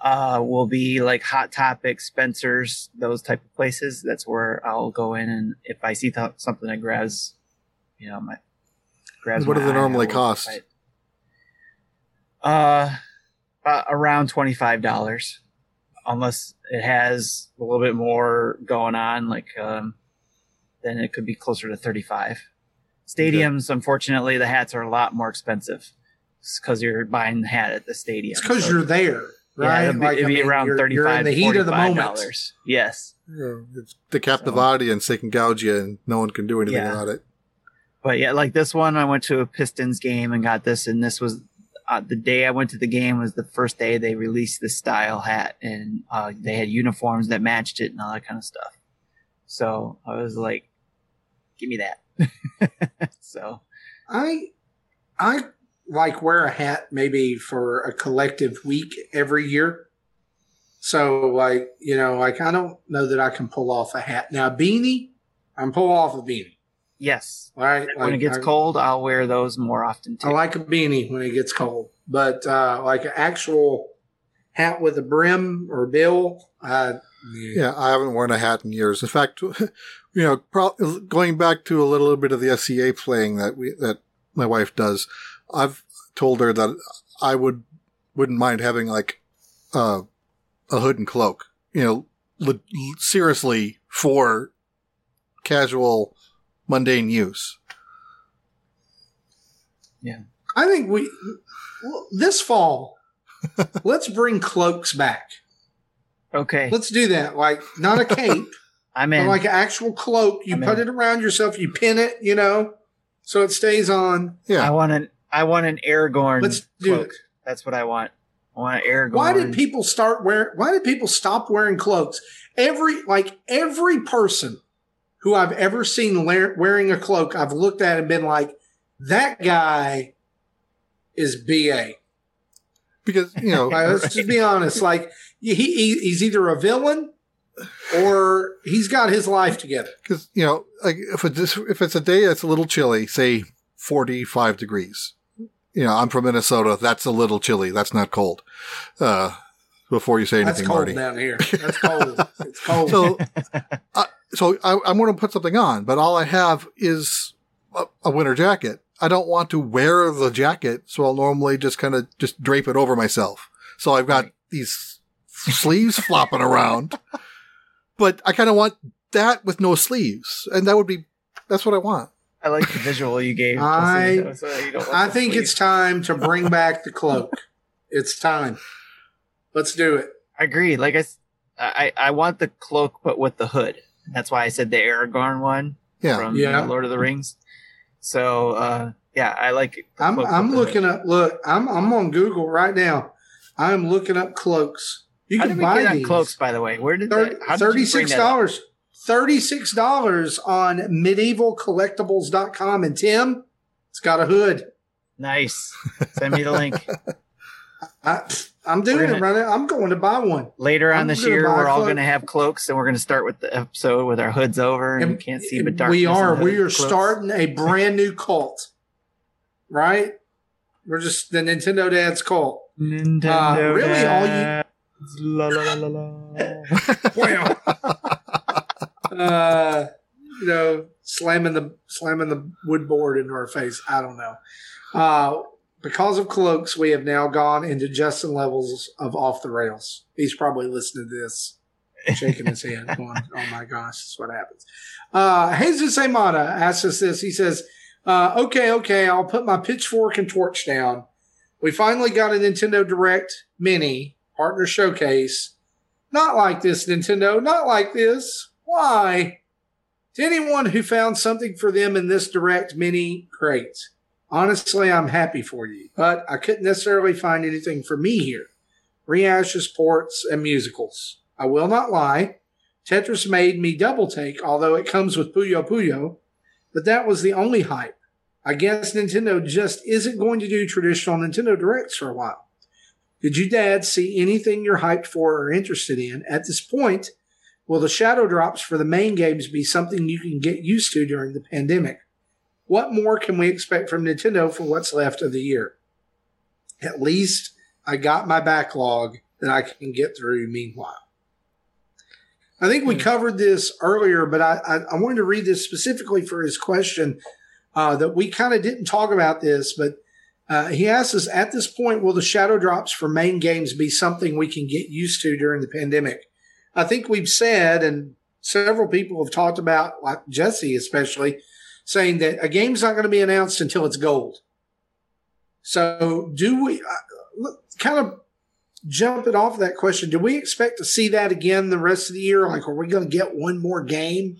uh, will be like Hot Topic, Spencer's, those type of places. That's where I'll go in, and if I see th- something that grabs, you know, my grabs. What do they normally cost? Uh, uh around twenty-five dollars, unless it has a little bit more going on. Like, um, then it could be closer to thirty-five. Stadiums, yeah. Unfortunately, the hats are a lot more expensive because you're buying the hat at the stadium. It's because so you're there, right? Yeah, it'd be, like, it'd be I mean, around you're, thirty-five. You're in the heat of the moment. Yes. Yeah, it's the captive so, audience, they can gouge you, and no one can do anything yeah. about it. But yeah, like this one, I went to a Pistons game and got this, and this was uh, the day I went to the game was the first day they released the style hat, and uh, they had uniforms that matched it and all that kind of stuff. So I was like, "Give me that." So I I like wear a hat maybe for a collective week every year. So like, you know, like I don't know that I can pull off a hat. Now beanie, I'm pull off a beanie. Yes. Right. When like, it gets I, cold, I'll wear those more often too. I like a beanie when it gets cold. But uh, like an actual hat with a brim or bill, uh Yeah, I haven't worn a hat in years. In fact, you know, pro- going back to a little bit of the S E A playing that we that my wife does, I've told her that I would wouldn't mind having like uh, a hood and cloak. You know, le- seriously for casual, mundane use. Yeah, I think we this fall let's bring cloaks back. Okay. Let's do that. Like, not a cape. I'm in. But like an actual cloak. You I'm put in. it around yourself. You pin it, you know, so it stays on. Yeah. I want an I want an Aragorn Let's do cloak. It. That's what I want. I want an Aragorn. Why did people start wearing, why did people stop wearing cloaks? Every, like every person who I've ever seen la- wearing a cloak, I've looked at and been like, that guy is B A. Because, you know. Like, let's right. just be honest. Like, He, he he's either a villain or he's got his life together. Because, you know, like if it's, if it's a day that's a little chilly, say forty-five degrees, you know, I'm from Minnesota. That's a little chilly. That's not cold. Uh, before you say anything, that's cold Marty. Down here. That's cold. It's cold. So, I, so I, I'm going to put something on, but all I have is a, a winter jacket. I don't want to wear the jacket. So I'll normally just kind of just drape it over myself. So I've got right. these sleeves flopping around, but I kind of want that with no sleeves, and that would be that's what I want. I like the visual you gave. I, so you don't I think sleeves. It's time to bring back the cloak. It's time. Let's do it. I agree. Like I, I, I want the cloak, but with the hood. That's why I said the Aragorn one yeah. from yeah. You know, Lord of the Rings. So uh, yeah, I like it. I'm I'm looking hood. up. Look, I'm I'm on Google right now. I'm looking up cloaks. You how can did we buy get on these cloaks, by the way. Where did thirty, that, how did thirty-six dollars? thirty-six dollars on medieval collectibles dot com. And Tim, it's got a hood. Nice. Send me the link. I, I'm doing gonna, it right now. I'm going to buy one later on I'm this year. We're all going to have cloaks, and we're going to start with the episode with our hoods over, and, and you can't see but darkness. We are. We are starting a brand new cult, right? We're just the Nintendo Dads cult. Nintendo uh, really, Dads. all you. La, la, la, la, la. uh, you know, slamming the slamming the wood board into our face. I don't know. Uh, because of cloaks, we have now gone into Justin levels of off the rails. He's probably listening to this, shaking his head, going, "Oh my gosh, that's what happens." Uh, Jesus Amada asks us this. He says, uh, "Okay, okay, I'll put my pitchfork and torch down. We finally got a Nintendo Direct Mini." Partner Showcase. Not like this, Nintendo. Not like this. Why? To anyone who found something for them in this Direct Mini, great. Honestly, I'm happy for you. But I couldn't necessarily find anything for me here. Rehashes, ports, and musicals. I will not lie. Tetris made me double take, although it comes with Puyo Puyo. But that was the only hype. I guess Nintendo just isn't going to do traditional Nintendo Directs for a while. Did you, Dad, see anything you're hyped for or interested in? At this point, will the shadow drops for the main games be something you can get used to during the pandemic? What more can we expect from Nintendo for what's left of the year? At least I got my backlog that I can get through meanwhile. I think we covered this earlier, but I, I, I wanted to read this specifically for his question uh, that we kind of didn't talk about this, but Uh, he asks us, at this point, will the shadow drops for main games be something we can get used to during the pandemic? I think we've said, and several people have talked about, like Jesse especially, saying that a game's not going to be announced until it's gold. So do we uh, kind of jumping off that question, do we expect to see that again the rest of the year? Like, are we going to get one more game?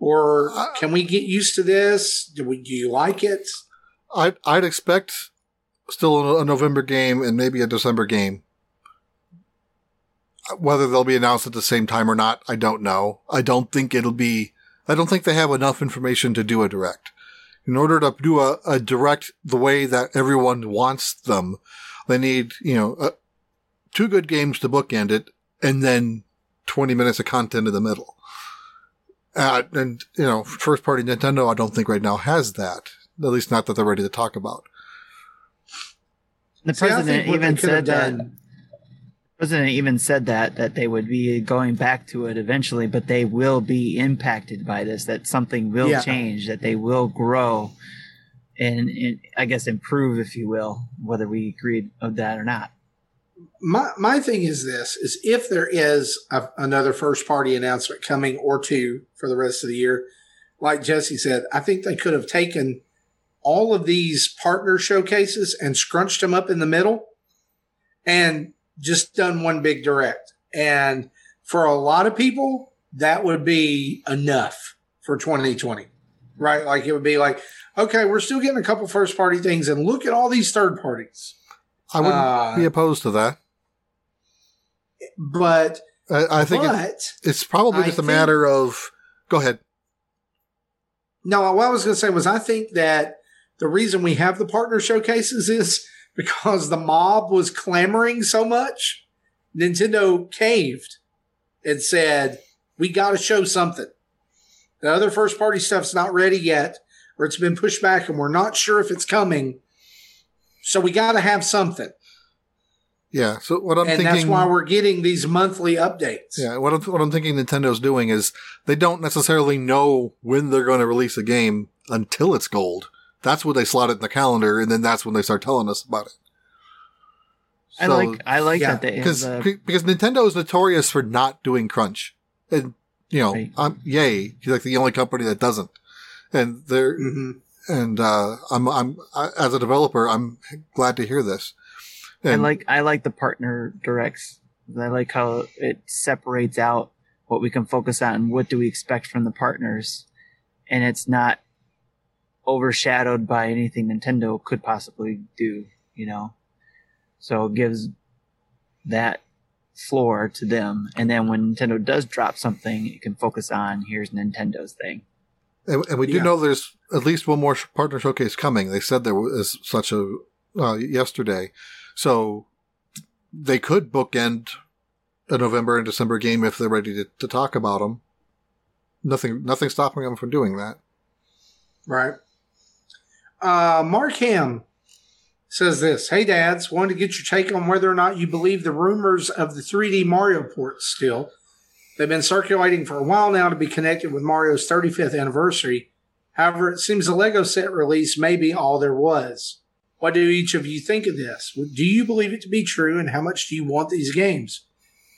Or can we get used to this? Do we? Do you like it? I'd, I'd expect still a November game and maybe a December game. Whether they'll be announced at the same time or not, I don't know. I don't think it'll be... I don't think they have enough information to do a direct. In order to do a, a direct the way that everyone wants them, they need, you know, uh, two good games to bookend it and then twenty minutes of content in the middle. Uh, and, you know, first-party Nintendo I don't think right now has that. At least not that they're ready to talk about. The president See, even said that... Done. The president even said that, that they would be going back to it eventually, but they will be impacted by this, that something will yeah. change, that they will grow and, and, I guess, improve, if you will, whether we agree of that or not. My my thing is this, is if there is a, another first-party announcement coming or two for the rest of the year, like Jesse said, I think they could have taken all of these partner showcases and scrunched them up in the middle and just done one big direct. And for a lot of people, that would be enough for twenty twenty, right? Like it would be like, okay, we're still getting a couple first-party things, and look at all these third parties. I wouldn't uh, be opposed to that. But I, I think but it, it's probably just I a matter think, of... Go ahead. No, what I was going to say was I think that the reason we have the partner showcases is because the mob was clamoring so much. Nintendo caved and said, we got to show something. The other first-party stuff's not ready yet, or it's been pushed back and we're not sure if it's coming. So we got to have something. Yeah. So what I'm and thinking, that's why we're getting these monthly updates. Yeah. What I'm, what I'm thinking Nintendo's doing is they don't necessarily know when they're going to release a game until it's gold. That's when they slot it in the calendar, and then that's when they start telling us about it. So, I like I like yeah, that they because uh, because Nintendo is notorious for not doing crunch, and you know, right. I'm yay, you're like the only company that doesn't, and they're. Mm-hmm. And uh, I'm, I'm I, as a developer, I'm glad to hear this. And I like, I like the partner directs. I like how it separates out what we can focus on and what do we expect from the partners, and it's not overshadowed by anything Nintendo could possibly do. You know, so it gives that floor to them, and then when Nintendo does drop something, it can focus on here's Nintendo's thing. And we do yeah. know there's at least one more partner showcase coming. They said there was such a uh, yesterday. So they could bookend a November and December game if they're ready to, to talk about them. Nothing, nothing stopping them from doing that. Right. Uh, Mark Ham says this. Hey, Dads, wanted to get your take on whether or not you believe the rumors of the three D Mario port still. They've been circulating for a while now to be connected with Mario's thirty-fifth anniversary. However, it seems the Lego set release may be all there was. What do each of you think of this? Do you believe it to be true, and how much do you want these games?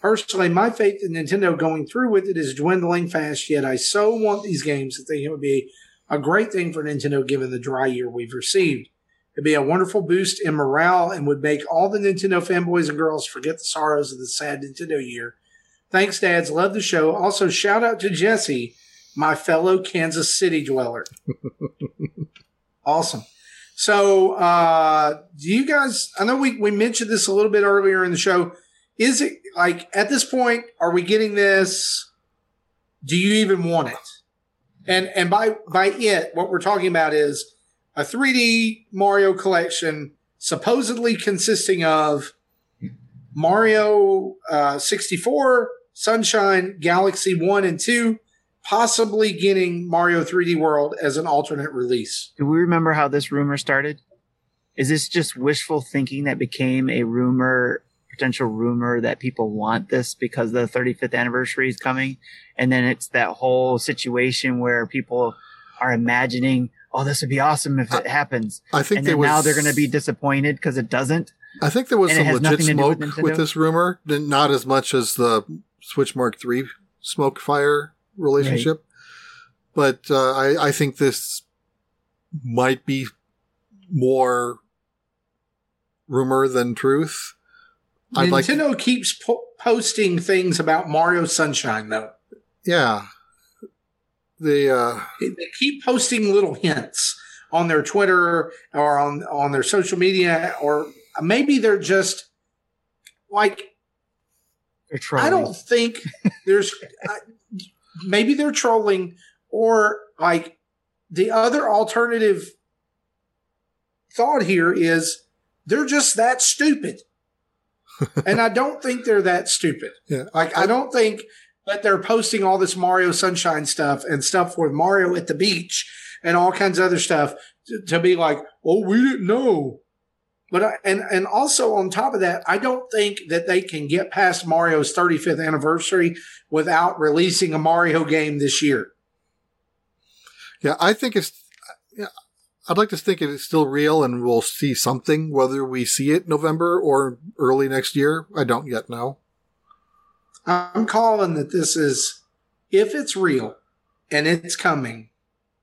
Personally, my faith in Nintendo going through with it is dwindling fast, yet I so want these games that think it would be a great thing for Nintendo given the dry year we've received. It'd be a wonderful boost in morale and would make all the Nintendo fanboys and girls forget the sorrows of the sad Nintendo year. Thanks, Dads. Love the show. Also, shout out to Jesse, my fellow Kansas City dweller. Awesome. So, uh, do you guys, I know we, we mentioned this a little bit earlier in the show. Is it like at this point, are we getting this? Do you even want it? And, and by, by it, what we're talking about is a three D Mario collection supposedly consisting of Mario uh, sixty-four, Sunshine, Galaxy one and two, possibly getting Mario three D World as an alternate release. Do we remember how this rumor started? Is this just wishful thinking that became a rumor, potential rumor that people want this because the thirty-fifth anniversary is coming? And then it's that whole situation where people are imagining, oh, this would be awesome if it I, happens. I think and then was, now they're going to be disappointed because it doesn't. I think there was some legit smoke with, with this rumor, not as much as the Switch Mark three smoke fire relationship, right. but uh, I, I think this might be more rumor than truth. I'd Nintendo like... keeps po- posting things about Mario Sunshine, though. Yeah. They, uh... they, they keep posting little hints on their Twitter or on, on their social media, or maybe they're just like, they're trolling. I don't think there's, I, maybe they're trolling, or like the other alternative thought here is they're just that stupid. And I don't think they're that stupid. Yeah. Like, I don't think that they're posting all this Mario Sunshine stuff and stuff with Mario at the beach and all kinds of other stuff to, to be like, oh, we didn't know. But I, and, and also on top of that, I don't think that they can get past Mario's thirty-fifth anniversary without releasing a Mario game this year. Yeah, I think it's yeah. – I'd like to think it's still real and we'll see something, whether we see it November or early next year. I don't yet know. I'm calling that this is, if it's real and it's coming,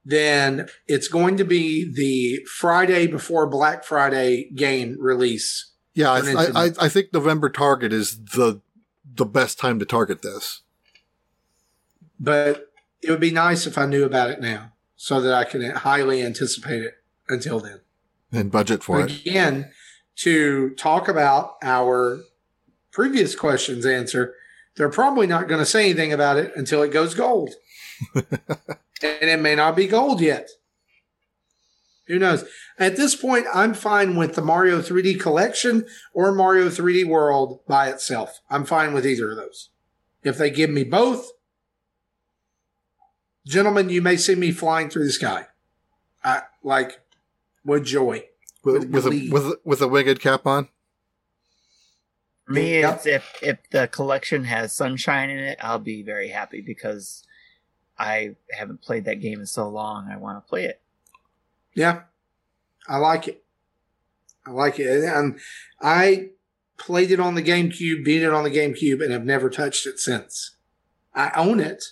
then it's going to be the Friday before Black Friday game release. Yeah, I, I, I think November target is the the best time to target this. But it would be nice if I knew about it now, so that I can highly anticipate it until then. And budget for Again, it. Again, to talk about our previous question's answer, they're probably not going to say anything about it until it goes gold. And it may not be gold yet. Who knows? At this point, I'm fine with the Mario three D Collection or Mario three D World by itself. I'm fine with either of those. If they give me both, gentlemen, you may see me flying through the sky, I, like with joy, with with a, with a with a winged cap on. For me, yep. it's if if the collection has Sunshine in it, I'll be very happy because I haven't played that game in so long. I want to play it. Yeah, I like it. I like it, and I played it on the GameCube, beat it on the GameCube, and have never touched it since. I own it.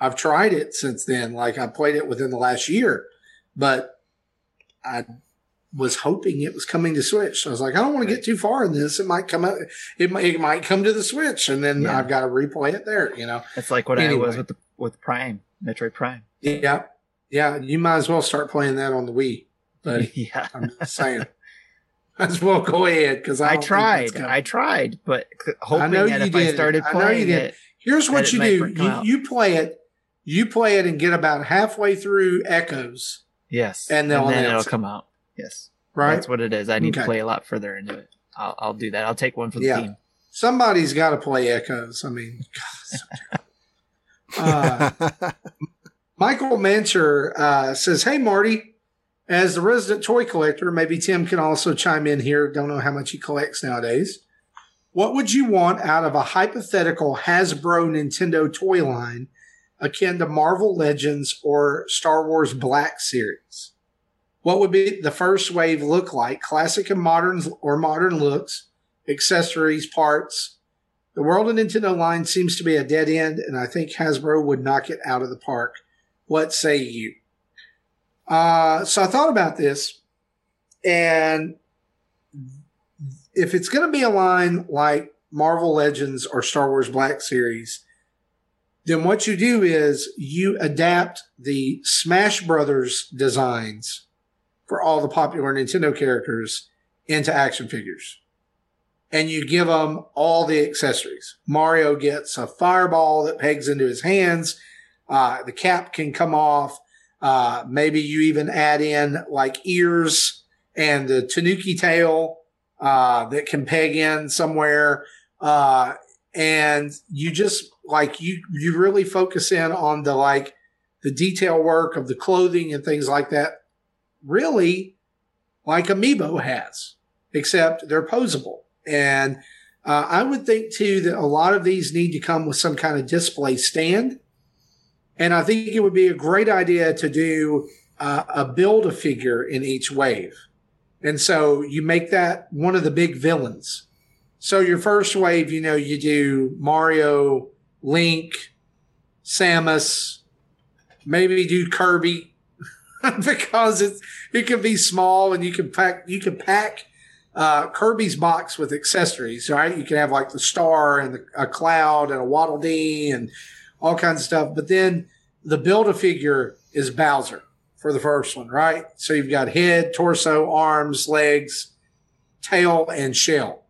I've tried it since then. Like, I played it within the last year, but I was hoping it was coming to Switch. So I was like, I don't want to get too far in this. It might come out. It might, it might come to the Switch, and then yeah. I've got to replay it there. You know, it's like what anyway. I was with the, with Prime, Metroid Prime. Yeah, yeah. You might as well start playing that on the Wii. But yeah, I'm just saying, might as well go ahead because I, I tried. I tried, but hoping I know that you if did. I started playing I know you did. it, here's what you do: you, you play it. You play it and get about halfway through Echoes. Yes. And, and then it'll it. come out. Yes. Right? That's what it is. I need okay. to play a lot further into it. I'll, I'll do that. I'll take one for the yeah. team. Somebody's got to play Echoes. I mean, God. uh, Michael Mancher uh, says, hey, Marty, as the resident toy collector, maybe Tim can also chime in here. Don't know how much he collects nowadays. What would you want out of a hypothetical Hasbro Nintendo toy line akin to Marvel Legends or Star Wars Black Series? What would be the first wave look like? Classic and modern or modern looks, accessories, parts. The World of Nintendo line seems to be a dead end, and I think Hasbro would knock it out of the park. What say you? Uh, so I thought about this, and if it's going to be a line like Marvel Legends or Star Wars Black Series, then what you do is you adapt the Smash Brothers designs for all the popular Nintendo characters into action figures. And you give them all the accessories. Mario gets a fireball that pegs into his hands. Uh, the cap can come off. Uh, maybe you even add in like ears and the Tanuki tail uh, that can peg in somewhere. Uh, and you just... Like you, you really focus in on the like the detail work of the clothing and things like that, really like Amiibo has, except they're posable. And uh, I would think too that a lot of these need to come with some kind of display stand. And I think it would be a great idea to do uh, a Build-A-Figure in each wave. And so you make that one of the big villains. So your first wave, you know, you do Mario, Link, Samus, maybe do Kirby because it's, it can be small and you can pack, you can pack uh, Kirby's box with accessories, right? You can have like the star and the, a cloud and a Waddle Dee and all kinds of stuff. But then the Build-A-Figure is Bowser for the first one, right? So you've got head, torso, arms, legs, tail, and shell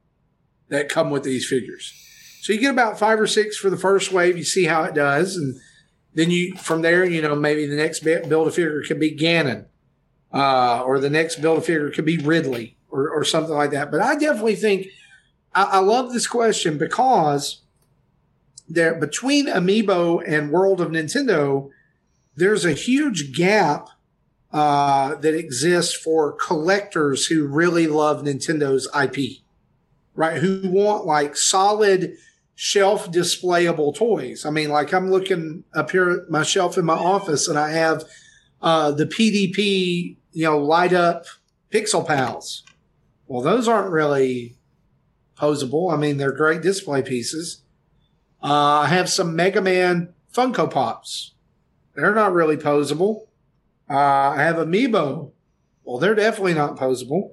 that come with these figures. So you get about five or six for the first wave. You see how it does. And then you, from there, you know, maybe the next Build-A-Figure could be Ganon, uh, or the next Build-A-Figure could be Ridley or, or something like that. But I definitely think I, I love this question because there between Amiibo and World of Nintendo, there's a huge gap uh, that exists for collectors who really love Nintendo's I P, right? Who want like solid shelf displayable toys. I mean, like I'm looking up here at my shelf in my office and I have uh, the P D P, you know, light up Pixel Pals. Well, those aren't really posable. I mean, they're great display pieces. Uh, I have some Mega Man Funko Pops. They're not really posable. Uh, I have Amiibo. Well, they're definitely not posable.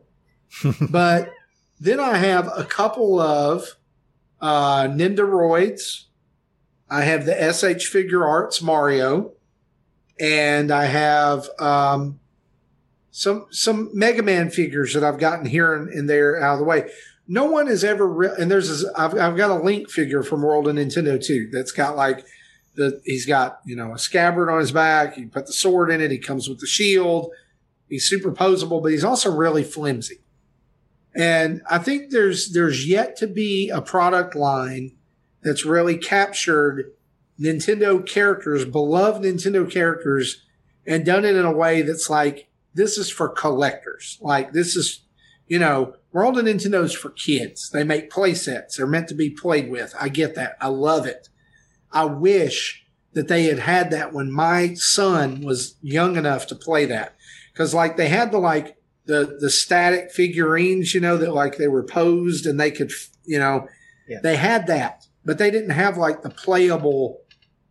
But then I have a couple of Uh, Nendoroids. I have the S H Figure Arts Mario, and I have um, some some Mega Man figures that I've gotten here and, and there out of the way. No one has ever re- and there's this, I've I've got a Link figure from World of Nintendo too. That's got like the he's got you know a scabbard on his back. You put the sword in it. He comes with the shield. He's super posable, but he's also really flimsy. And I think there's there's yet to be a product line that's really captured Nintendo characters, beloved Nintendo characters, and done it in a way that's like, this is for collectors. Like, this is, you know, World of Nintendo's for kids. They make play sets. They're meant to be played with. I get that. I love it. I wish that they had had that when my son was young enough to play that. Because, like, they had the, like, The, the static figurines, you know, that like they were posed and they could, you know, yeah. They had that, but they didn't have like the playable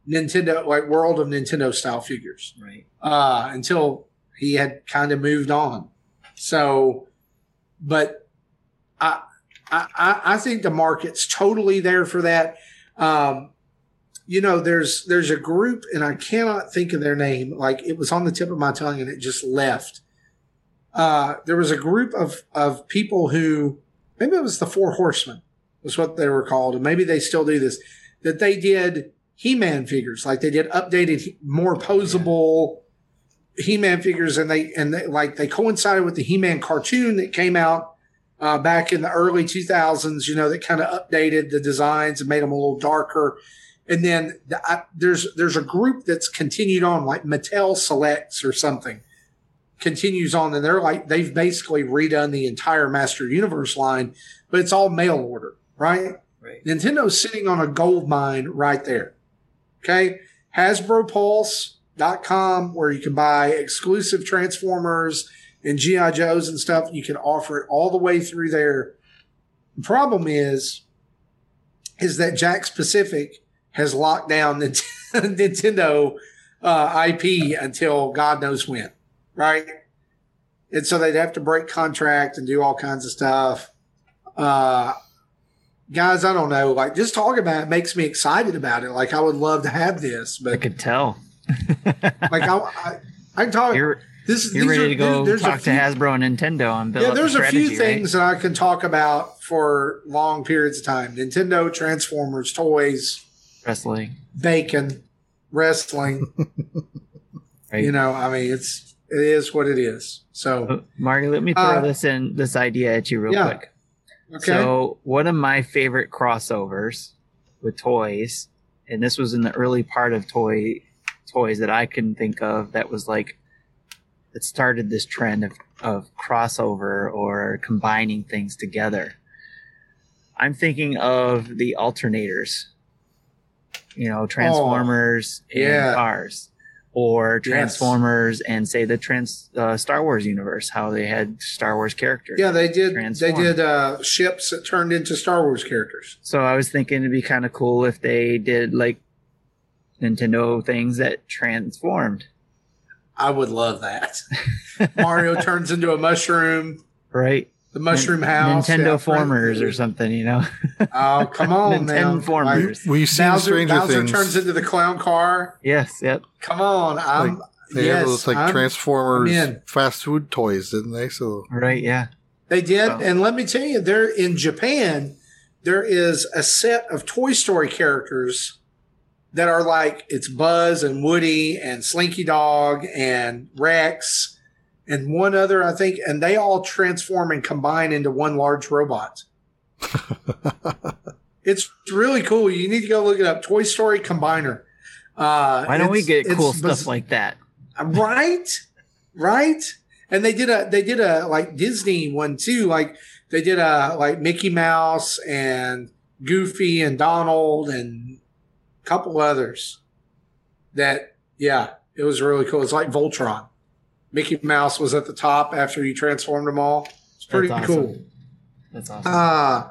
Nintendo, like World of Nintendo style figures, right? Uh, until he had kind of moved on. So, but I, I, I think the market's totally there for that. Um, you know, there's, there's a group and I cannot think of their name. Like it was on the tip of my tongue and it just left. Uh, there was a group of, of people who, maybe it was the Four Horsemen, was what they were called, and maybe they still do this, that they did He-Man figures, like they did updated, more posable He-Man figures, and they and they, like they coincided with the He-Man cartoon that came out uh, back in the early two thousands. You know, that kind of updated the designs and made them a little darker. And then the, I, there's there's a group that's continued on, like Mattel Selects or something. Continues on, and they're like they've basically redone the entire Master Universe line, but it's all mail order, right? right? Nintendo's sitting on a gold mine right there. Okay, Hasbro Pulse dot com, where you can buy exclusive Transformers and G I Joes and stuff. You can offer it all the way through there. The problem is, is that Jack's Pacific has locked down the Nintendo uh, I P until God knows when. Right. And so they'd have to break contract and do all kinds of stuff. Uh, guys, I don't know. Like, just talking about it makes me excited about it. Like, I would love to have this, but I could tell. like, I, I, I can talk. You're, this, you're ready are, to go there, talk few, to Hasbro and Nintendo on building. Yeah, there's the strategy, a few things right? that I can talk about for long periods of time. Nintendo, Transformers, toys, wrestling, bacon, wrestling. right. You know, I mean, it's. It is what it is. So, Marty, let me throw uh, this in this idea at you real yeah. quick. Okay. So, one of my favorite crossovers with toys, and this was in the early part of toy toys that I can think of that was like that started this trend of, of crossover or combining things together. I'm thinking of the alternators. You know, Transformers oh, yeah. and cars. or Transformers, yes. and say the trans uh, Star Wars universe, how they had Star Wars characters. Yeah, they did. Transform. They did uh, ships that turned into Star Wars characters. So I was thinking it'd be kind of cool if they did like Nintendo things that transformed. I would love that. Mario turns into a mushroom. Right. The Mushroom N- House. Nintendo yeah, Formers or something, you know. Oh, come on, man. Nintendo Formers. We've seen Bowser, Stranger Bowser Things. Bowser turns into the clown car. Yes, yep. Come on. I'm, like, they yes, had those like I'm, Transformers man. fast food toys, didn't they? So Right, yeah. They did. So. And let me tell you, they're in Japan, there is a set of Toy Story characters that are like, it's Buzz and Woody and Slinky Dog and Rex and one other, I think, and they all transform and combine into one large robot. It's really cool. You need to go look it up. Toy Story Combiner. Uh, Why don't we get cool stuff bes- like that? Right? Right? And they did a, they did a like Disney one too. Like they did a, like Mickey Mouse and Goofy and Donald and couple others that, yeah, it was really cool. It's like Voltron. Mickey Mouse was at the top after you transformed them all. It's pretty That's awesome. cool. That's awesome. Uh,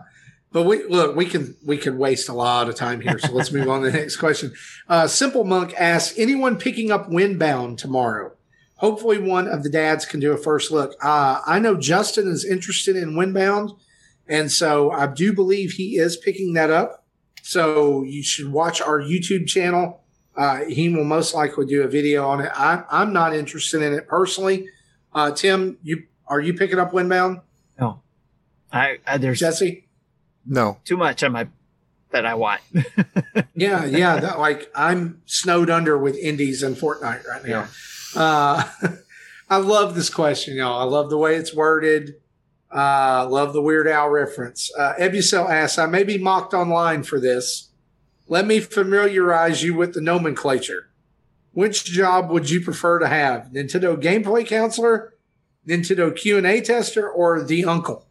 but we look, we can we can waste a lot of time here, so let's move on to the next question. Uh, Simple Monk asks, anyone picking up Windbound tomorrow? Hopefully one of the dads can do a first look. Uh, I know Justin is interested in Windbound, and so I do believe he is picking that up. So you should watch our YouTube channel. Uh, he will most likely do a video on it. I, I'm not interested in it personally. Uh, Tim, you are you picking up Windbound? No, I, I there's Jesse. No, too much on my that I want. yeah, yeah. That, like I'm snowed under with indies and Fortnite right now. Yeah. Uh, I love this question, y'all. I love the way it's worded. Uh, love the Weird Al reference. Uh, Ebusel asks, I may be mocked online for this. Let me familiarize you with the nomenclature. Which job would you prefer to have? Nintendo Gameplay Counselor, Nintendo Q and A Tester, or the Uncle?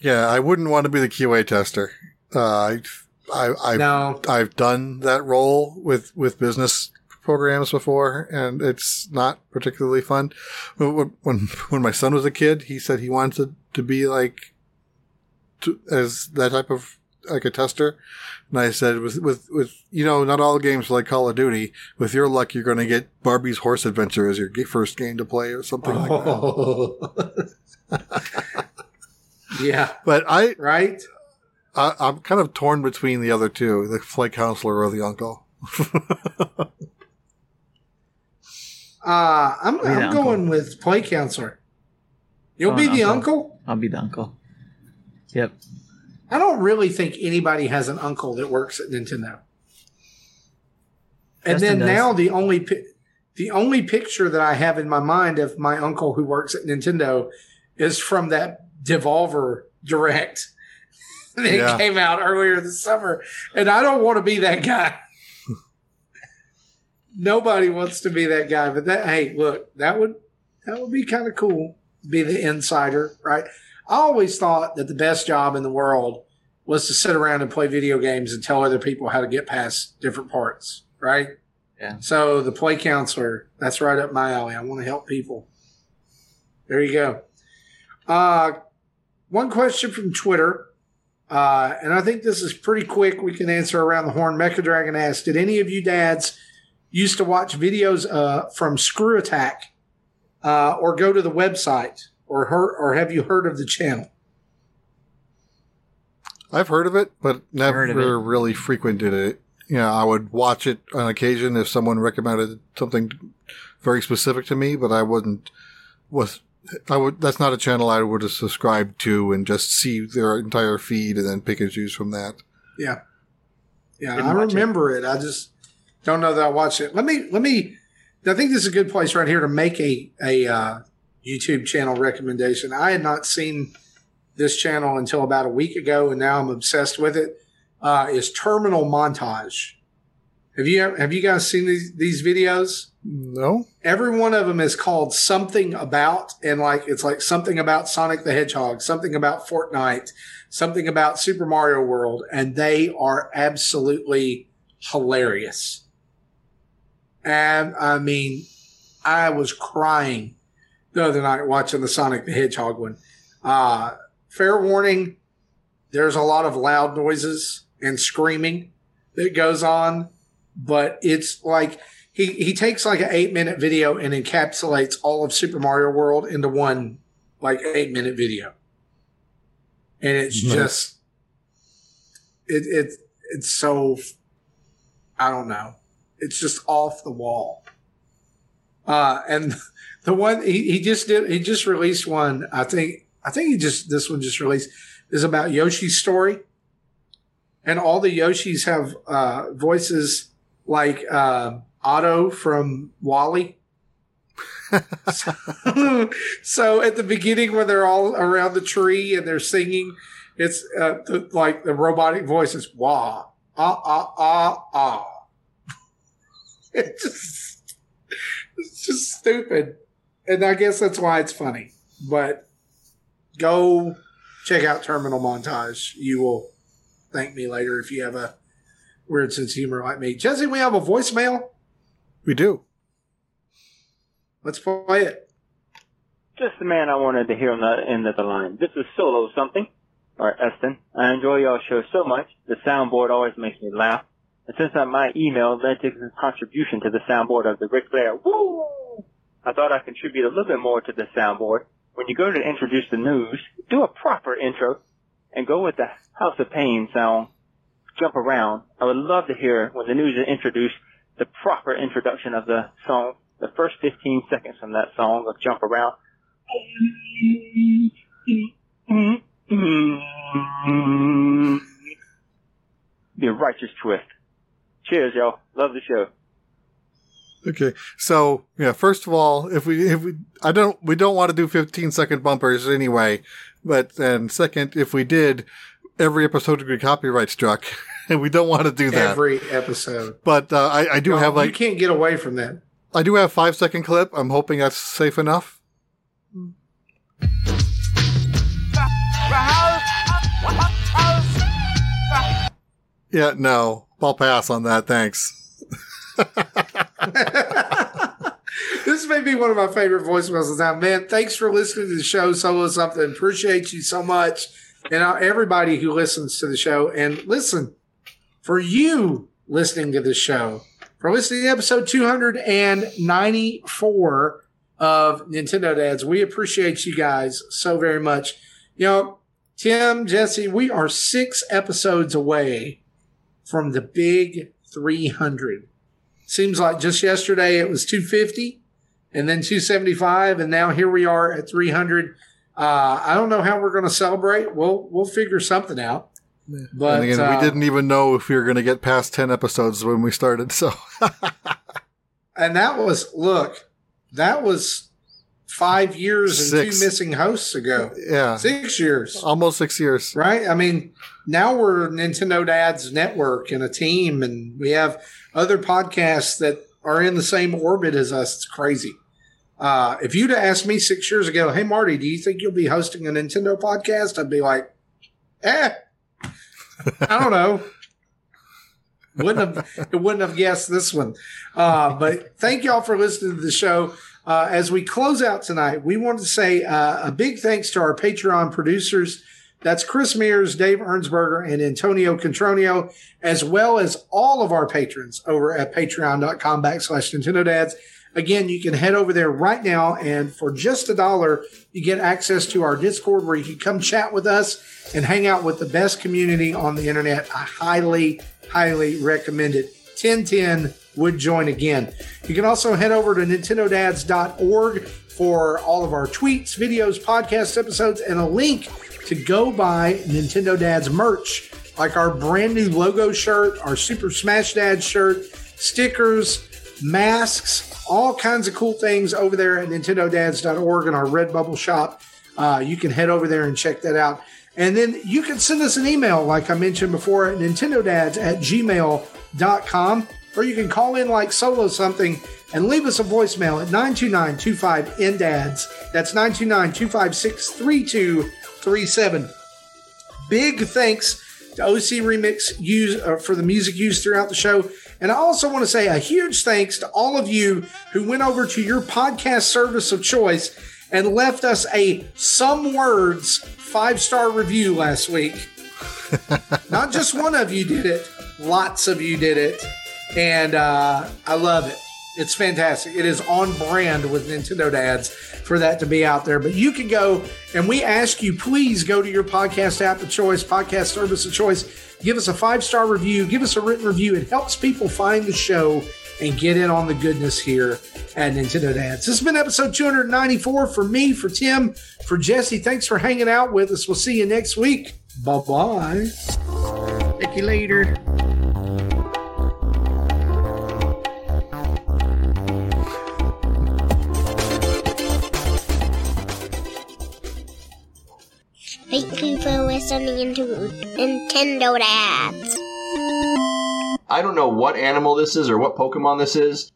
Yeah, I wouldn't want to be the Q A Tester. Uh, I, I, I've, no. I've done that role with, with business programs before, and it's not particularly fun. When when, when my son was a kid, he said he wanted to, to be like to, as that type of like a tester, and I said with with with you know not all games are like Call of Duty. With your luck, you're going to get Barbie's Horse Adventure as your first game to play or something oh. like that. yeah, but I right, I, I'm kind of torn between the other two, the play counselor or the uncle. Uh, I'm, I'm going with play counselor. You'll be the uncle? I'll be the uncle. Yep. I don't really think anybody has an uncle that works at Nintendo. And then now the only pi- the only picture that I have in my mind of my uncle who works at Nintendo is from that Devolver Direct that yeah. came out earlier this summer. And I don't want to be that guy. Nobody wants to be that guy, but that hey, look, that would that would be kind of cool. Be the insider, right? I always thought that the best job in the world was to sit around and play video games and tell other people how to get past different parts, right? Yeah. So the play counselor, that's right up my alley. I want to help people. There you go. Uh, one question from Twitter. Uh, and I think this is pretty quick. We can answer around the horn. Mecha Dragon asked, did any of you dads used to watch videos uh, from Screw Attack, uh, or go to the website, or heard, or have you heard of the channel? I've heard of it, but never it. really frequented it. You know, I would watch it on occasion if someone recommended something very specific to me, but I wouldn't. Was I would that's not a channel I would have subscribed to and just see their entire feed and then pick and choose from that. Yeah, yeah, Didn't I remember it. it. I just. Don't know that I watched it. Let me, let me, I think this is a good place right here to make a, a uh, YouTube channel recommendation. I had not seen this channel until about a week ago, and now I'm obsessed with it. Uh, is Terminal Montage. Have you, have you guys seen these, these videos? No. Every one of them is called something about, and like, it's like something about Sonic the Hedgehog, something about Fortnite, something about Super Mario World. And they are absolutely hilarious. And, I mean, I was crying the other night watching the Sonic the Hedgehog one. Uh, fair warning, there's a lot of loud noises and screaming that goes on, but it's like he, he takes like an eight-minute video and encapsulates all of Super Mario World into one like eight-minute video. And it's mm-hmm. just it, it it's so, I don't know. It's just off the wall. Uh, and the one he, he just did, he just released one. I think, I think he just, this one just released is about Yoshi's Story. And all the Yoshis have, uh, voices like, uh, Otto from WALL-E. so, so at the beginning when they're all around the tree and they're singing, it's, uh, the, like the robotic voice is wah, ah, ah, ah, ah. It just, it's just stupid. And I guess that's why it's funny. But go check out Terminal Montage. You will thank me later if you have a weird sense of humor like me. Jesse, we have a voicemail? We do. Let's play it. Just the man I wanted to hear on the end of the line. This is Solo Something, or Eston. I enjoy y'all show so much. The soundboard always makes me laugh. And since I'm my email led to his contribution to the soundboard of the Ric Flair, woo! I thought I'd contribute a little bit more to the soundboard. When you go to introduce the news, do a proper intro and go with the House of Pain sound. Jump around. I would love to hear, when the news is introduced, the proper introduction of the song, the first fifteen seconds from that song of Jump Around. The righteous twist. Cheers, y'all. Love the show. Okay, so yeah. First of all, if we if we I don't we don't want to do fifteen second bumpers anyway. But then second, if we did, every episode would be copyright struck, and we don't want to do that. Every episode. But uh, I I do well, have like you can't get away from that. I do have five second clip. I'm hoping that's safe enough. Yeah, no, I'll pass on that. Thanks. This may be one of my favorite voicemails of the time. Man, thanks for listening to the show, Solo Something. Appreciate you so much. And everybody who listens to the show. And listen, for you listening to the show, for listening to episode two hundred ninety-four of Nintendo Dads, we appreciate you guys so very much. You know, Tim, Jesse, we are six episodes away from the big three hundred. Seems like just yesterday it was two fifty and then two seventy-five, and now here we are at three hundred. Uh, I don't know how we're going to celebrate. We'll we'll figure something out. But and again, uh, we didn't even know if we were going to get past ten episodes when we started. So, and that was look, that was five years six. and two missing hosts ago. Yeah, six years, almost six years, right? I mean, now we're Nintendo Dads Network and a team, and we have other podcasts that are in the same orbit as us. It's crazy. Uh, if you'd asked me six years ago, hey, Marty, do you think you'll be hosting a Nintendo podcast? I'd be like, eh, I don't know. Wouldn't have, it wouldn't have guessed this one. Uh, but thank y'all for listening to the show. Uh, as we close out tonight, we want to say uh, a big thanks to our Patreon producers. That's Chris Mears, Dave Ernsberger, and Antonio Contronio, as well as all of our patrons over at patreon.com backslash Nintendo Dads. Again, you can head over there right now, and for just a dollar, you get access to our Discord where you can come chat with us and hang out with the best community on the internet. I highly, highly recommend it. ten ten would join again. You can also head over to Nintendo Dads dot org for all of our tweets, videos, podcast episodes, and a link to go buy Nintendo Dads merch, like our brand new logo shirt, our Super Smash Dad shirt, stickers, masks, all kinds of cool things over there at Nintendo Dads dot org and our Redbubble shop. Uh, you can head over there and check that out. And then you can send us an email, like I mentioned before, at nintendodads at gmail.com, or you can call in like Solo Something and leave us a voicemail at nine two nine, two five, N D A D S. That's nine two nine, two five six, three two three seven. Big thanks to O C Remix use, uh, for the music used throughout the show. And I also want to say a huge thanks to all of you who went over to your podcast service of choice and left us a Some Words five-star review last week. Not just one of you did it. Lots of you did it. And uh, I love it. It's fantastic. It is on brand with Nintendo Dads for that to be out there. But you can go, and we ask you, please go to your podcast app of choice, podcast service of choice. Give us a five-star review. Give us a written review. It helps people find the show and get in on the goodness here at Nintendo Dads. This has been episode two ninety-four for me, for Tim, for Jesse. Thanks for hanging out with us. We'll see you next week. Bye-bye. Thank you later. Thank you for listening to Nintendo Dads. I don't know what animal this is or what Pokemon this is,